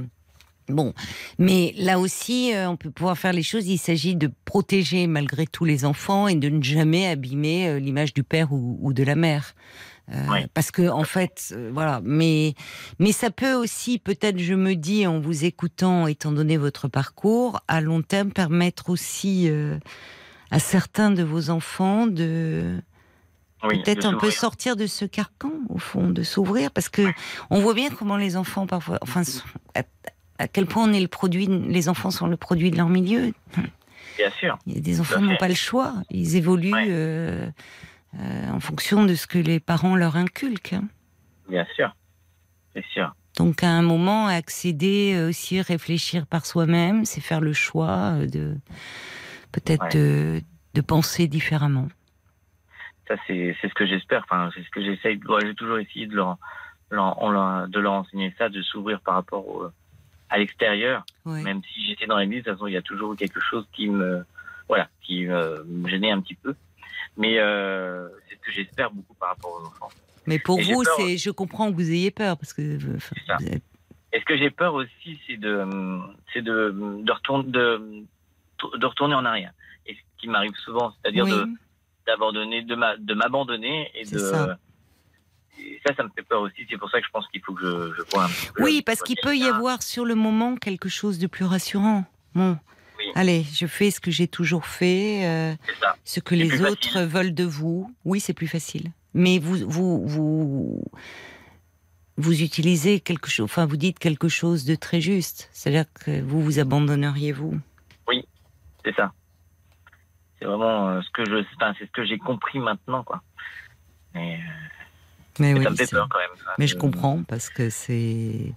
Bon, mais là aussi, on peut pouvoir faire les choses. Il s'agit de protéger malgré tout les enfants et de ne jamais abîmer l'image du père ou de la mère. Parce que en fait, voilà. Mais ça peut aussi, peut-être, je me dis, en vous écoutant, étant donné votre parcours, à long terme, permettre aussi à certains de vos enfants de peut-être un peu sortir de ce carcan, au fond, de s'ouvrir, parce que on voit bien comment les enfants parfois, enfin, à quel point on est le produit. Les enfants sont le produit de leur milieu. Bien sûr. Il y a des enfants qui n'ont pas le choix. Ils évoluent. En fonction de ce que les parents leur inculquent. Bien sûr, c'est sûr. Donc à un moment, accéder aussi, réfléchir par soi-même, c'est faire le choix de peut-être de penser différemment. Ça c'est ce que j'espère. Enfin c'est ce que j'essaye. J'ai toujours essayé de leur enseigner ça, de s'ouvrir par rapport à l'extérieur. Ouais. Même si j'étais dans l'église, de toute façon il y a toujours quelque chose qui me gênait un petit peu. Mais c'est ce que j'espère beaucoup par rapport aux enfants. Mais pour vous, je comprends que vous ayez peur. Parce que, Et ce que j'ai peur aussi, c'est de retourner en arrière. Et ce qui m'arrive souvent, c'est-à-dire de m'abandonner et de... Ça. Et ça me fait peur aussi. C'est pour ça que je pense qu'il faut que je vois un peu... Oui, parce qu'il peut y avoir sur le moment quelque chose de plus rassurant. Bon. Allez, je fais ce que j'ai toujours fait, ce que les autres veulent de vous. Oui, c'est plus facile. Mais vous utilisez quelque chose, enfin, vous dites quelque chose de très juste. C'est-à-dire que vous abandonneriez vous. Oui, c'est ça. C'est vraiment c'est ce que j'ai compris maintenant, quoi. Mais ça me fait peur quand même. Ça. Mais je comprends parce que c'est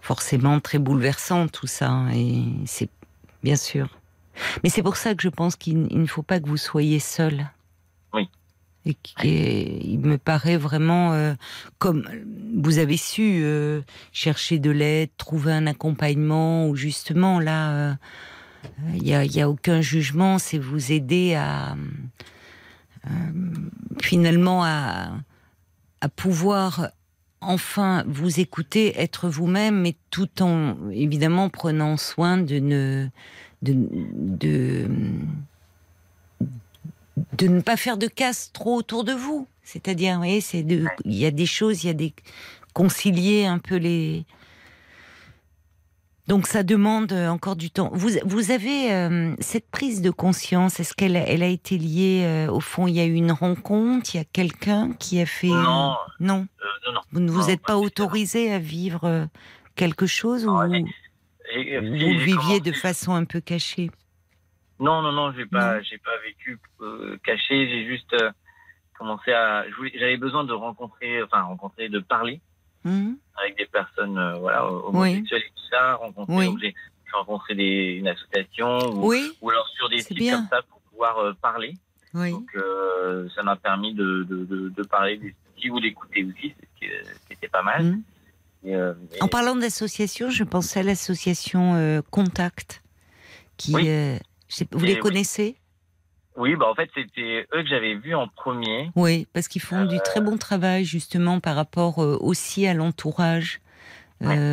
forcément très bouleversant tout ça et c'est. Bien sûr. Mais c'est pour ça que je pense qu'il ne faut pas que vous soyez seul. Oui. Et il me paraît vraiment, comme vous avez su chercher de l'aide, trouver un accompagnement, ou justement, là, il n'y a aucun jugement, c'est vous aider à, finalement, à pouvoir... Enfin, vous écoutez, être vous-même, mais tout en, évidemment, prenant soin de ne pas faire de casse trop autour de vous. C'est-à-dire, vous voyez, il y a des choses, il y a des... concilier un peu les... Donc, ça demande encore du temps. Vous avez cette prise de conscience, est-ce qu'elle a été liée, au fond, il y a eu une rencontre, il y a quelqu'un qui a fait... Non. Vous ne vous êtes pas autorisé à vivre quelque chose ou vous viviez de façon un peu cachée? Non, j'ai pas vécu caché, j'ai juste commencé à... J'avais besoin de rencontrer, de parler. Mmh. Avec des personnes homosexuelles et tout ça, j'ai rencontré une association ou alors sur des sites comme ça pour pouvoir parler. Oui. Donc ça m'a permis de parler des outils ou d'écouter aussi, c'était pas mal. Mmh. En parlant d'association, je pensais à l'association Contact, qui, vous les connaissez ? Oui, bah en fait, c'était eux que j'avais vus en premier. Oui, parce qu'ils font du très bon travail, justement, par rapport aussi à l'entourage.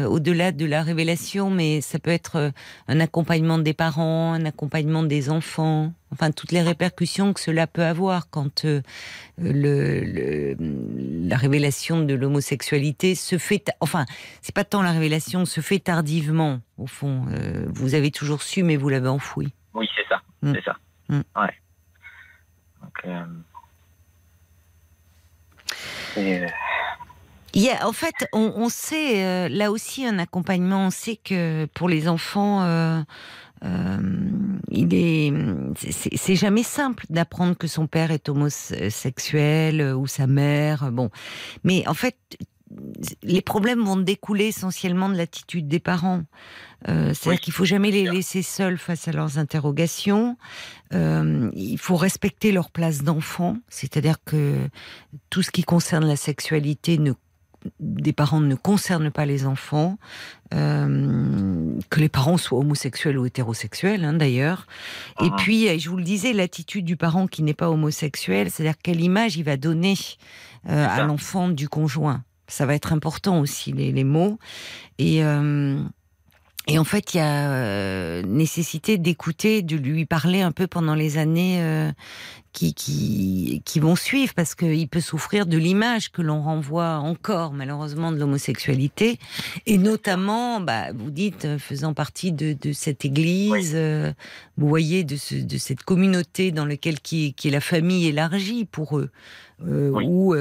au-delà de la révélation, mais ça peut être un accompagnement des parents, un accompagnement des enfants, enfin toutes les répercussions que cela peut avoir quand la révélation de l'homosexualité se fait, enfin c'est pas tant la révélation, se fait tardivement au fond. Vous avez toujours su, mais vous l'avez enfoui. Oui, c'est ça, c'est ça. Ouais. Donc, en fait, on sait, là aussi, un accompagnement, on sait que pour les enfants, c'est jamais simple d'apprendre que son père est homosexuel ou sa mère. Bon, mais en fait, les problèmes vont découler essentiellement de l'attitude des parents. C'est-à-dire qu'il ne faut jamais les laisser seuls face à leurs interrogations. Il faut respecter leur place d'enfant. C'est-à-dire que tout ce qui concerne la sexualité des parents ne concerne pas les enfants. Que les parents soient homosexuels ou hétérosexuels, hein, d'ailleurs. Et puis, je vous le disais, l'attitude du parent qui n'est pas homosexuel, c'est-à-dire quelle image il va donner à l'enfant du conjoint. Ça va être important aussi, les mots. Et en fait, il y a nécessité d'écouter, de lui parler un peu pendant les années qui vont suivre, parce qu'il peut souffrir de l'image que l'on renvoie encore, malheureusement, de l'homosexualité. Et notamment, vous dites, faisant partie de cette église, vous voyez, de cette communauté dans laquelle qui est la famille élargie pour eux. Ou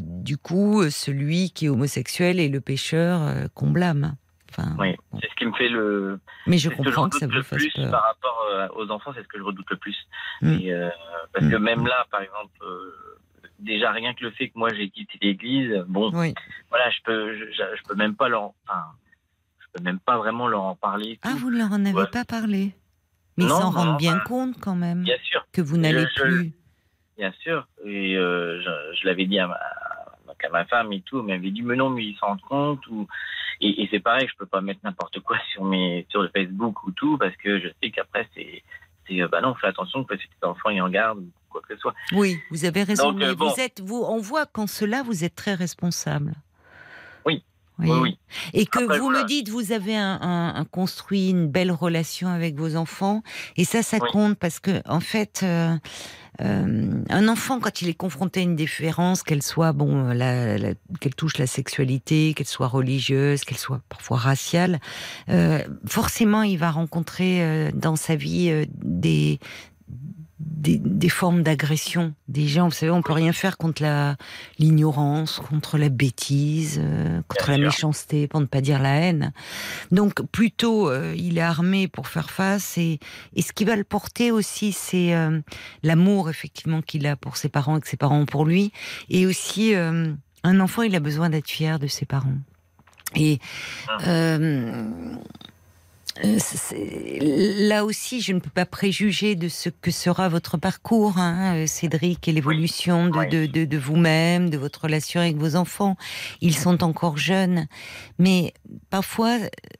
du coup, celui qui est homosexuel est le pécheur qu'on blâme. Enfin, c'est ce qui me fait le. Mais je comprends que ça vous fasse peur. Par rapport aux enfants, c'est ce que je redoute le plus. Et, parce que même là, par exemple, déjà rien que le fait que moi j'ai quitté l'église, voilà, je peux même pas leur, je peux même pas vraiment leur en parler. Ah, vous ne leur en avez pas parlé. Mais non, ils s'en rendent bien compte quand même. Bien sûr. Que vous n'allez plus. Bien sûr. Et je l'avais dit à ma femme et tout, elle m'avait dit mais non, mais ils s'en rendent compte ou. Et c'est pareil, je peux pas mettre n'importe quoi sur le Facebook ou tout, parce que je sais qu'après non, fais attention parce que tes enfants ils en gardent ou quoi que ce soit. Oui, vous avez raison. Donc, on voit qu'en cela vous êtes très responsable. Oui. Et que après, vous me dites, vous avez construit une belle relation avec vos enfants, et ça compte parce que en fait. Un enfant, quand il est confronté à une différence, qu'elle soit qu'elle touche la sexualité, qu'elle soit religieuse, qu'elle soit parfois raciale, forcément il va rencontrer dans sa vie des formes d'agression des gens. Vous savez, on peut rien faire contre l'ignorance, contre la bêtise, contre la méchanceté, pour ne pas dire la haine. Donc plutôt il est armé pour faire face, et ce qui va le porter aussi, c'est l'amour effectivement qu'il a pour ses parents et que ses parents ont pour lui, et aussi un enfant, il a besoin d'être fier de ses parents. Et là aussi, je ne peux pas préjuger de ce que sera votre parcours, hein, Cédric, et l'évolution de vous-même, de votre relation avec vos enfants. Ils sont encore jeunes, mais parfois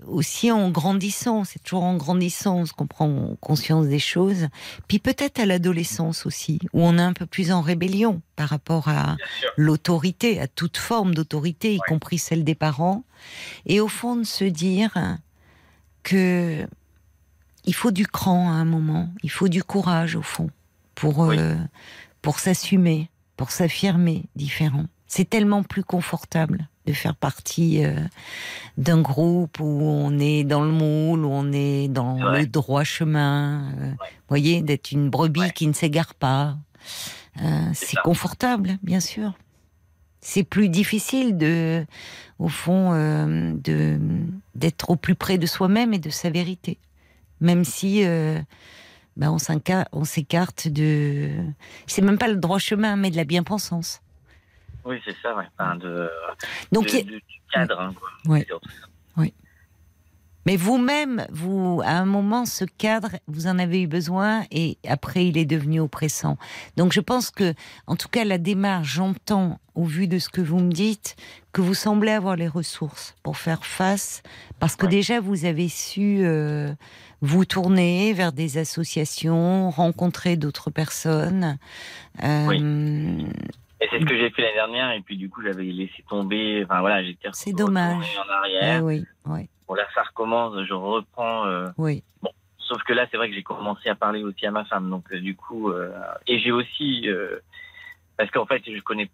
aussi en grandissant, c'est toujours en grandissant, on se prend conscience des choses. Puis peut-être à l'adolescence aussi, où on est un peu plus en rébellion par rapport à l'autorité, à toute forme d'autorité, y compris celle des parents. Et au fond, de se dire que il faut du cran à un moment, il faut du courage au fond pour s'assumer, pour s'affirmer différent. C'est tellement plus confortable de faire partie d'un groupe où on est dans le moule, où on est dans le droit chemin. Voyez, d'être une brebis qui ne s'égare pas, c'est confortable, bien sûr. C'est plus difficile d'être au plus près de soi-même et de sa vérité, même si on s'écarte de. C'est même pas le droit chemin, mais de la bien-pensance. Oui, c'est ça, oui. Enfin, du cadre. Hein, quoi. Oui. Mais vous-même, à un moment, ce cadre, vous en avez eu besoin, et après, il est devenu oppressant. Donc, je pense que, en tout cas, la démarche, j'entends, au vu de ce que vous me dites, que vous semblez avoir les ressources pour faire face, parce que déjà, vous avez su vous tourner vers des associations, rencontrer d'autres personnes. Et c'est ce que j'ai fait l'année dernière, et puis du coup j'avais laissé tomber, enfin voilà, j'étais retourné en arrière. Ah oui, oui. Bon là ça recommence, je reprends. Oui. Bon, sauf que là c'est vrai que j'ai commencé à parler aussi à ma femme, donc du coup, et j'ai aussi, parce qu'en fait je connais,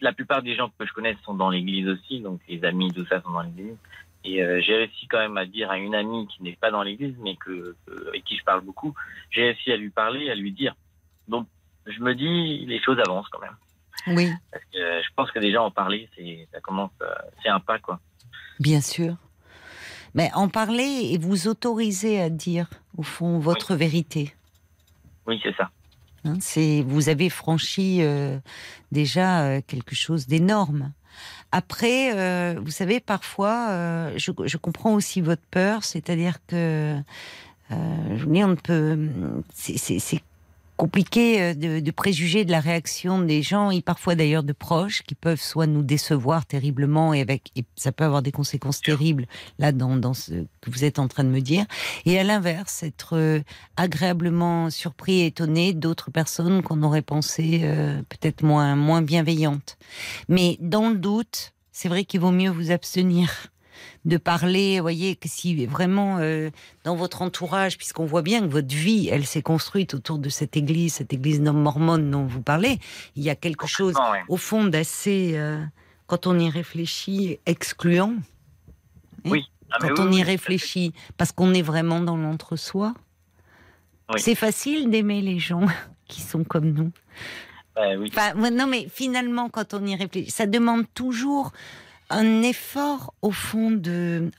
la plupart des gens que je connais sont dans l'église aussi, donc les amis, tout ça sont dans l'église. Et j'ai réussi quand même à dire à une amie qui n'est pas dans l'église, mais que, avec qui je parle beaucoup, j'ai réussi à lui parler, à lui dire. Donc je me dis, les choses avancent quand même. Oui. Parce que je pense que déjà en parler, ça commence, c'est un pas, quoi. Bien sûr. Mais en parler et vous autoriser à dire, au fond, votre oui. vérité. Oui, c'est ça. Hein, vous avez franchi déjà quelque chose d'énorme. Après, vous savez, parfois, je comprends aussi votre peur, c'est-à-dire que je veux dire, on peut, c'est compliqué de préjuger de la réaction des gens, et parfois d'ailleurs de proches, qui peuvent soit nous décevoir terriblement, et ça peut avoir des conséquences terribles, là, dans ce que vous êtes en train de me dire, et à l'inverse, être agréablement surpris et étonné d'autres personnes qu'on aurait pensé peut-être moins bienveillantes. Mais dans le doute, c'est vrai qu'il vaut mieux vous abstenir de parler, vous voyez, que si vraiment dans votre entourage, puisqu'on voit bien que votre vie, elle s'est construite autour de cette église mormone dont vous parlez, il y a quelque chose, oui. au fond, d'assez, quand on y réfléchit, excluant. Oui. Ah, quand on y réfléchit, parce qu'on est vraiment dans l'entre-soi. Oui. C'est facile d'aimer les gens qui sont comme nous. Oui. Enfin, non, mais finalement, quand on y réfléchit, ça demande toujours un effort, au fond,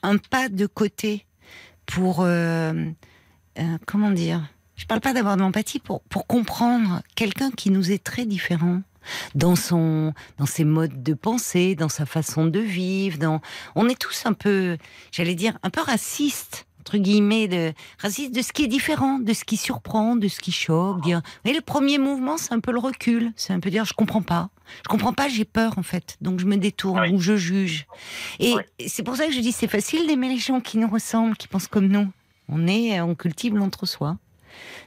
un pas de côté pour, comment dire, je parle pas d'avoir de l'empathie, pour comprendre quelqu'un qui nous est très différent, dans ses modes de pensée, dans sa façon de vivre, on est tous un peu, j'allais dire, un peu racistes, entre guillemets, raciste de ce qui est différent, de ce qui surprend, de ce qui choque. Dire, et le premier mouvement, c'est un peu le recul, c'est un peu dire je comprends pas, j'ai peur en fait, donc je me détourne, oui. ou je juge. Et oui. c'est pour ça que je dis c'est facile d'aimer les gens qui nous ressemblent, qui pensent comme nous. On cultive l'entre-soi.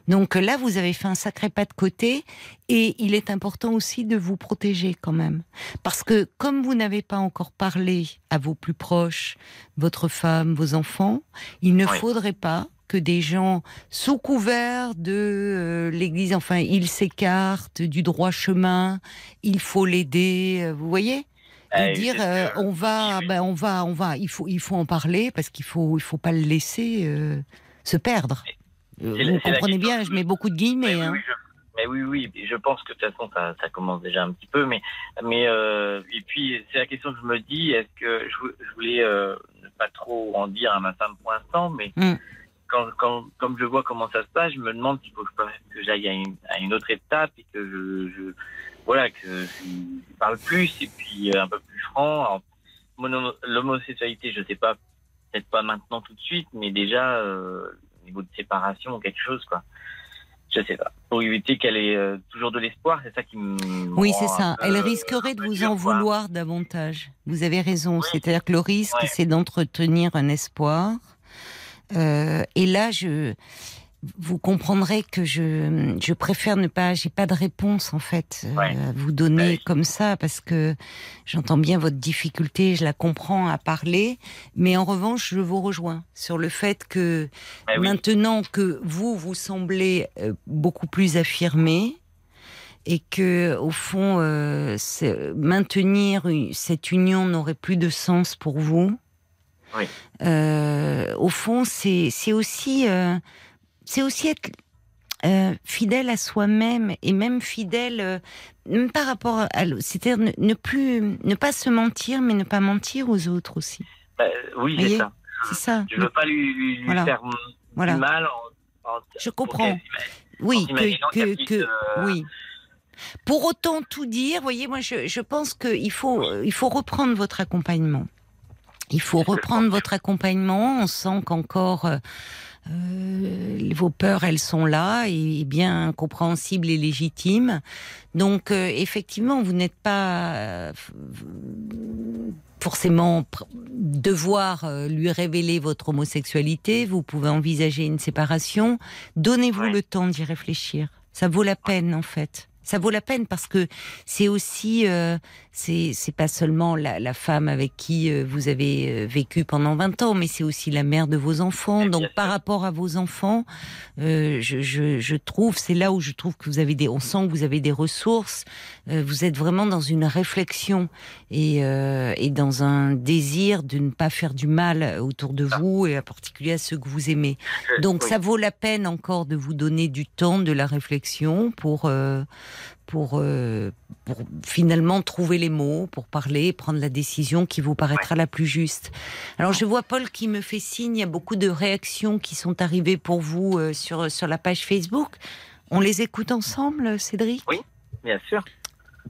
Donc là, vous avez fait un sacré pas de côté, et il est important aussi de vous protéger quand même. Parce que comme vous n'avez pas encore parlé à vos plus proches, votre femme, vos enfants, il ne oui. faudrait pas que des gens, sous couvert de l'Église, enfin, ils s'écartent du droit chemin, il faut l'aider, vous voyez ? Et dire on va, il faut en parler, parce qu'il faut pas le laisser se perdre. Vous comprenez bien, je mets beaucoup de guillemets. Mais, hein. oui, je pense que de toute façon, ça commence déjà un petit peu. Mais et puis, c'est la question que je me dis, est-ce que je voulais ne pas trop en dire à ma femme pour l'instant, mais comme je vois comment ça se passe, je me demande s'il faut que j'aille à une autre étape et que je parle plus et puis un peu plus franc. Alors, l'homosexualité, je ne sais pas, peut-être pas maintenant tout de suite, mais déjà... niveau de séparation ou quelque chose, quoi. Je sais pas. Pour éviter qu'elle ait toujours de l'espoir, c'est ça qui me... Oui, c'est ça. Elle risquerait de vous en vouloir davantage. Vous avez raison. Oui. C'est-à-dire que le risque, ouais. c'est d'entretenir un espoir. Et là, vous comprendrez que je préfère ne pas... J'ai pas de réponse, en fait, ouais. à vous donner ouais. comme ça, parce que j'entends bien votre difficulté, je la comprends à parler, mais en revanche, je vous rejoins sur le fait que ouais, maintenant oui. que vous semblez beaucoup plus affirmé, et que, au fond, maintenir cette union n'aurait plus de sens pour vous, oui. Au fond, c'est aussi... c'est aussi être fidèle à soi-même, et même fidèle même par rapport à l'autre. C'est-à-dire ne pas se mentir, mais ne pas mentir aux autres aussi. Oui, c'est ça. Je ne veux pas lui voilà. faire voilà. du mal. Je comprends. Oui, oui. Pour autant tout dire, voyez, moi, je pense qu'il faut reprendre votre accompagnement. Il faut reprendre votre accompagnement. On sent qu'encore... vos peurs, elles sont là, et bien compréhensibles et légitimes. Donc, effectivement, vous n'êtes pas forcément devoir lui révéler votre homosexualité. Vous pouvez envisager une séparation. Donnez-vous ouais. le temps d'y réfléchir. Ça vaut la peine, en fait. ça vaut la peine parce que c'est aussi, c'est pas seulement la femme avec qui vous avez vécu pendant 20 ans, mais c'est aussi la mère de vos enfants. Donc par rapport à vos enfants, je trouve, c'est là où je trouve que vous avez on sent que vous avez des ressources. Vous êtes vraiment dans une réflexion et dans un désir de ne pas faire du mal autour de vous et en particulier à ceux que vous aimez. Donc ça vaut la peine encore de vous donner du temps, de la réflexion pour finalement trouver les mots, pour parler, prendre la décision qui vous paraîtra la plus juste. Alors je vois Paul qui me fait signe, il y a beaucoup de réactions qui sont arrivées pour vous sur la page Facebook. On les écoute ensemble, Cédric ? Oui, bien sûr.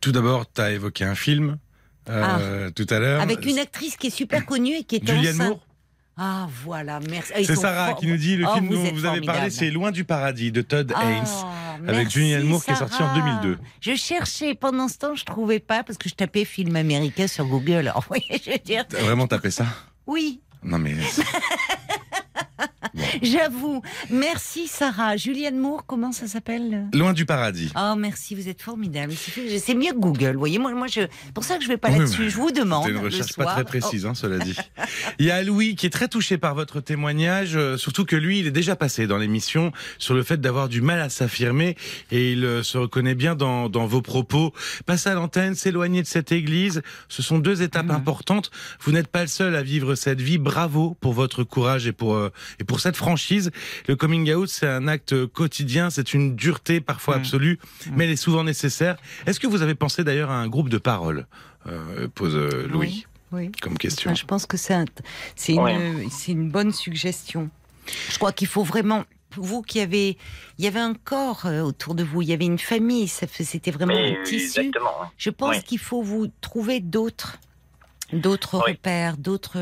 Tout d'abord, tu as évoqué un film tout à l'heure. Avec une actrice qui est super connue et qui est enceinte. Julianne Moore ? Ah, voilà, merci. C'est Sarah qui nous dit, le film dont vous avez parlé, c'est Loin du paradis, de Todd Haynes, avec Julianne Moore, qui est sorti en 2002. Je cherchais, pendant ce temps, je ne trouvais pas, parce que je tapais film américain sur Google. Alors, vous voyez, je veux dire... T'as vraiment tapé ça ? Oui. Non, mais... Bon. J'avoue. Merci Sarah. Julianne Moore, comment ça s'appelle ? Loin du paradis. Oh merci, vous êtes formidable. C'est mieux que Google. Voyez, moi je pour ça que je vais pas là-dessus. Je vous demande. C'est une recherche pas très précise, cela dit. Il y a Louis qui est très touché par votre témoignage, surtout que lui, il est déjà passé dans l'émission sur le fait d'avoir du mal à s'affirmer et il se reconnaît bien dans vos propos. Passer à l'antenne, s'éloigner de cette église, ce sont deux étapes importantes. Vous n'êtes pas le seul à vivre cette vie. Bravo pour votre courage et pour cette franchise. Le coming out, c'est un acte quotidien, c'est une dureté parfois absolue, mais elle est souvent nécessaire. Est-ce que vous avez pensé d'ailleurs à un groupe de parole ? Pose Louis comme question. Enfin, je pense que c'est une bonne suggestion. Je crois qu'il faut vraiment... Vous qui avez... Il y avait un corps autour de vous, il y avait une famille, c'était vraiment un tissu. Exactement. Je pense qu'il faut vous trouver d'autres repères, d'autres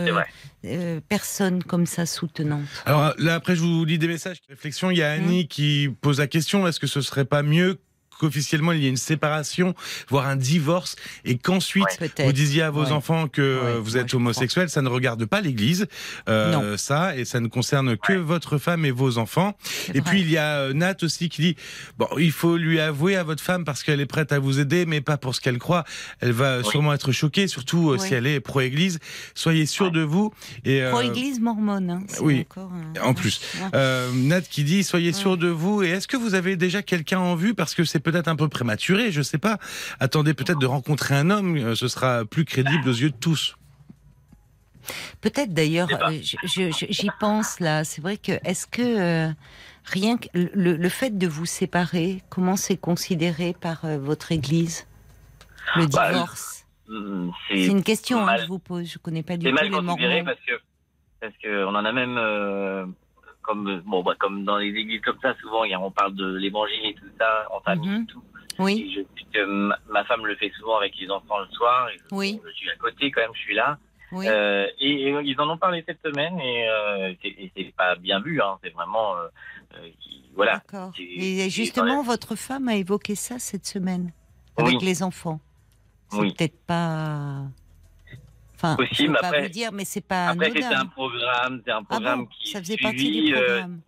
personnes comme ça soutenantes. Alors là, après, je vous lis des messages de réflexion. Il y a Annie qui pose la question, est-ce que ce ne serait pas mieux qu'officiellement il y ait une séparation, voire un divorce, et qu'ensuite vous disiez à vos enfants que vous êtes homosexuel, ça ne regarde pas l'Église, ça, et ça ne concerne que votre femme et vos enfants. Et puis il y a Nat aussi qui dit, bon, il faut lui avouer à votre femme parce qu'elle est prête à vous aider, mais pas pour ce qu'elle croit. Elle va sûrement être choquée, surtout si elle est pro-Église. Soyez sûr de vous. Et pro-Église mormone. En plus. Nat qui dit, soyez sûr de vous, et est-ce que vous avez déjà quelqu'un en vue parce que c'est peut-être un peu prématuré, je ne sais pas. Attendez peut-être de rencontrer un homme, ce sera plus crédible aux yeux de tous. Peut-être d'ailleurs, j'y pense là, c'est vrai que, est-ce que rien que le fait de vous séparer, comment c'est considéré par votre église ? Le divorce ? C'est une question que je vous pose, je ne connais pas du tout les mormons. C'est mal considéré parce que on en a même... Comme dans les églises comme ça, souvent, on parle de l'évangile et tout ça, en famille et tout. Oui. Et ma femme le fait souvent avec les enfants le soir. Et je suis à côté quand même, je suis là. Oui. Et ils en ont parlé cette semaine et c'est pas bien vu, c'est vraiment... voilà. D'accord. Et justement, votre femme a évoqué ça cette semaine, avec les enfants. C'est peut-être pas... Enfin, possible, je ne peux pas vous dire, mais c'est pas anodin. Après, c'est un programme qui ça faisait partie du programme.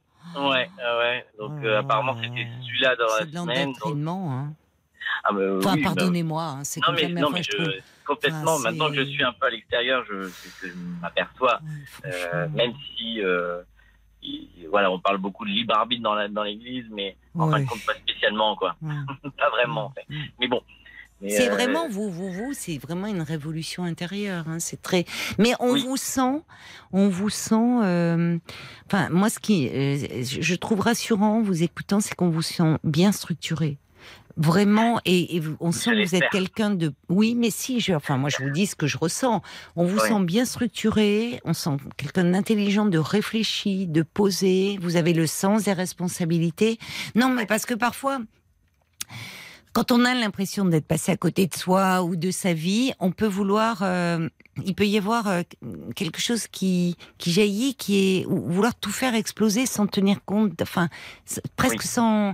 Donc, apparemment, c'était celui-là dans la semaine. C'est de l'endoctrinement, pardonnez-moi, c'est comme ça. Non, mais complètement, maintenant que je suis un peu à l'extérieur, je m'aperçois, même si... voilà, on parle beaucoup de libre arbitre dans l'église, mais en fin de compte, pas spécialement, quoi. Pas vraiment, en fait. Mais bon... C'est vraiment vous, c'est vraiment une révolution intérieure. C'est très. Mais on vous sent. Enfin, moi, ce qui, je trouve rassurant, en vous écoutant, c'est qu'on vous sent bien structuré. Vraiment, et on sent que vous êtes quelqu'un de... Oui, mais si, moi je vous dis ce que je ressens. On vous sent bien structuré, on sent quelqu'un d'intelligent, de réfléchi, de posé, vous avez le sens des responsabilités. Non, mais parce que parfois... Quand on a l'impression d'être passé à côté de soi ou de sa vie, on peut vouloir, il peut y avoir quelque chose qui jaillit, qui est vouloir tout faire exploser sans tenir compte, presque sans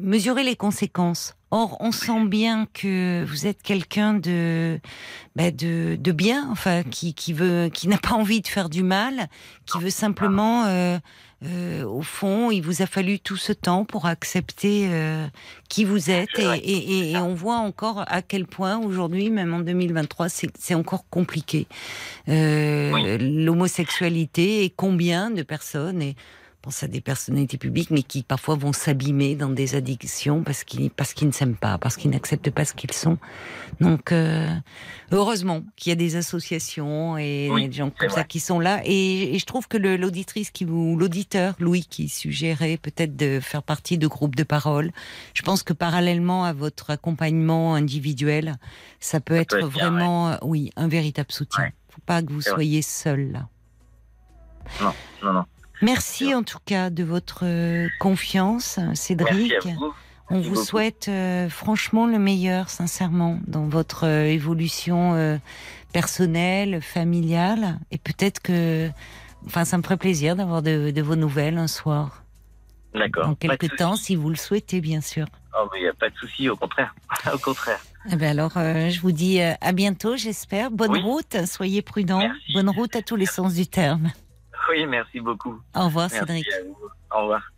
mesurer les conséquences. Or, on sent bien que vous êtes quelqu'un de bien, enfin, qui n'a pas envie de faire du mal, qui veut simplement, au fond, il vous a fallu tout ce temps pour accepter qui vous êtes, et on voit encore à quel point aujourd'hui, même en 2023, c'est encore compliqué. L'homosexualité, et combien de personnes, et je pense à des personnalités publiques, mais qui parfois vont s'abîmer dans des addictions parce qu'ils ne s'aiment pas, parce qu'ils n'acceptent pas ce qu'ils sont. Donc, heureusement qu'il y a des associations et des gens comme ça qui sont là. Et je trouve que l'auditeur, Louis, qui suggérait peut-être de faire partie de groupes de parole, je pense que parallèlement à votre accompagnement individuel, ça peut être vraiment un véritable soutien. Il ne faut pas que vous soyez seul là. Non. Merci en tout cas de votre confiance, Cédric. Merci à vous. On vous souhaite franchement le meilleur, sincèrement, dans votre évolution personnelle, familiale. Et peut-être que... Enfin, ça me ferait plaisir d'avoir de vos nouvelles un soir. D'accord. Dans quelques temps, si vous le souhaitez, bien sûr. Oh, mais il n'y a pas de souci, au contraire. Au contraire. Eh bien alors, je vous dis à bientôt, j'espère. Bonne route, soyez prudents. Merci. Bonne route à tous les sens du terme. Oui, merci beaucoup. Au revoir, Cédric. Au revoir.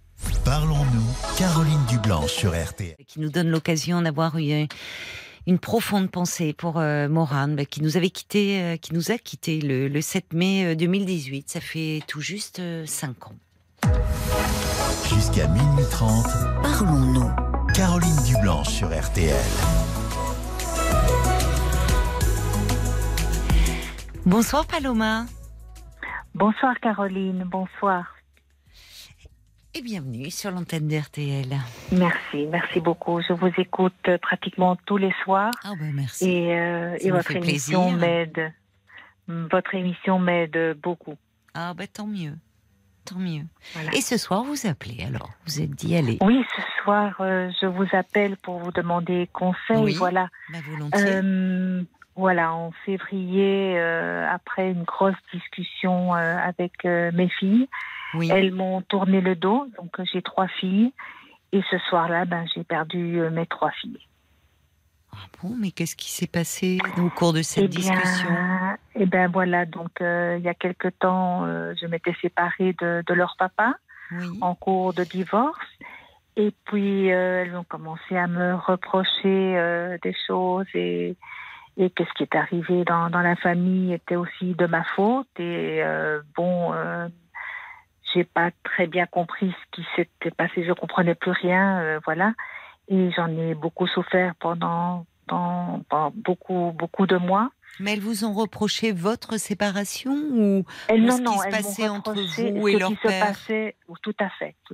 Parlons-nous, Caroline Dublanc sur RTL. Qui nous donne l'occasion d'avoir une profonde pensée pour Morane, qui nous avait quitté, qui nous a quitté le 7 mai 2018. Ça fait tout juste 5 ans. Jusqu'à minuit 30, parlons-nous, Caroline Dublanc sur RTL. Bonsoir, Paloma. Bonsoir Caroline, bonsoir. Et bienvenue sur l'antenne d'RTL. Merci beaucoup. Je vous écoute pratiquement tous les soirs. Ah ben merci. Et votre émission m'aide beaucoup. Ah ben tant mieux. Voilà. Et ce soir vous appelez alors, vous êtes dit allez. Oui, ce soir je vous appelle pour vous demander conseil. Oui, voilà. Bah volontiers. Voilà, en février, après une grosse discussion avec mes filles, elles m'ont tourné le dos, donc j'ai 3 filles, et ce soir-là, j'ai perdu mes 3 filles. Ah bon, mais qu'est-ce qui s'est passé au cours de cette discussion ? Eh bien voilà, donc il y a quelque temps, je m'étais séparée de leur papa, en cours de divorce. Et puis, elles ont commencé à me reprocher des choses et que ce qui est arrivé dans la famille était aussi de ma faute. Et j'ai pas très bien compris ce qui s'était passé. Je comprenais plus rien, voilà. Et j'en ai beaucoup souffert pendant beaucoup de mois. Mais elles vous ont reproché votre séparation ou ce qui se passait entre vous et leur père ? Tout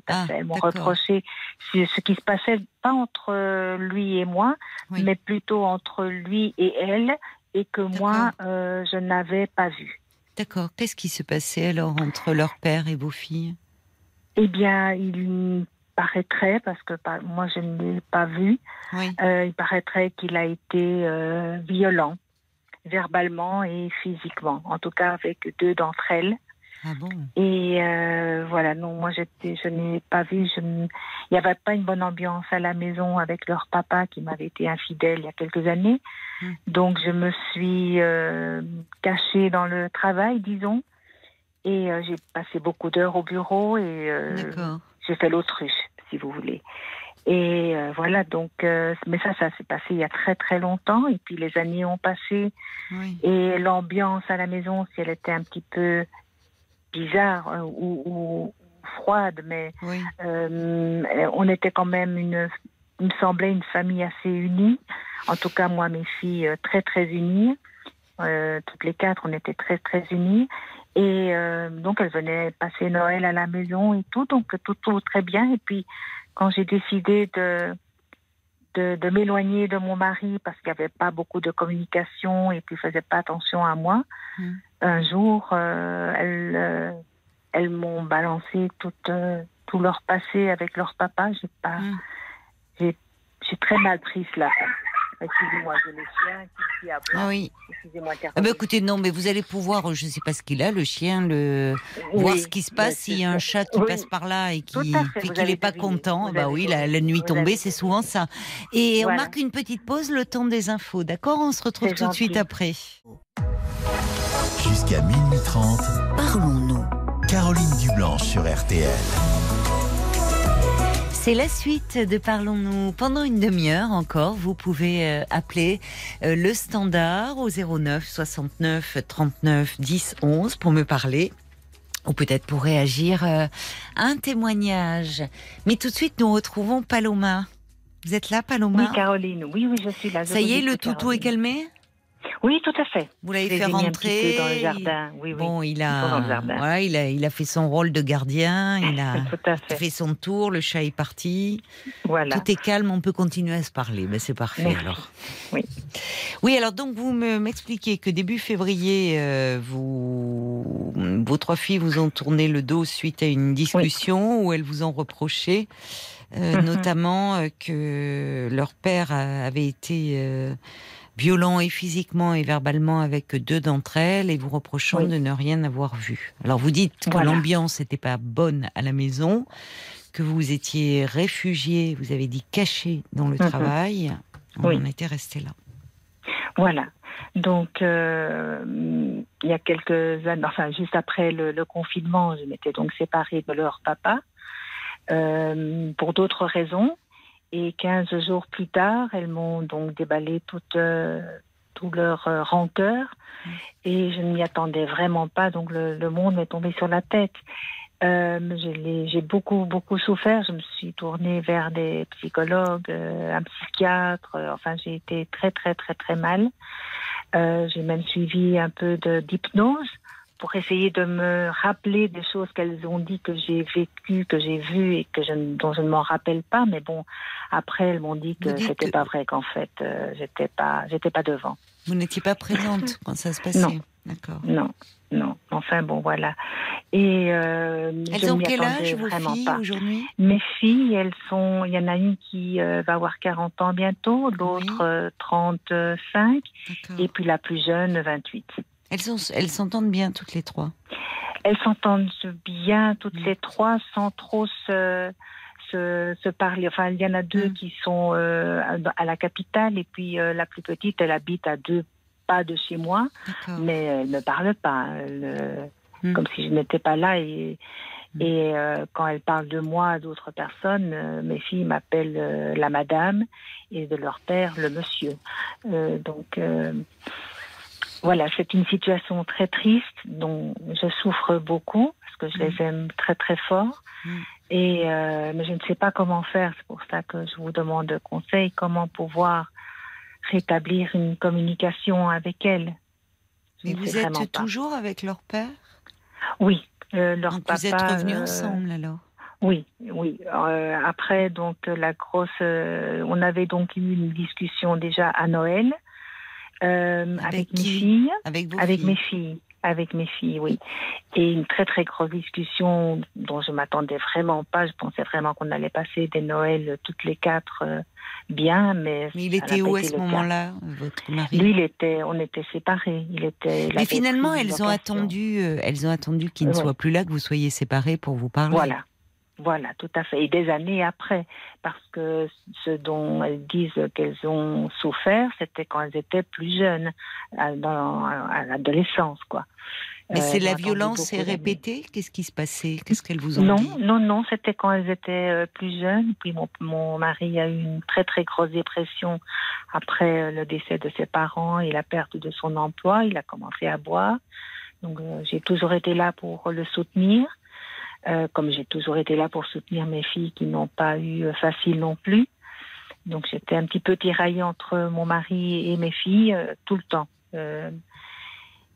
à fait. Elles m'ont reproché ce qui se passait pas entre lui et moi, mais plutôt entre lui et elle, et que moi, je n'avais pas vu. D'accord. Qu'est-ce qui se passait alors entre leur père et vos filles ? Eh bien, il paraîtrait, parce que moi je ne l'ai pas vu, il paraîtrait qu'il a été violent. Verbalement et physiquement, en tout cas avec 2 d'entre elles. Ah bon ? Et voilà, non, moi je n'ai pas vu, il n'y avait pas une bonne ambiance à la maison avec leur papa qui m'avait été infidèle il y a quelques années. Donc je me suis cachée dans le travail, disons, et j'ai passé beaucoup d'heures au bureau et j'ai fait l'autruche, si vous voulez. Et voilà, donc, mais ça s'est passé il y a très très longtemps, et puis les années ont passé, et l'ambiance à la maison, si elle était un petit peu bizarre ou froide, mais on était quand même il me semblait une famille assez unie, en tout cas moi, mes filles très très unies, toutes les 4 on était très très unies, et donc elles venaient passer Noël à la maison et tout, donc tout très bien, et puis quand j'ai décidé de m'éloigner de mon mari parce qu'il n'y avait pas beaucoup de communication et qu'il ne faisait pas attention à moi, un jour, elles m'ont balancé tout leur passé avec leur papa. J'ai très mal pris cela. excusez-moi, j'ai le chien qui a peur. Ah oui. Excusez-moi, car... Ah bah écoutez, non, mais vous allez pouvoir, je ne sais pas ce qu'il a, le chien, voir ce qui se passe, s'il y a un chat qui passe par là et qui fait qu'il n'est pas content. Bah oui, la nuit tombée, c'est souvent ça. Et on marque une petite pause, le temps des infos, d'accord ? On se retrouve tout de suite après. Jusqu'à minuit 30, parlons-nous. Caroline Dublanche sur RTL. C'est la suite de Parlons-nous. Pendant une demi-heure encore, vous pouvez appeler le standard au 09 69 39 10 11 pour me parler ou peut-être pour réagir à un témoignage. Mais tout de suite, nous retrouvons Paloma. Vous êtes là, Paloma ? Oui, Caroline. Oui, je suis là. Ça y est, le toutou est calmé ? Oui, tout à fait. Vous l'avez fait rentrer dans le jardin. Oui, bon, il a fait son rôle de gardien, il a fait son tour, le chat est parti. Voilà. Tout est calme, on peut continuer à se parler. Ben, c'est parfait. Merci. Alors. Oui, alors donc vous m'expliquez que début février, vos trois filles vous ont tourné le dos suite à une discussion où elles vous ont reproché, notamment que leur père avait été... violent et physiquement et verbalement avec deux d'entre elles et vous reprochant de ne rien avoir vu. Alors vous dites que l'ambiance n'était pas bonne à la maison, que vous étiez réfugié, vous avez dit caché dans le travail. On en était resté là. Voilà. Donc il y a quelques années, enfin juste après le confinement, je m'étais donc séparée de leur papa pour d'autres raisons. Et 15 jours plus tard, elles m'ont donc déballé tout leur rancœur. Et je ne m'y attendais vraiment pas, donc le monde m'est tombé sur la tête. J'ai beaucoup souffert. Je me suis tournée vers des psychologues, un psychiatre. Enfin, j'ai été très mal. J'ai même suivi un peu d'hypnose pour essayer de me rappeler des choses qu'elles ont dit, que j'ai vécues, que j'ai vues et dont je ne m'en rappelle pas. Mais bon, après, elles m'ont dit que c'était pas vrai, qu'en fait, j'étais pas devant. Vous n'étiez pas présente quand ça se passait. Non. D'accord. Non. Enfin, bon, voilà. Et elles ont quel âge, vos filles, aujourd'hui ? Mes filles, elles sont... Il y en a une qui va avoir 40 ans bientôt, l'autre 35, et puis la plus jeune, 28. Elles s'entendent bien toutes les trois. Elles s'entendent bien toutes les trois sans trop se parler. Enfin, il y en a deux qui sont à la capitale et puis la plus petite, elle habite à 2 pas de chez moi, mais elle ne parle pas. Comme si je n'étais pas là et quand elle parle de moi à d'autres personnes, mes filles m'appellent la madame et de leur père le monsieur. Voilà, c'est une situation très triste dont je souffre beaucoup parce que je les aime très fort et mais je ne sais pas comment faire. C'est pour ça que je vous demande conseil, comment pouvoir rétablir une communication avec elles. Mais vous êtes toujours avec leur père ? Oui, leur papa. Vous êtes revenus ensemble alors ? Oui. Après donc la grosse, on avait donc eu une discussion déjà à Noël. Avec mes filles, oui. Et une très grosse discussion dont je m'attendais vraiment pas. Je pensais vraiment qu'on allait passer des Noëls toutes les quatre bien, mais il était où à ce moment-là, votre mari ? Lui, on était séparés. Mais finalement, elles ont attendu qu'il ne soit plus là, que vous soyez séparés pour vous parler. Voilà, tout à fait. Et des années après, parce que ce dont elles disent qu'elles ont souffert, c'était quand elles étaient plus jeunes, à l'adolescence, quoi. Mais c'est la violence est répétée ? Qu'est-ce qui se passait ? Qu'est-ce qu'elles vous ont dit ? Non, c'était quand elles étaient plus jeunes. Puis mon mari a eu une très grosse dépression après le décès de ses parents et la perte de son emploi. Il a commencé à boire. Donc j'ai toujours été là pour le soutenir. Comme j'ai toujours été là pour soutenir mes filles qui n'ont pas eu facile non plus. Donc j'étais un petit peu tiraillée entre mon mari et mes filles tout le temps.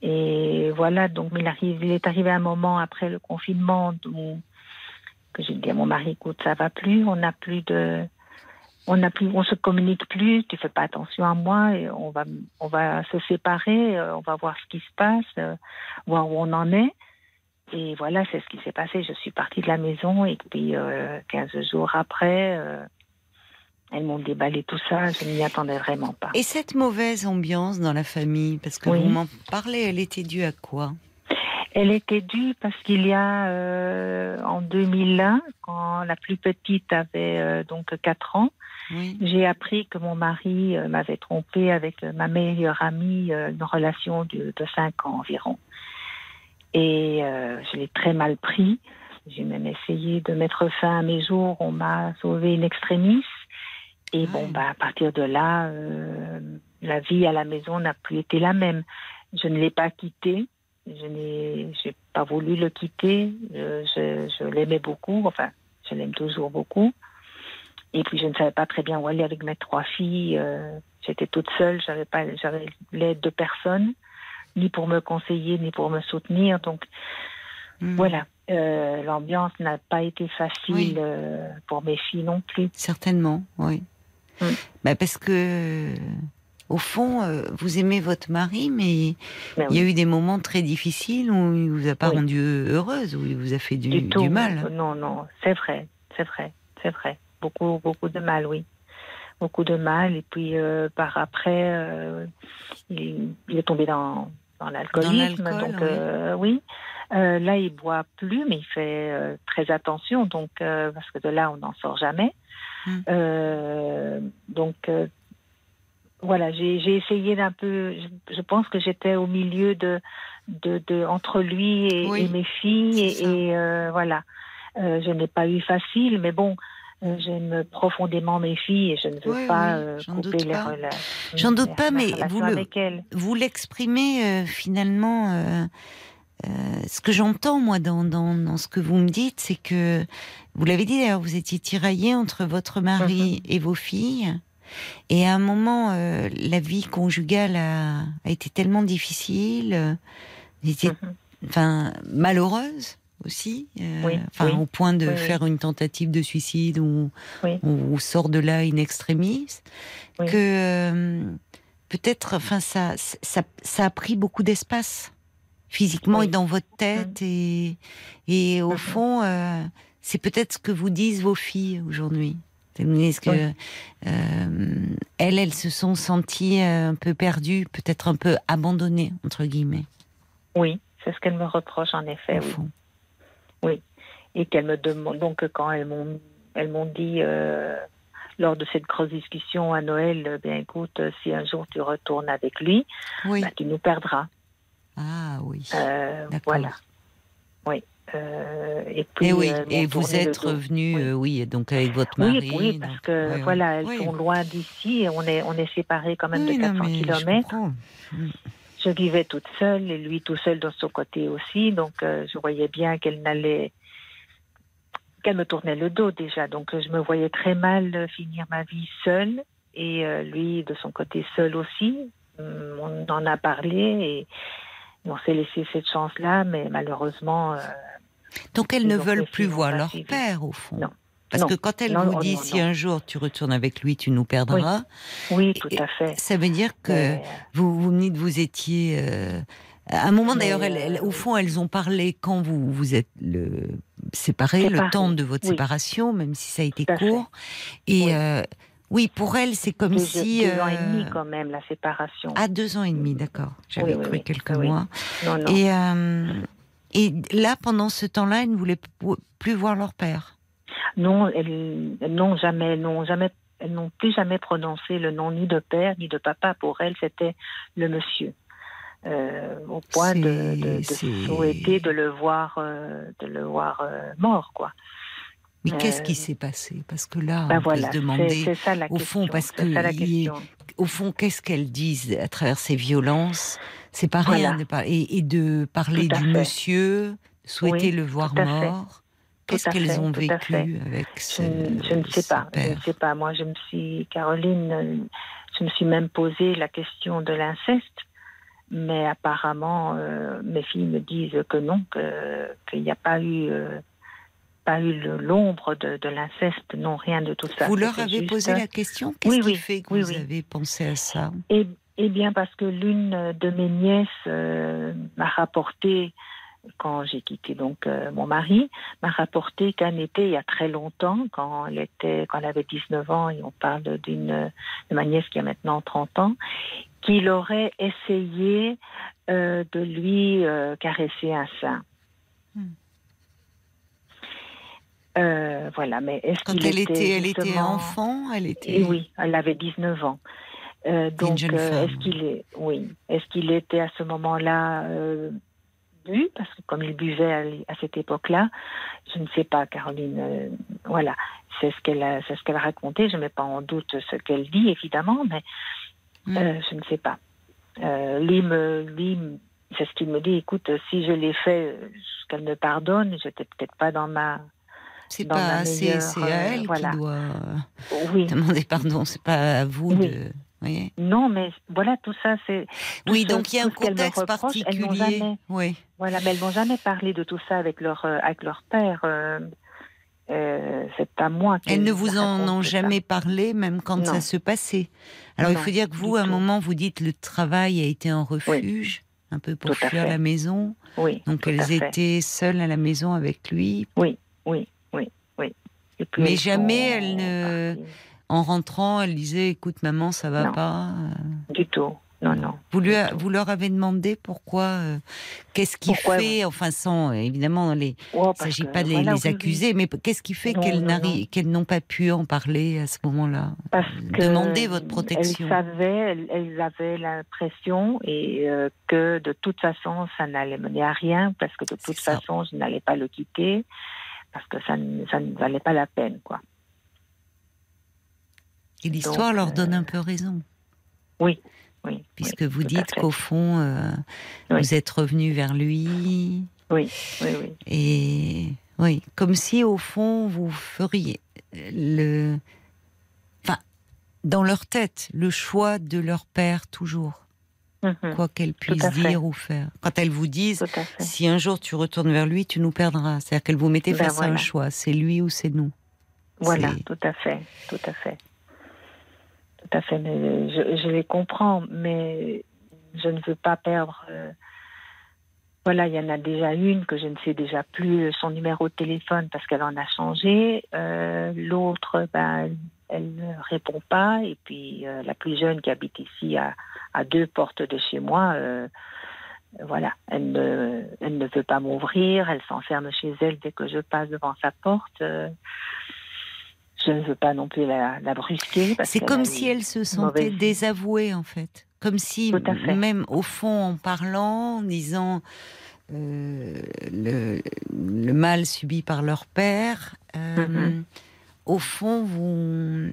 Et voilà, donc il est arrivé un moment après le confinement que j'ai dit à mon mari, écoute, ça va plus, on se communique plus, tu fais pas attention à moi, et on va se séparer, on va voir ce qui se passe, voir où on en est. Et voilà, c'est ce qui s'est passé. Je suis partie de la maison et puis 15 jours après, Elles m'ont déballé tout ça, je n'y attendais vraiment pas. Et cette mauvaise ambiance dans la famille, parce que vous m'en parlez, elle était due à quoi ? Elle était due parce qu'il y a, en 2001, quand la plus petite avait donc 4 ans, j'ai appris que mon mari m'avait trompée avec ma meilleure amie, une relation de 5 ans environ. Et je l'ai très mal pris. J'ai même essayé de mettre fin à mes jours. On m'a sauvé in extremis. Et bon, bah, à partir de là, la vie à la maison n'a plus été la même. Je ne l'ai pas quitté. Je n'ai pas voulu le quitter. Je l'aimais beaucoup. Enfin, je l'aime toujours beaucoup. Et puis, je ne savais pas très bien où aller avec mes 3 filles. J'étais toute seule. J'avais l'aide de personne, ni pour me conseiller, ni pour me soutenir. Donc, voilà. L'ambiance n'a pas été facile pour mes filles non plus. Certainement, oui. Bah parce que, au fond, vous aimez votre mari, mais il y a eu des moments très difficiles où il ne vous a pas rendu heureuse, où il vous a fait du mal. Non, c'est vrai. Beaucoup de mal, oui. Beaucoup de mal, et puis par après, il est tombé dans l'alcoolisme. Donc, là, il ne boit plus, mais il fait très attention, donc, parce que de là, on n'en sort jamais. Donc, voilà, j'ai essayé d'un peu... Je pense que j'étais au milieu entre lui et mes filles. Et voilà, je n'ai pas eu facile, mais bon... J'aime profondément mes filles et je ne veux pas couper les relations. J'en doute pas, mais vous l'exprimez finalement. Ce que j'entends, moi, dans ce que vous me dites, c'est que, vous l'avez dit d'ailleurs, vous étiez tiraillée entre votre mari et vos filles. Et à un moment, la vie conjugale a été tellement difficile, vous étiez malheureuse. Aussi, au point de faire une tentative de suicide où on sort de là in extremis, que peut-être, ça a pris beaucoup d'espace physiquement et dans votre tête et au fond, c'est peut-être ce que vous disent vos filles aujourd'hui. Est-ce que elles se sont senties un peu perdues, peut-être un peu abandonnées entre guillemets. Oui, c'est ce qu'elles me reprochent en effet. Au fond. Oui, et qu'elles me demandent, donc quand elles m'ont dit lors de cette grosse discussion à Noël, bien écoute, si un jour tu retournes avec lui, bah, tu nous perdras. Ah oui. Voilà. Oui. Et puis. Et vous êtes revenue, donc avec votre mari. Oui, parce que voilà, elles sont loin d'ici et on est séparés quand même de 400 km. Je vivais toute seule et lui tout seul de son côté aussi, donc je voyais bien qu'elle me tournait le dos déjà, donc je me voyais très mal finir ma vie seule et lui de son côté seul aussi. On en a parlé et on s'est laissé cette chance-là, mais malheureusement. Donc elles ne veulent plus voir leur père au fond. Non. Parce que quand elle vous dit si un jour tu retournes avec lui, tu nous perdras. Oui, tout à fait. Ça veut dire que vous me dites vous étiez à un moment d'ailleurs. Au fond, elles ont parlé quand vous êtes séparés, le temps de votre séparation, même si ça a été court. Et pour elles, c'est comme si 2 ans et demi quand même la séparation. À 2 ans et demi, d'accord. J'avais cru quelques mois. Non. Et là, pendant ce temps-là, elles ne voulaient plus voir leur père. Non, elles n'ont plus jamais prononcé le nom ni de père ni de papa. Pour elles, c'était le monsieur. Au point de souhaiter de le voir, mort, quoi. Mais qu'est-ce qui s'est passé ? Parce que là, on peut se demander, c'est ça la question. Au fond, qu'est-ce qu'elles disent à travers ces violences ? C'est pas rien de parler, et de parler du monsieur, souhaiter le voir mort. Qu'est-ce qu'elles ont vécu avec ce père ? Je ne sais pas. Moi, Caroline, je me suis même posé la question de l'inceste, mais apparemment, mes filles me disent que non, qu'il n'y a pas eu l'ombre de l'inceste, non, rien de tout ça. Vous leur avez posé la question ? Qu'est-ce qui fait que vous avez pensé à ça ? Eh bien, parce que l'une de mes nièces m'a rapporté quand j'ai quitté donc mon mari, m'a rapporté qu'un été, il y a très longtemps, quand elle avait 19 ans, et on parle de ma nièce qui a maintenant 30 ans, qu'il aurait essayé de lui caresser un sein. Voilà, mais est-ce quand qu'il elle était enfant, elle était... Oui, elle avait 19 ans. Donc, est-ce qu'il était à ce moment-là bu, parce que comme il buvait à cette époque-là, je ne sais pas, Caroline. Voilà, c'est ce qu'elle a raconté. Je ne mets pas en doute ce qu'elle dit, évidemment, mais je ne sais pas. Lui, c'est ce qu'il me dit. Écoute, si je l'ai fait, qu'elle me pardonne, je n'étais peut-être pas dans ma... C'est dans pas assez, c'est à elle qui doit demander pardon, c'est pas à vous de... Oui. Non, mais voilà, tout ça, c'est... Tout oui, donc il y a un contexte particulier. Voilà, mais elles n'ont jamais parlé de tout ça avec leur père. C'est à moi qu'elles ne vous en ont jamais parlé, même quand ça se passait. Alors il faut dire que vous, à un moment, vous dites le travail a été un refuge. Oui. Un peu pour fuir la maison. Oui, donc elles étaient seules à la maison avec lui. Oui. Mais jamais elle ne... En rentrant, elle disait, écoute maman, ça va pas. Du tout. Non. Vous leur avez demandé pourquoi qu'est-ce qui fait, enfin sans évidemment il s'agit pas de les accuser, mais qu'est-ce qui fait qu'elles n'ont pas pu en parler à ce moment-là? Parce demander votre protection. Elles avaient l'impression et que de toute façon ça n'allait mener à rien parce que de toute façon je n'allais pas le quitter parce que ça ne valait pas la peine . Et l'histoire leur donne un peu raison. Oui. Puisque vous dites qu'au fond, vous êtes revenu vers lui. Oui. Et comme si au fond vous feriez dans leur tête le choix de leur père toujours, quoi qu'elle puisse dire ou faire. Quand elles vous disent si un jour tu retournes vers lui, tu nous perdras. C'est-à-dire qu'elles vous mettaient face à un choix, c'est lui ou c'est nous. Voilà, c'est... tout à fait. Tout à fait, mais je les comprends, mais je ne veux pas perdre. Voilà, il y en a déjà une que je ne sais déjà plus son numéro de téléphone parce qu'elle en a changé. L'autre, elle ne répond pas. Et puis la plus jeune qui habite ici à 2 portes de chez moi, voilà, elle ne veut pas m'ouvrir. Elle s'enferme chez elle dès que je passe devant sa porte. Je ne veux pas non plus la brusquer. Parce c'est comme si elle se sentait désavouée, en fait. Comme si, même au fond, en parlant, en disant le mal subi par leur père, au fond, vous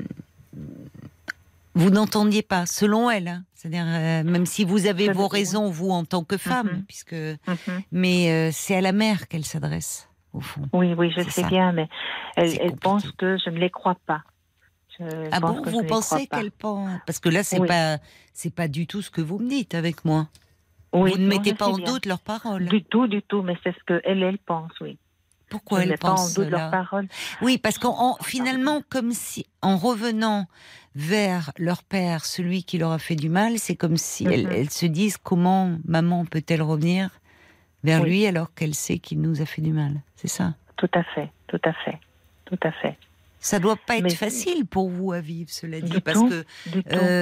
n'entendiez pas, selon elle. Hein. C'est-à-dire, même si vous avez vos raisons, vous, en tant que femme, puisque, mais c'est à la mère qu'elle s'adresse. Au fond. Oui, je sais bien, mais elle pense que je ne les crois pas. Vous pensez qu'elle pense ? Parce que là, c'est pas du tout ce que vous me dites avec moi. Oui, vous ne mettez pas en doute leurs paroles. Du tout, mais c'est ce qu'elle pense, oui. Pourquoi elle pense cela ? Je ne mets pas en doute leurs paroles. Oui, parce qu'en finalement, comme si, en revenant vers leur père, celui qui leur a fait du mal, c'est comme si elles se disent comment maman peut-elle revenir vers lui alors qu'elle sait qu'il nous a fait du mal, c'est ça ? Tout à fait. Ça doit pas être facile pour vous à vivre, cela dit, parce que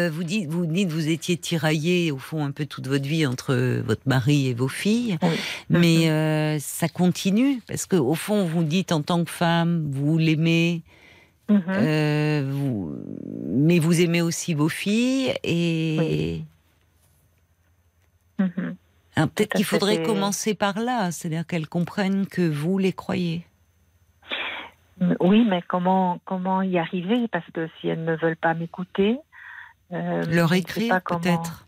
vous dites vous étiez tiraillée au fond un peu toute votre vie entre votre mari et vos filles, mais ça continue parce que au fond vous dites en tant que femme vous l'aimez, mais vous aimez aussi vos filles et. Alors, peut-être qu'il faudrait commencer par là, c'est-à-dire qu'elles comprennent que vous les croyez. Oui, mais comment y arriver ? Parce que si elles ne veulent pas m'écouter... leur écrire, peut-être ?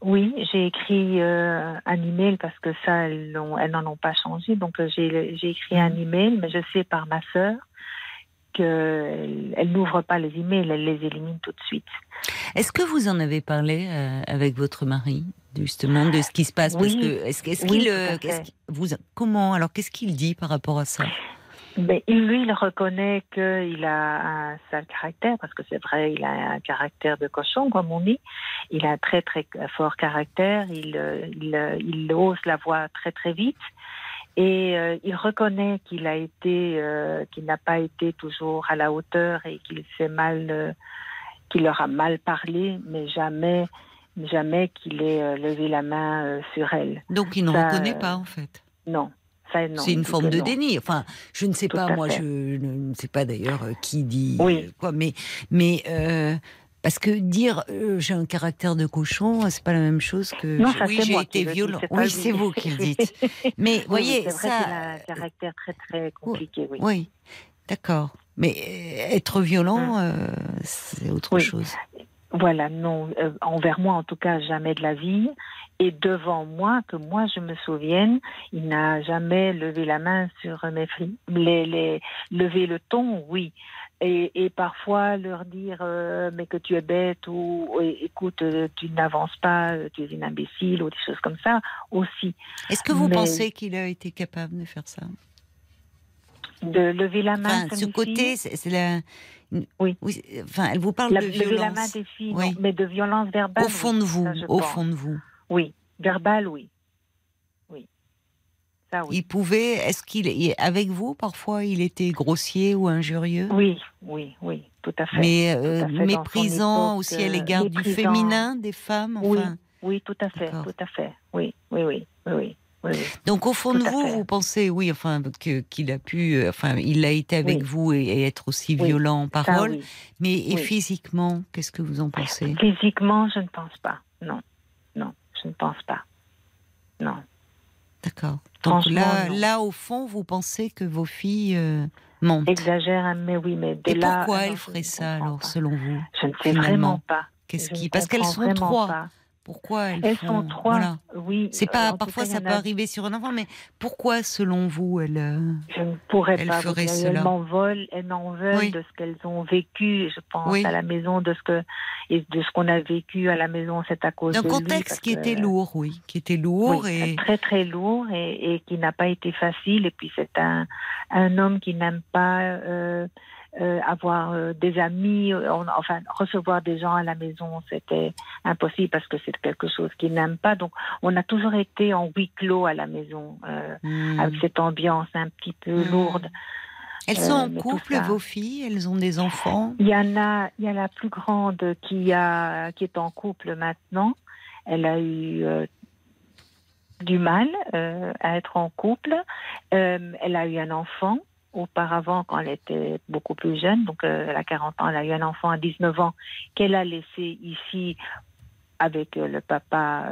Oui, j'ai écrit un email, parce que ça, elles n'en ont pas changé. Donc, j'ai écrit un email, mais je sais par ma sœur qu'elle n'ouvre pas les emails, elle les élimine tout de suite. Est-ce que vous en avez parlé avec votre mari ? Justement, de ce qui se passe, parce que, est-ce qu'il, comment, alors, qu'est-ce qu'il dit par rapport à ça ? Mais lui, il reconnaît qu'il a un sale caractère, parce que c'est vrai, il a un caractère de cochon, comme on dit. Il a un très, très fort caractère. Il hausse la voix très, très vite. Et il reconnaît qu'il n'a pas été toujours à la hauteur et qu'il leur a mal parlé, mais jamais qu'il ait levé la main sur elle. Donc il ne reconnaît pas, en fait. Non. Non, c'est une forme de déni. Enfin, je ne sais tout pas, moi, fait. Je ne sais pas d'ailleurs qui dit quoi, mais parce que dire j'ai un caractère de cochon, c'est pas la même chose que j'ai été violent. Oui, c'est vous qui le dites. Mais oui, voyez, c'est vrai ça, c'est un caractère très très compliqué. Oui, d'accord. Mais être violent, c'est autre chose. Voilà, non, envers moi en tout cas, jamais de la vie. Et devant moi, que moi je me souvienne, il n'a jamais levé la main sur mes filles. Lever le ton, oui. Et parfois leur dire mais que tu es bête, ou écoute, tu n'avances pas, tu es une imbécile, ou des choses comme ça aussi. Est-ce que vous pensez qu'il a été capable de faire ça ? De lever la main. Enfin, ce côté, c'est la... Oui. Enfin, elle vous parle de violence. Lever la main des filles, non, mais de violence verbale. Au fond de vous, Oui, verbale, oui. Ça, oui. Est-ce qu'il, avec vous, parfois, il était grossier ou injurieux ? Oui, tout à fait. Mais méprisant aussi à l'égard du féminin, des femmes. Enfin. Oui, tout à fait. Oui. Donc au fond de vous, vous pensez, qu'il a pu, il a été avec vous et être aussi violent en parole, mais physiquement, qu'est-ce que vous en pensez ? Physiquement, je ne pense pas. Non, je ne pense pas. Non. D'accord. Donc là, au fond, vous pensez que vos filles mentent ? Exagèrent, mais dès là. Et pourquoi elles feraient ça alors, selon vous ? Je ne sais vraiment pas. Parce qu'elles sont trois. Pourquoi elles sont trois, c'est pas, parfois ça peut arriver sur un enfant, mais pourquoi selon vous elles feraient cela? Elles en veulent de ce qu'elles ont vécu, je pense, à la maison, de ce qu'on a vécu à la maison, c'est à cause d'un contexte qui était lourd et très très lourd et qui n'a pas été facile, et puis c'est un homme qui n'aime pas avoir des amis, recevoir des gens à la maison, c'était impossible parce que c'est quelque chose qu'il n'aime pas. Donc, on a toujours été en huis clos à la maison, avec cette ambiance un petit peu lourde. Elles sont en couple, vos filles ? Elles ont des enfants ? Il y a la plus grande qui est en couple maintenant. Elle a eu du mal à être en couple. Elle a eu un enfant. Auparavant, quand elle était beaucoup plus jeune, donc elle a 40 ans, elle a eu un enfant à 19 ans qu'elle a laissé ici avec le papa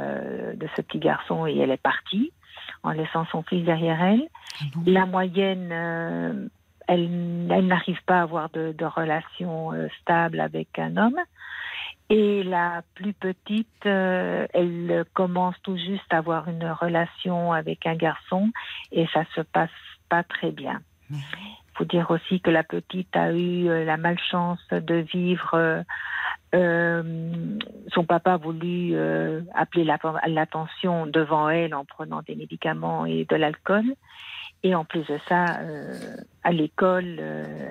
de ce petit garçon, et elle est partie en laissant son fils derrière elle. La moyenne, elle n'arrive pas à avoir de relation stable avec un homme. Et la plus petite, elle commence tout juste à avoir une relation avec un garçon et ça se passe pas très bien. Il faut dire aussi que la petite a eu la malchance de vivre. Son papa a voulu appeler l'attention devant elle en prenant des médicaments et de l'alcool. Et en plus de ça, à l'école,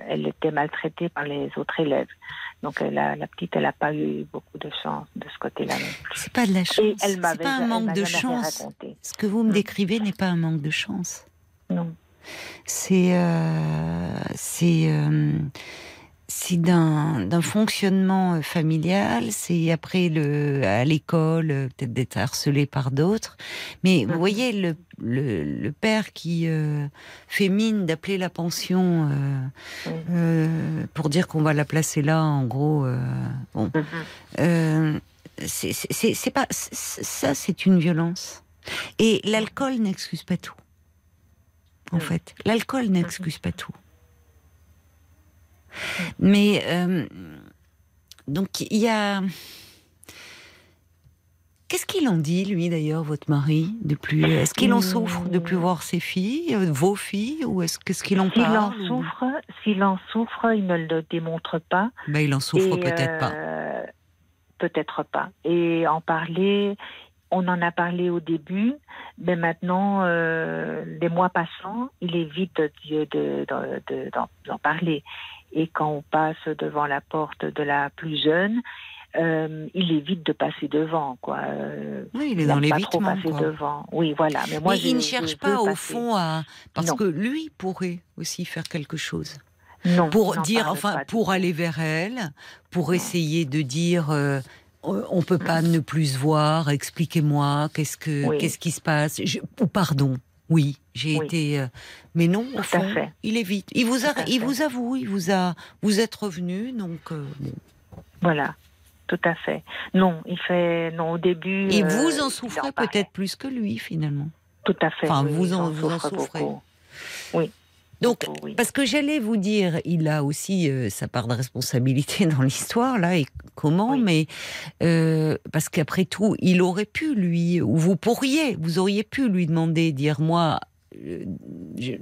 elle était maltraitée par les autres élèves. Donc la petite, elle n'a pas eu beaucoup de chance de ce côté-là. C'est pas de la chance. C'est pas un manque de chance. Ce que vous me décrivez n'est pas un manque de chance. Non. C'est d'un fonctionnement familial, c'est après à l'école, peut-être d'être harcelé par d'autres. Mais vous voyez, le père qui fait mine d'appeler la pension pour dire qu'on va la placer là, en gros. C'est pas ça, c'est une violence. Et l'alcool n'excuse pas tout. En fait, l'alcool n'excuse pas tout. Mais donc il y a. Qu'est-ce qu'il en dit, lui, d'ailleurs, votre mari, de plus ? Est-ce qu'il en souffre de plus voir ses filles, vos filles, ou qu'est-ce qu'il en parle ? S'il en souffre, il ne le démontre pas. Il en souffre peut-être pas. Peut-être pas. Et en parler. On en a parlé au début, mais maintenant, les mois passant, il évite d'en parler. Et quand on passe devant la porte de la plus jeune, il évite de passer devant, quoi. Oui, il est dans l'évitement. Pas trop passer devant. Oui, voilà. Mais moi, il ne cherche pas au fond à, parce que lui pourrait aussi faire quelque chose. Non. Pour dire, enfin, pour aller vers elle, pour essayer de dire. On peut pas ne plus se voir. Expliquez-moi, qu'est-ce qui se passe? Pardon. Oui, j'ai été. Mais non, au fond, il évite. Il vous avoue, vous êtes revenu, donc. Voilà, tout à fait. Non, il fait non au début. Et vous en souffrez peut-être plus que lui finalement. Tout à fait. Enfin, oui, vous en souffrez. Oui. Donc, parce que j'allais vous dire, il a aussi sa part de responsabilité dans l'histoire, là, et comment, mais parce qu'après tout, il aurait pu, lui, ou vous auriez pu lui demander, dire, moi, je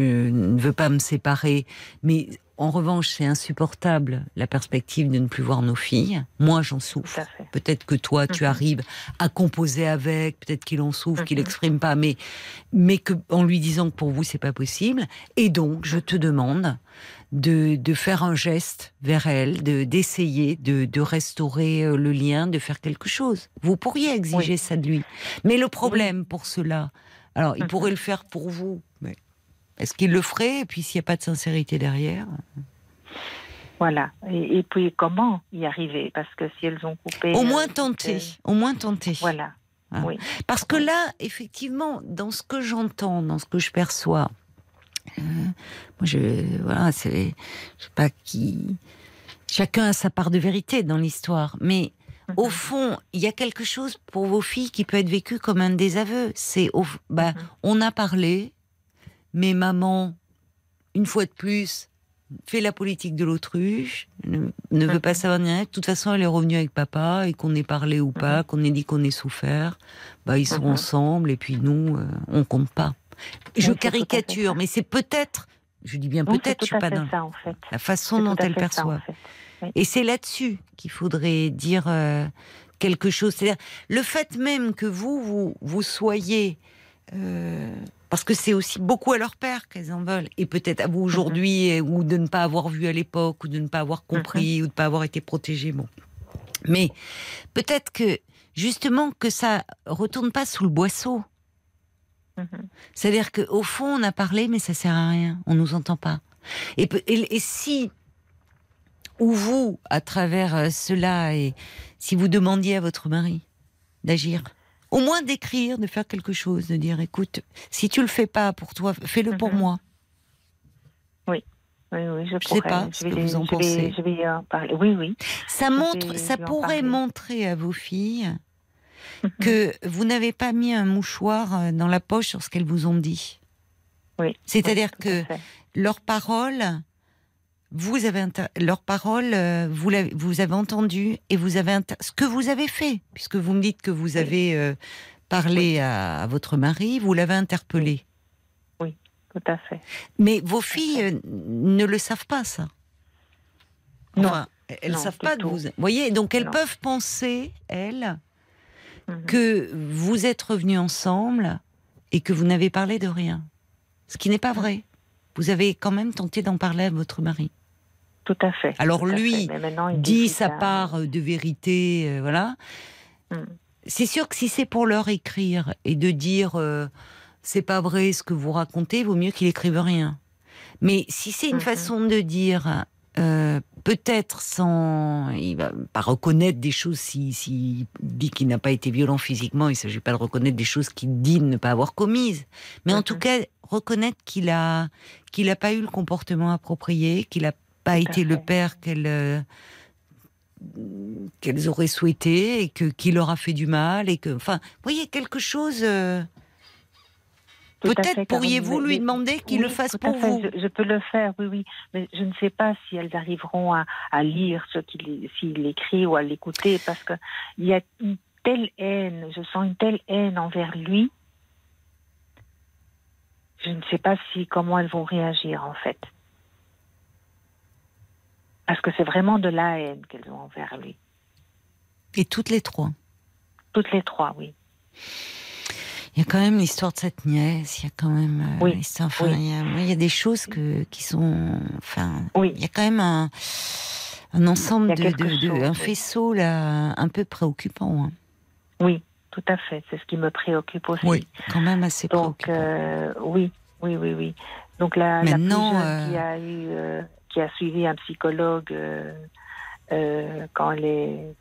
ne veux pas me séparer, mais en revanche, c'est insupportable, la perspective de ne plus voir nos filles. Moi, j'en souffre. Peut-être que toi, tu arrives à composer avec, peut-être qu'il en souffre, qu'il n'exprime pas, mais que, en lui disant que pour vous, c'est pas possible. Et donc, je te demande de faire un geste vers elle, d'essayer de restaurer le lien, de faire quelque chose. Vous pourriez exiger ça de lui. Mais le problème pour cela, alors, il pourrait le faire pour vous, mais... Est-ce qu'il le ferait? Et puis, s'il n'y a pas de sincérité derrière... Voilà. Et puis, comment y arriver? Parce que si elles ont coupé... Au moins tenter. Au moins tenter. Voilà. Ah. Oui. Parce que là, effectivement, dans ce que j'entends, dans ce que je perçois... moi, je sais pas qui... Chacun a sa part de vérité dans l'histoire, mais... Au fond, il y a quelque chose pour vos filles qui peut être vécu comme un désaveu. C'est... on a parlé... Mais maman, une fois de plus, fait la politique de l'autruche, ne veut pas savoir rien. De toute façon, elle est revenue avec papa, et qu'on ait parlé ou pas, qu'on ait dit qu'on ait souffert, ils sont ensemble, et puis nous, on compte pas. Je caricature, mais c'est peut-être, je dis bien peut-être, je suis pas dans ça, en fait. La façon dont elle perçoit. Ça, en fait. Et c'est là-dessus qu'il faudrait dire quelque chose. C'est-à-dire, le fait même que vous soyez... parce que c'est aussi beaucoup à leur père qu'elles en veulent, et peut-être à vous aujourd'hui, ou de ne pas avoir vu à l'époque, ou de ne pas avoir compris, ou de ne pas avoir été protégé. Bon. Mais peut-être que, justement, que ça ne retourne pas sous le boisseau. C'est-à-dire qu'au fond, on a parlé, mais ça ne sert à rien, on ne nous entend pas. Et si, ou vous, à travers cela, et si vous demandiez à votre mari d'agir, au moins d'écrire, de faire quelque chose, de dire, écoute, si tu le fais pas pour toi, fais-le pour moi. Oui, je pourrais. Je sais pas ce que vous en pensez. Je vais en parler. Oui. Ça pourrait montrer à vos filles que vous n'avez pas mis un mouchoir dans la poche sur ce qu'elles vous ont dit. Oui. C'est-à-dire que leurs paroles, vous avez entendu, et vous avez ce que vous avez fait, puisque vous me dites que vous avez parlé à votre mari, vous l'avez interpellé. Oui, tout à fait. Mais vos filles ne le savent pas, ça. Enfin, non, elles ne savent pas de vous. Vous voyez, donc elles peuvent penser, elles, que vous êtes revenus ensemble et que vous n'avez parlé de rien. Ce qui n'est pas vrai. Vous avez quand même tenté d'en parler à votre mari. Tout à fait. Alors lui dit sa part de vérité, voilà. C'est sûr que si c'est pour leur écrire et de dire c'est pas vrai ce que vous racontez, il vaut mieux qu'il écrive rien. Mais si c'est une façon de dire peut-être sans, il va pas reconnaître des choses s'il dit qu'il n'a pas été violent physiquement, il s'agit pas de reconnaître des choses qu'il dit ne pas avoir commises. Mais en tout cas reconnaître qu'il a pas eu le comportement approprié, qu'il a pas été le père qu'elles auraient souhaité, et qu'il leur a fait du mal, et que, enfin, vous voyez, quelque chose. Peut-être pourriez-vous lui demander qu'il le fasse pour vous. Je peux le faire, oui. Mais je ne sais pas si elles arriveront à lire ce s'il écrit, ou à l'écouter, parce que il y a une telle haine. Je sens une telle haine envers lui. Je ne sais pas comment elles vont réagir, en fait. Parce que c'est vraiment de la haine qu'elles ont envers lui. Et toutes les trois. Toutes les trois, oui. Il y a quand même l'histoire de cette nièce, il y a quand même l'histoire, enfin, oui. il y a des choses qui sont, enfin, oui. Il y a quand même un ensemble de un faisceau là, un peu préoccupant. Hein. Oui, tout à fait. C'est ce qui me préoccupe aussi. Oui, quand même assez préoccupant. Oui. Donc la qui a eu, qui a suivi un psychologue quand elle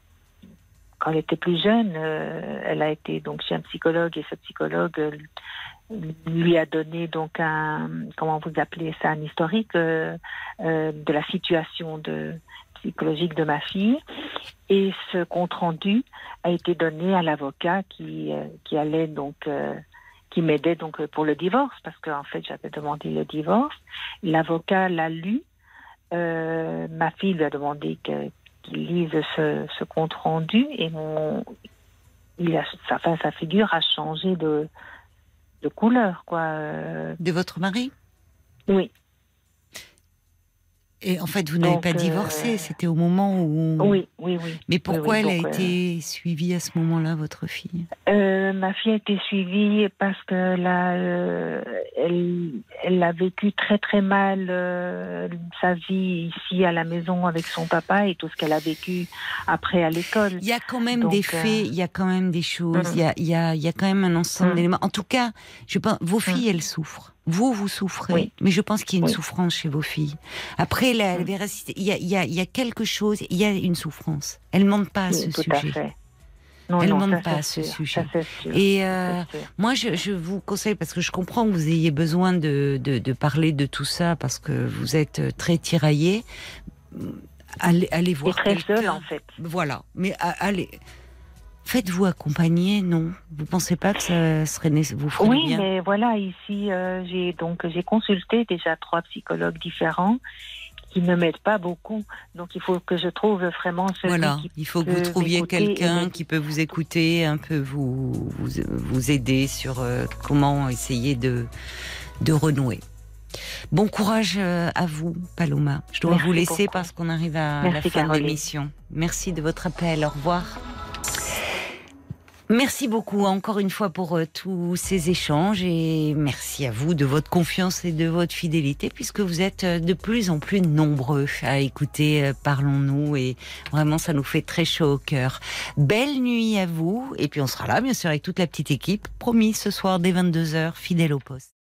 était plus jeune, elle a été donc chez un psychologue et ce psychologue lui a donné donc un, comment vous appelez ça, un historique de la situation psychologique de ma fille, et ce compte rendu a été donné à l'avocat qui allait donc qui m'aidait donc pour le divorce, parce qu'en fait j'avais demandé le divorce. L'avocat l'a lu, ma fille lui a demandé qu'il lise ce compte rendu, et sa figure a changé de couleur, quoi. De votre mari ? Oui. Et en fait, vous n'avez pas divorcé, c'était au moment où... Oui. Mais pourquoi elle a été suivie à ce moment-là, votre fille ? Ma fille a été suivie parce que elle a vécu très très mal sa vie ici à la maison avec son papa et tout ce qu'elle a vécu après à l'école. Il y a quand même des faits, il y a quand même des choses, il y a quand même un ensemble d'éléments. En tout cas, je pense, vos filles, elles souffrent. Vous souffrez, oui. Mais je pense qu'il y a une souffrance chez vos filles. Après, la véracité, il y a quelque chose, il y a une souffrance. Elles ne mentent pas à ce sujet. Elles ne mentent pas à ce sujet. Et moi, je vous conseille, parce que je comprends que vous ayez besoin de parler de tout ça, parce que vous êtes très tiraillés. Allez voir quelqu'un. Très seule, en fait. Voilà, mais allez... Faites-vous accompagner, non ? Vous ne pensez pas que ça serait nécessaire ? Oui, mais voilà, ici, j'ai consulté déjà 3 psychologues différents qui ne m'aident pas beaucoup. Donc, il faut que je trouve vraiment celui qui il faut que vous trouviez quelqu'un qui peut vous écouter, un peu vous aider sur comment essayer de renouer. Bon courage à vous, Paloma. Je dois vous laisser parce qu'on arrive à la fin de l'émission. Merci de votre appel. Au revoir. Merci beaucoup encore une fois pour tous ces échanges et merci à vous de votre confiance et de votre fidélité, puisque vous êtes de plus en plus nombreux à écouter Parlons-nous, et vraiment ça nous fait très chaud au cœur. Belle nuit à vous, et puis on sera là bien sûr avec toute la petite équipe, promis, ce soir dès 22h, fidèle au poste.